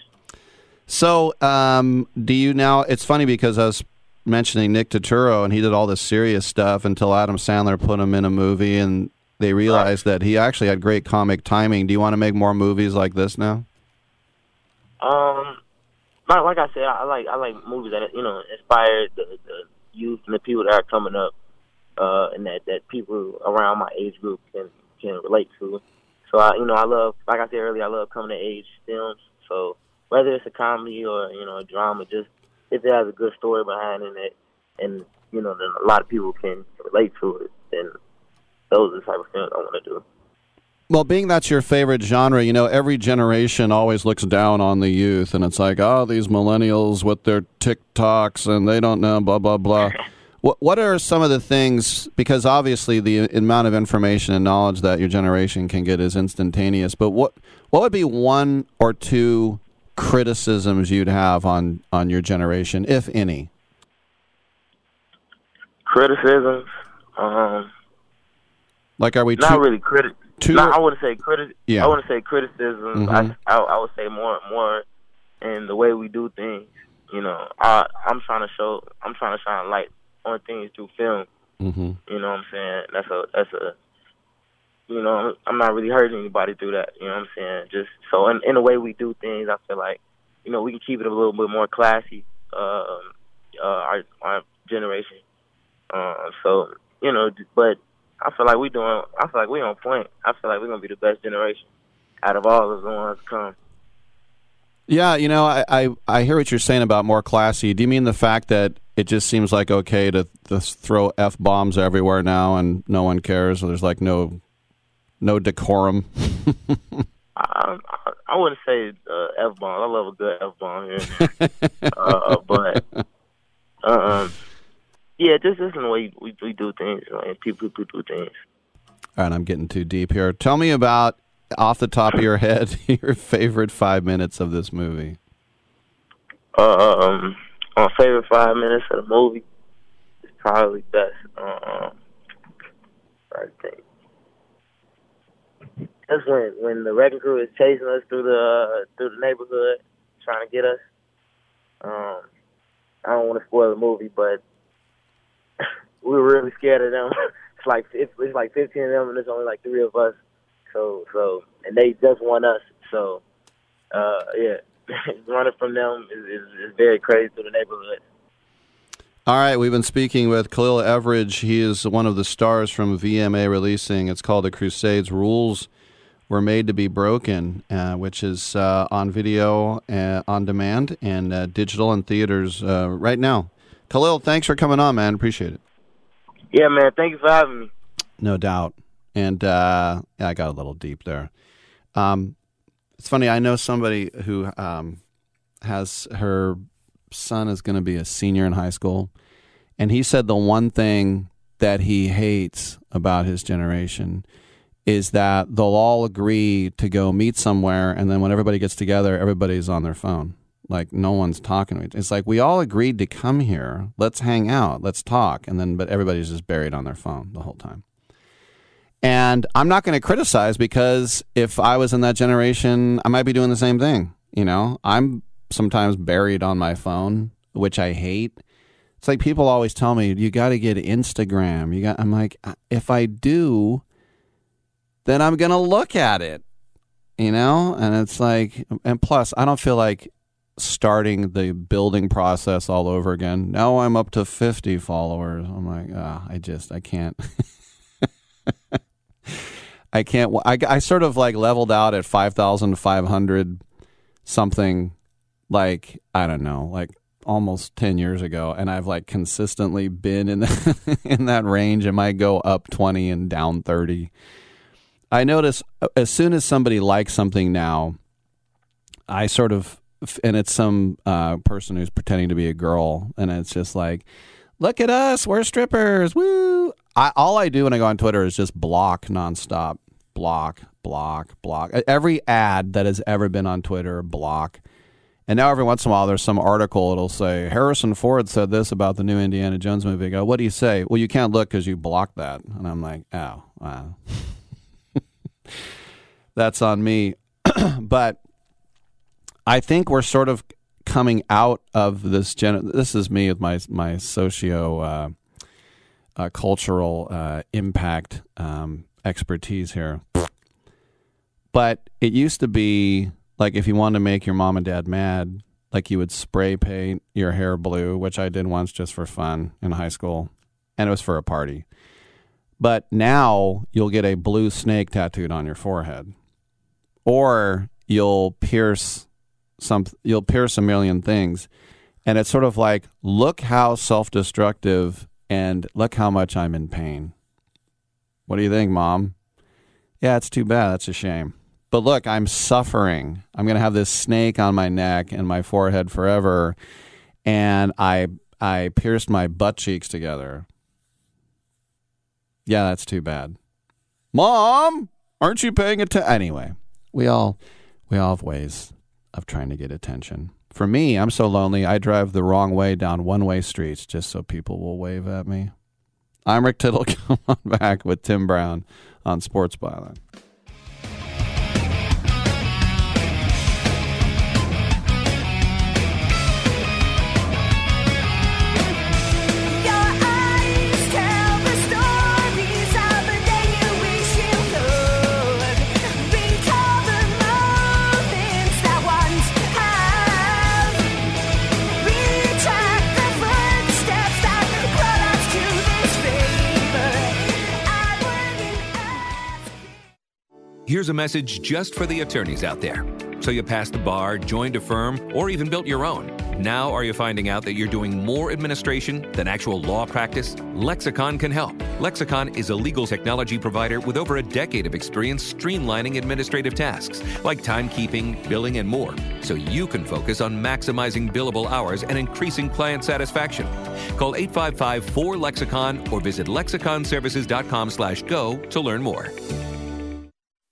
So um, do you now, it's funny because I was mentioning Nick Turturro, and he did all this serious stuff until Adam Sandler put him in a movie, and they realized right. that he actually had great comic timing. Do you want to make more movies like this now? Um, like I said, I like I like movies that, you know, inspire the, the youth and the people that are coming up, uh, and that, that people around my age group can, can relate to. So, I, you know, I love, like I said earlier, I love coming-to-age films. So whether it's a comedy or, you know, a drama, just if it has a good story behind it and, you know, then a lot of people can relate to it, then those are the type of films I want to do. Well, being that's your favorite genre, you know, every generation always looks down on the youth, and it's like, oh, these millennials with their TikToks, and they don't know, blah, blah, blah. what, what are some of the things, because obviously the amount of information and knowledge that your generation can get is instantaneous, but what what would be one or two criticisms you'd have on, on your generation, if any? Criticisms? Um, like, are we not too... Not really criticism. No, I wouldn't say criti- yeah. I wouldn't say criticism. Mm-hmm. I, I I would say more more in the way we do things. You know, I I'm trying to show I'm trying to shine light on things through film. Mm-hmm. You know what I'm saying? That's a that's a you know I'm not really hurting anybody through that. You know what I'm saying? Just so in in the way we do things, I feel like you know we can keep it a little bit more classy. Uh, uh, our our generation. Uh, so you know, but. I feel like we doing. I feel like we on point. I feel like we're gonna be the best generation out of all of the ones to come. Yeah, you know, I, I I hear what you're saying about more classy. Do you mean the fact that it just seems like okay to, to throw F bombs everywhere now and no one cares? There's like no no decorum. I, I I wouldn't say uh, F bombs. I love a good F bomb here, uh, but. Um, Yeah, this isn't the way we, we do things, right? People, people do things. All right, I'm getting too deep here. Tell me about, off the top of your head, your favorite five minutes of this movie. Um, my favorite five minutes of the movie is probably best. Um, I think that's when when the wrecking crew is chasing us through the uh, through the neighborhood, trying to get us. Um, I don't want to spoil the movie, but. We were really scared of them. It's like it's, it's like fifteen of them, and there's only like three of us. So so, and they just want us. So uh, yeah, running from them is, is, is very crazy through the neighborhood. All right, we've been speaking with Khalil Everidge. He is one of the stars from V M A Releasing. It's called The Crusades. Rules were made to be broken, uh, which is uh, on video, uh, on demand, and uh, digital in theaters uh, right now. Khalil, thanks for coming on, man. Appreciate it. Yeah, man. Thank you for having me. No doubt. And uh, yeah, I got a little deep there. Um, it's funny. I know somebody who um, has her son is going to be a senior in high school. And he said the one thing that he hates about his generation is that they'll all agree to go meet somewhere, and then when everybody gets together, everybody's on their phone. Like, no one's talking to each other. It's like, we all agreed to come here. Let's hang out. Let's talk. And then, but everybody's just buried on their phone the whole time. And I'm not going to criticize, because if I was in that generation, I might be doing the same thing. You know, I'm sometimes buried on my phone, which I hate. It's like people always tell me, you got to get Instagram. You got. I'm like, if I do, then I'm going to look at it, you know? And it's like, and plus, I don't feel like starting the building process all over again. Now I'm up to fifty followers. I'm like, ah, oh, I just, I can't. I can't. I, I sort of like leveled out at five thousand five hundred something, like, I don't know, like almost ten years ago. And I've like consistently been in the, in that range. It might go up twenty and down thirty. I notice as soon as somebody likes something now, I sort of, and it's some uh, person who's pretending to be a girl, and it's just like, look at us, we're strippers, woo! I, all I do when I go on Twitter is just block nonstop, block, block, block. Every ad that has ever been on Twitter, block. And now every once in a while there's some article, it'll say, Harrison Ford said this about the new Indiana Jones movie. I go, what do you say? Well, you can't look because you blocked that. And I'm like, oh, wow. That's on me. But I think we're sort of coming out of this gen. This is me with my my socio uh, uh, cultural uh, impact um, expertise here. But it used to be like, if you wanted to make your mom and dad mad, like you would spray paint your hair blue, which I did once just for fun in high school, and it was for a party. But now you'll get a blue snake tattooed on your forehead, or you'll pierce some, you'll pierce a million things. And it's sort of like, look how self-destructive and look how much I'm in pain. What do you think, Mom? Yeah, it's too bad. That's a shame. But look, I'm suffering. I'm going to have this snake on my neck and my forehead forever. And I, I pierced my butt cheeks together. Yeah, that's too bad. Mom, aren't you paying attention? Anyway, we all we all have ways of trying to get attention. For me, I'm so lonely, I drive the wrong way down one-way streets just so people will wave at me. I'm Rick Tittle. Come on back with Tim Brown on Sports Byline. Here's a message just for the attorneys out there. So you passed the bar, joined a firm, or even built your own. Now are you finding out that you're doing more administration than actual law practice? Lexicon can help. Lexicon is a legal technology provider with over a decade of experience streamlining administrative tasks like timekeeping, billing, and more, so you can focus on maximizing billable hours and increasing client satisfaction. Call eight five five, four, lexicon or visit lexicon services dot com slash go to learn more.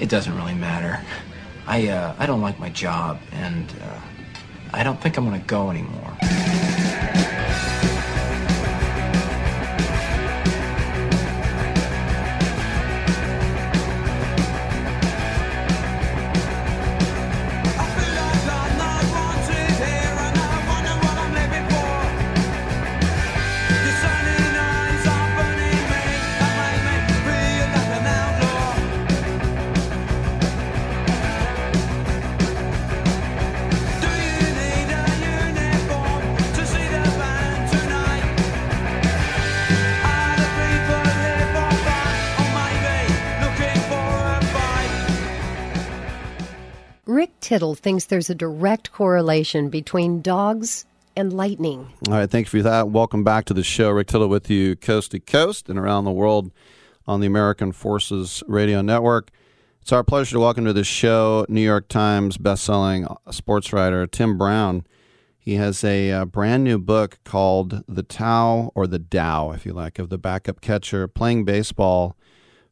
It doesn't really matter. I, uh, I don't like my job, and uh, I don't think I'm going to go anymore. Rick Tittle thinks there's a direct correlation between dogs and lightning. All right, thanks for that. Welcome back to the show. Rick Tittle with you coast to coast and around the world on the American Forces Radio Network. It's our pleasure to welcome to the show New York Times bestselling sports writer Tim Brown. He has a, a brand new book called The Tao, or The Dow, if you like, of the backup catcher playing baseball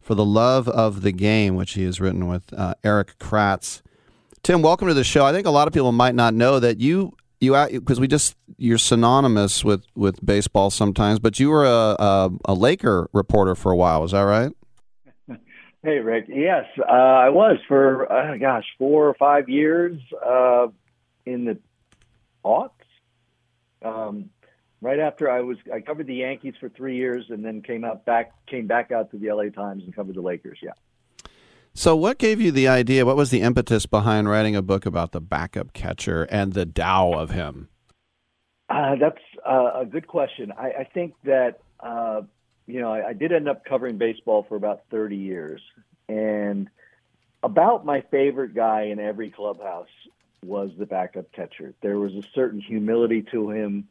for the love of the game, which he has written with uh, Eric Kratz. Tim, welcome to the show. I think a lot of people might not know that you, you because we just, you're synonymous with, with baseball sometimes, but you were a, a, a Laker reporter for a while. Is that right? Hey, Rick. Yes, uh, I was for, uh, gosh, four or five years uh, in the aughts. Um, right after I was, I covered the Yankees for three years and then came out back, came back out to the L A Times and covered the Lakers. Yeah. So what gave you the idea? What was the impetus behind writing a book about the backup catcher and the Tao of him? Uh, that's uh, a good question. I, I think that, uh, you know, I, I did end up covering baseball for about thirty years. And about my favorite guy in every clubhouse was the backup catcher. There was a certain humility to him.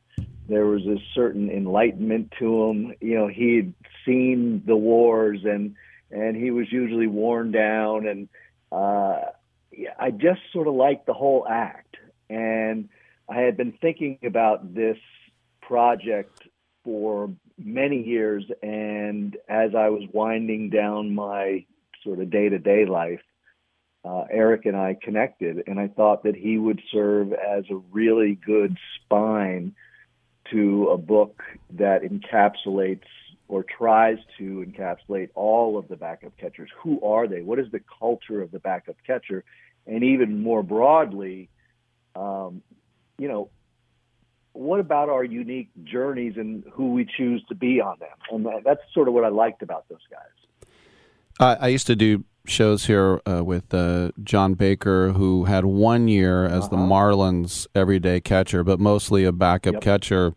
There was a certain enlightenment to him. You know, he had seen the wars and and he was usually worn down, and uh, I just sort of liked the whole act. And I had been thinking about this project for many years, and as I was winding down my sort of day-to-day life, uh, Eric and I connected, and I thought that he would serve as a really good spine to a book that encapsulates or tries to encapsulate all of the backup catchers. Who are they? What is the culture of the backup catcher? And even more broadly, um, you know, what about our unique journeys and who we choose to be on them? And that, that's sort of what I liked about those guys. Uh, I used to do shows here uh, with uh, John Baker, who had one year as uh-huh. the Marlins everyday catcher, but mostly a backup yep. catcher.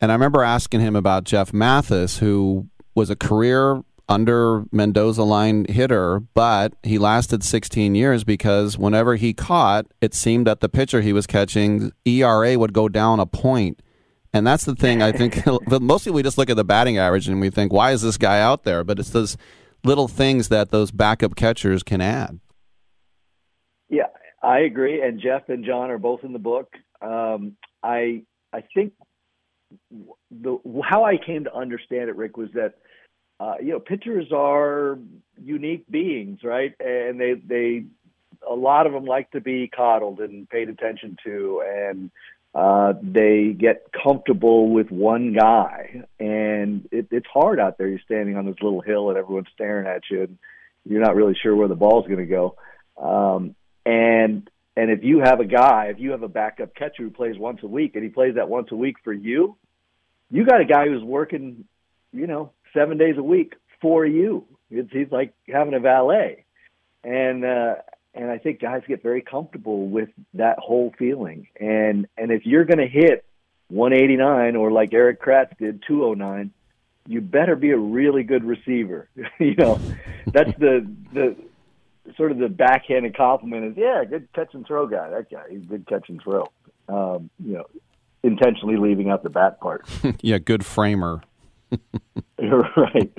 And I remember asking him about Jeff Mathis, who was a career under Mendoza line hitter, but he lasted sixteen years because whenever he caught, it seemed that the pitcher he was catching, E R A would go down a point. And that's the thing I think, mostly we just look at the batting average and we think, why is this guy out there? But it's those little things that those backup catchers can add. Yeah, I agree. And Jeff and John are both in the book. Um, I I think the how I came to understand it, Rick, was that uh, you know pitchers are unique beings, right? And they they a lot of them like to be coddled and paid attention to, and uh, they get comfortable with one guy, and it, it's hard out there. You're standing on this little hill, and everyone's staring at you, and you're not really sure where the ball's going to go. Um, and and if you have a guy, if you have a backup catcher who plays once a week, and he plays that once a week for you, you got a guy who's working, you know, seven days a week for you. It's, he's like having a valet, and uh, and I think guys get very comfortable with that whole feeling. And and if you're going to hit one eighty-nine or like Eric Kratz did two oh nine, you better be a really good receiver. You know, that's the the. sort of the backhanded compliment is, yeah, good catch and throw guy. That guy, he's a good catch and throw. Um, you know, intentionally leaving out the bat part. Yeah, good framer. Right.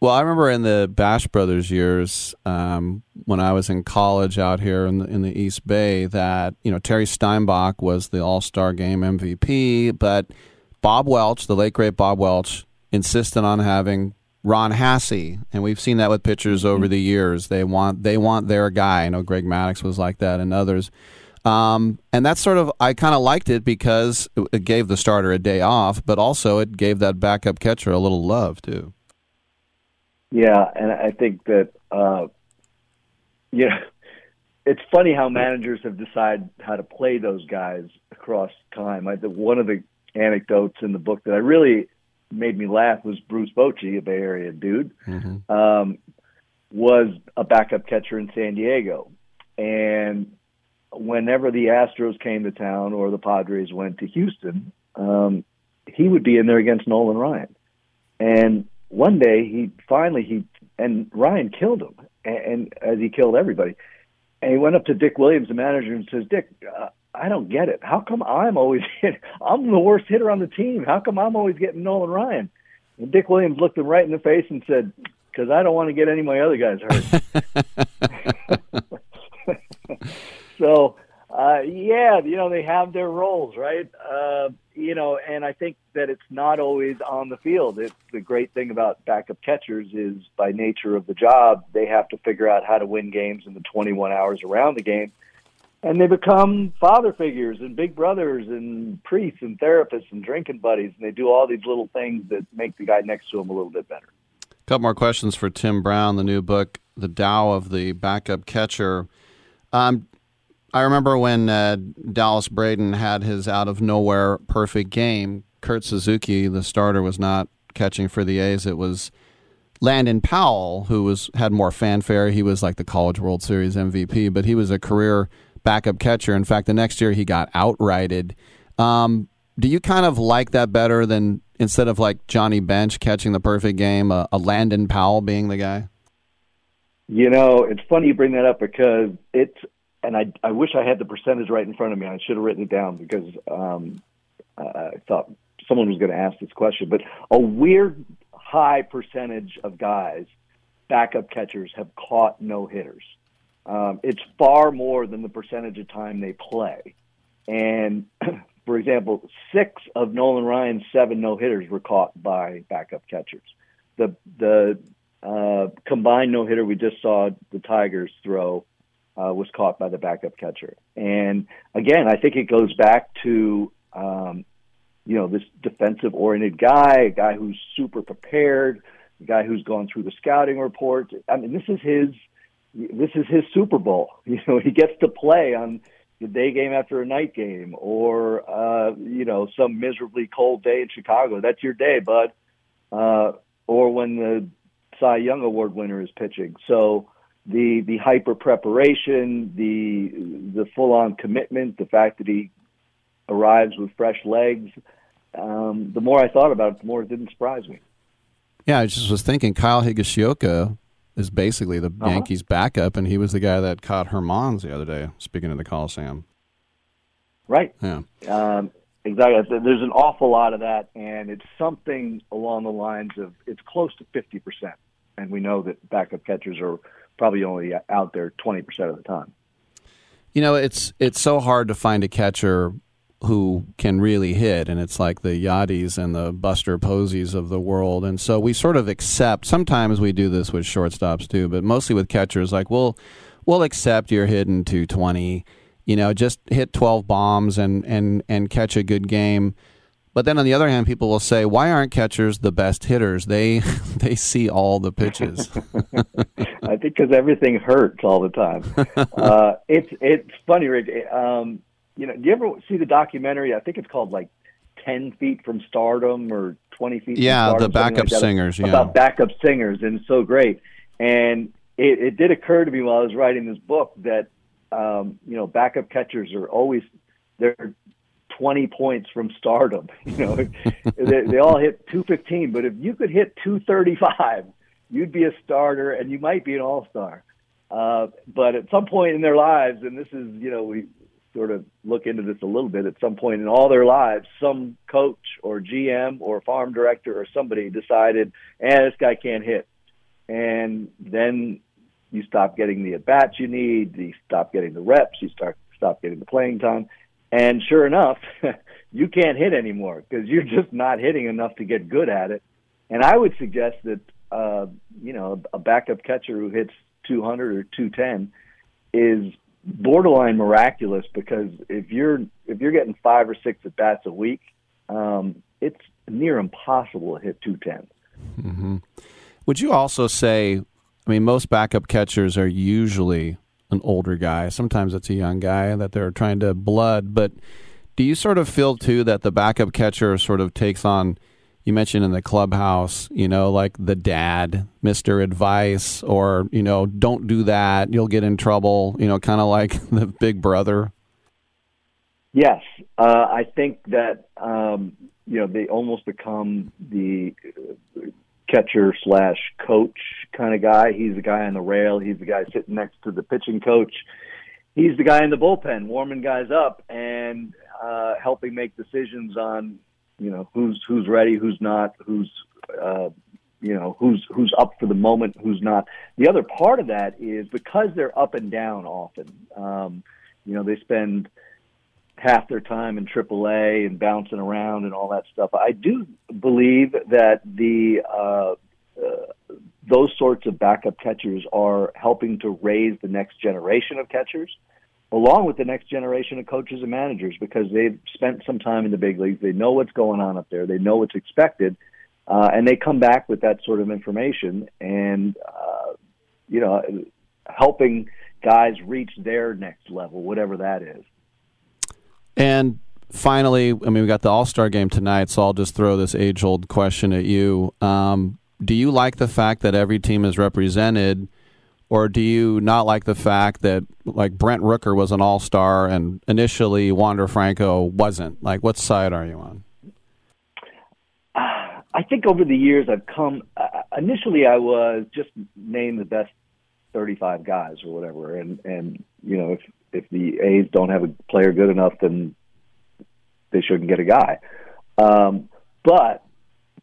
Well, I remember in the Bash Brothers years, um, when I was in college out here in the, in the East Bay, that, you know, Terry Steinbach was the All-Star Game M V P, but Bob Welch, the late great Bob Welch, insisted on having Ron Hasse, and we've seen that with pitchers over the years. They want they want their guy. I know Greg Maddux was like that, and others. Um, and that's sort of, I kind of liked it because it gave the starter a day off, but also it gave that backup catcher a little love too. Yeah, and I think that uh, you know, it's funny how managers have decided how to play those guys across time. I, the, one of the anecdotes in the book that I really made me laugh was Bruce Bochy, a Bay Area dude, mm-hmm. um, was a backup catcher in San Diego. And whenever the Astros came to town or the Padres went to Houston, um, he would be in there against Nolan Ryan. And one day he finally, he and Ryan killed him, and, and as he killed everybody. And he went up to Dick Williams, the manager, and says, Dick, uh, I don't get it. How come I'm always hit? I'm the worst hitter on the team. How come I'm always getting Nolan Ryan? And Dick Williams looked him right in the face and said, because I don't want to get any of my other guys hurt. So, uh, yeah, you know, they have their roles, right? Uh, you know, and I think that it's not always on the field. It's the great thing about backup catchers is by nature of the job, they have to figure out how to win games in the twenty-one hours around the game. And they become father figures and big brothers and priests and therapists and drinking buddies. And they do all these little things that make the guy next to him a little bit better. A couple more questions for Tim Brown, the new book, The Tao of the Backup Catcher. Um, I remember when uh, Dallas Braden had his out-of-nowhere perfect game, Kurt Suzuki, the starter, was not catching for the A's. It was Landon Powell, who was had more fanfare. He was like the College World Series M V P, but he was a career backup catcher. In fact, the next year he got outrighted. Um, do you kind of like that better than, instead of like Johnny Bench catching the perfect game, a, a Landon Powell being the guy? You know, it's funny you bring that up because it's, and I, I wish I had the percentage right in front of me. I should have written it down because um, I thought someone was going to ask this question, but a weird high percentage of guys, backup catchers, have caught no hitters. Um, it's far more than the percentage of time they play. And, for example, six of Nolan Ryan's seven no-hitters were caught by backup catchers. The the uh, combined no-hitter we just saw the Tigers throw uh, was caught by the backup catcher. And, again, I think it goes back to, um, you know, this defensive-oriented guy, a guy who's super prepared, a guy who's gone through the scouting report. I mean, this is his – This is his Super Bowl. You know, he gets to play on the day game after a night game or, uh, you know, some miserably cold day in Chicago. That's your day, bud. Uh, or when the Cy Young Award winner is pitching. So the the hyper preparation, the the full-on commitment, the fact that he arrives with fresh legs, um, the more I thought about it, the more it didn't surprise me. Yeah, I just was thinking Kyle Higashioka is basically the uh-huh. Yankees' backup, and he was the guy that caught Hermans the other day, speaking of the Coliseum. Right. Yeah. Um, exactly. There's an awful lot of that, and it's something along the lines of it's close to fifty percent, and we know that backup catchers are probably only out there twenty percent of the time. You know, it's it's so hard to find a catcher who can really hit, and it's like the Yachties and the Buster Posies of the world. And so we sort of accept, sometimes we do this with shortstops too, but mostly with catchers, like we'll, we'll accept you're hitting two twenty, you know, just hit twelve bombs and, and, and catch a good game. But then on the other hand, people will say, why aren't catchers the best hitters? They they see all the pitches. I think because everything hurts all the time. Uh, it's it's funny, Rick. Um, you know, do you ever see the documentary? I think it's called like ten feet from Stardom or twenty feet. Yeah, from Stardom, the backup like singers. Yeah, about backup singers, and it's so great. And it, it did occur to me while I was writing this book that um, you know, backup catchers are always they're twenty points from stardom. You know, they, they all hit two fifteen, but if you could hit two thirty-five, you'd be a starter and you might be an all-star. Uh, but at some point in their lives, and this is, you know, we sort of look into this a little bit, at some point in all their lives, some coach or G M or farm director or somebody decided, eh, this guy can't hit. And then you stop getting the at-bats you need, you stop getting the reps, you start stop getting the playing time. And sure enough, you can't hit anymore because you're just not hitting enough to get good at it. And I would suggest that, uh, you know, a backup catcher who hits two hundred or two ten is borderline miraculous, because if you're if you're getting five or six at bats a week, um, it's near impossible to hit two ten. Mm-hmm. Would you also say, I mean, most backup catchers are usually an older guy, sometimes it's a young guy that they're trying to blood, but do you sort of feel too that the backup catcher sort of takes on, you mentioned in the clubhouse, you know, like the dad, Mister Advice, or, you know, don't do that, you'll get in trouble, you know, kind of like the big brother? Yes. Uh, I think that, um, you know, they almost become the catcher slash coach kind of guy. He's the guy on the rail. He's the guy sitting next to the pitching coach. He's the guy in the bullpen, warming guys up and uh, helping make decisions on, you know, who's who's ready, who's not, who's uh, you know, who's who's up for the moment, who's not. The other part of that is because they're up and down often. Um, you know, they spend half their time in triple A and bouncing around and all that stuff. I do believe that the uh, uh, those sorts of backup catchers are helping to raise the next generation of catchers, along with the next generation of coaches and managers, because they've spent some time in the big leagues. They know what's going on up there. They know what's expected, uh, and they come back with that sort of information and, uh, you know, helping guys reach their next level, whatever that is. And finally, I mean, we got the All-Star game tonight, so I'll just throw this age-old question at you. Um, do you like the fact that every team is represented, or do you not like the fact that, like, Brent Rooker was an All-Star and initially Wander Franco wasn't? Like, what side are you on? Uh, I think over the years I've come uh, – initially I was just named the best thirty-five guys or whatever, and, and you know, if – if the A's don't have a player good enough, then they shouldn't get a guy. Um, but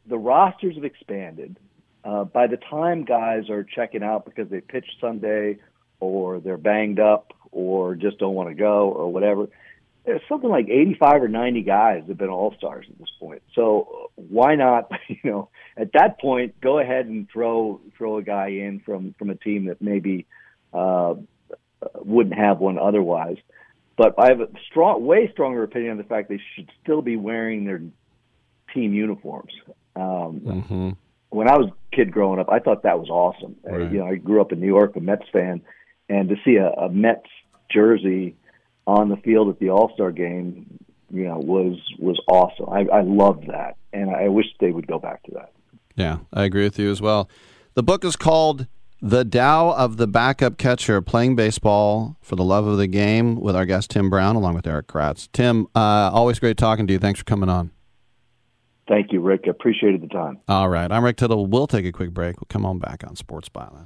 the rosters have expanded. Uh, by the time guys are checking out because they pitched Sunday or they're banged up or just don't want to go or whatever, there's something like eighty-five or ninety guys have been all-stars at this point. So why not, you know, at that point, go ahead and throw throw a guy in from, from a team that maybe uh, – wouldn't have one otherwise. But I have a strong, way stronger opinion on the fact they should still be wearing their team uniforms. Um, mm-hmm. When I was a kid growing up, I thought that was awesome. Right. I, you know, I grew up in New York, a Mets fan, and to see a, a Mets jersey on the field at the All-Star game, you know, was was awesome. I, I loved that, and I wish they would go back to that. Yeah, I agree with you as well. The book is called The Tao of the Backup Catcher, Playing Baseball for the Love of the Game, with our guest Tim Brown, along with Eric Kratz. Tim, uh, always great talking to you. Thanks for coming on. Thank you, Rick. I appreciated the time. All right. I'm Rick Tittle. We'll take a quick break. We'll come on back on Sports Byline.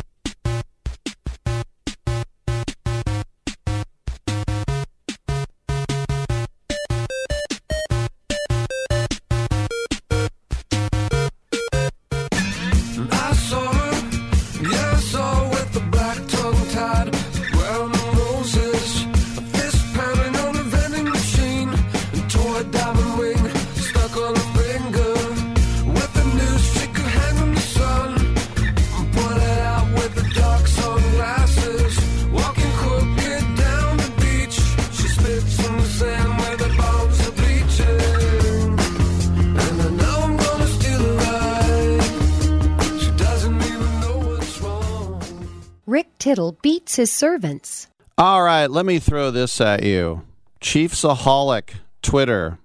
Tittle beats his servants. All right, let me throw this at you. Chiefsaholic Twitter.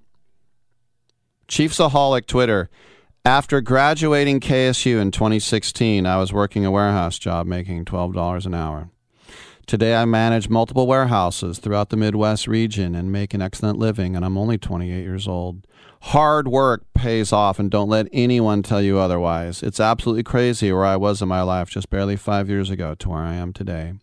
Chiefsaholic Twitter. After graduating K S U in twenty sixteen, I was working a warehouse job making twelve dollars an hour. Today, I manage multiple warehouses throughout the Midwest region and make an excellent living, and I'm only twenty-eight years old. Hard work pays off, and don't let anyone tell you otherwise. It's absolutely crazy where I was in my life just barely five years ago to where I am today.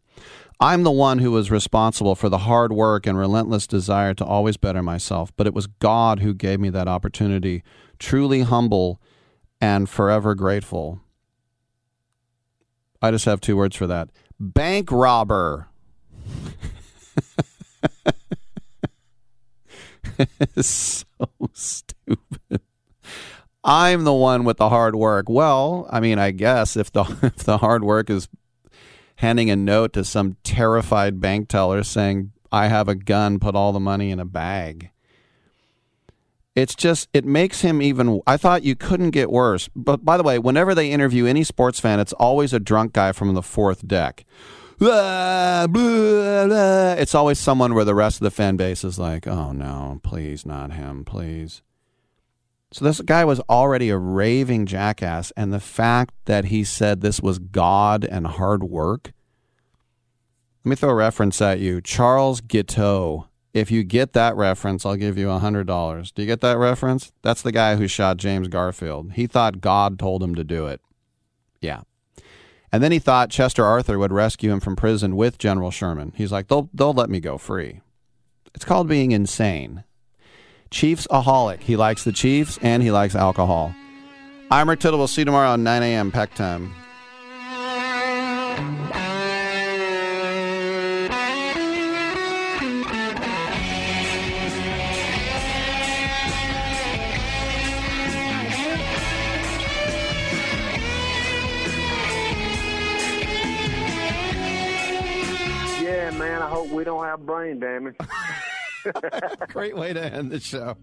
I'm the one who was responsible for the hard work and relentless desire to always better myself, but it was God who gave me that opportunity. Truly humble and forever grateful. I just have two words for that. Bank robber. It's so stupid. I'm the one with the hard work. Well, I mean, I guess if the if the hard work is handing a note to some terrified bank teller saying, I have a gun, put all the money in a bag. It's just, it makes him even, I thought you couldn't get worse. But by the way, whenever they interview any sports fan, it's always a drunk guy from the fourth deck. Blah, blah, blah. It's always someone where the rest of the fan base is like, oh no, please not him, please. So this guy was already a raving jackass, and the fact that he said this was God and hard work. Let me throw a reference at you. Charles Guiteau. If you get that reference, I'll give you one hundred dollars. Do you get that reference? That's the guy who shot James Garfield. He thought God told him to do it. Yeah. And then he thought Chester Arthur would rescue him from prison with General Sherman. He's like, they'll, they'll let me go free. It's called being insane. Chiefs-aholic. He likes the Chiefs, and he likes alcohol. I'm Rick Tittle. We'll see you tomorrow on nine a.m. P E C time. Man, I hope we don't have brain damage. Great way to end the show.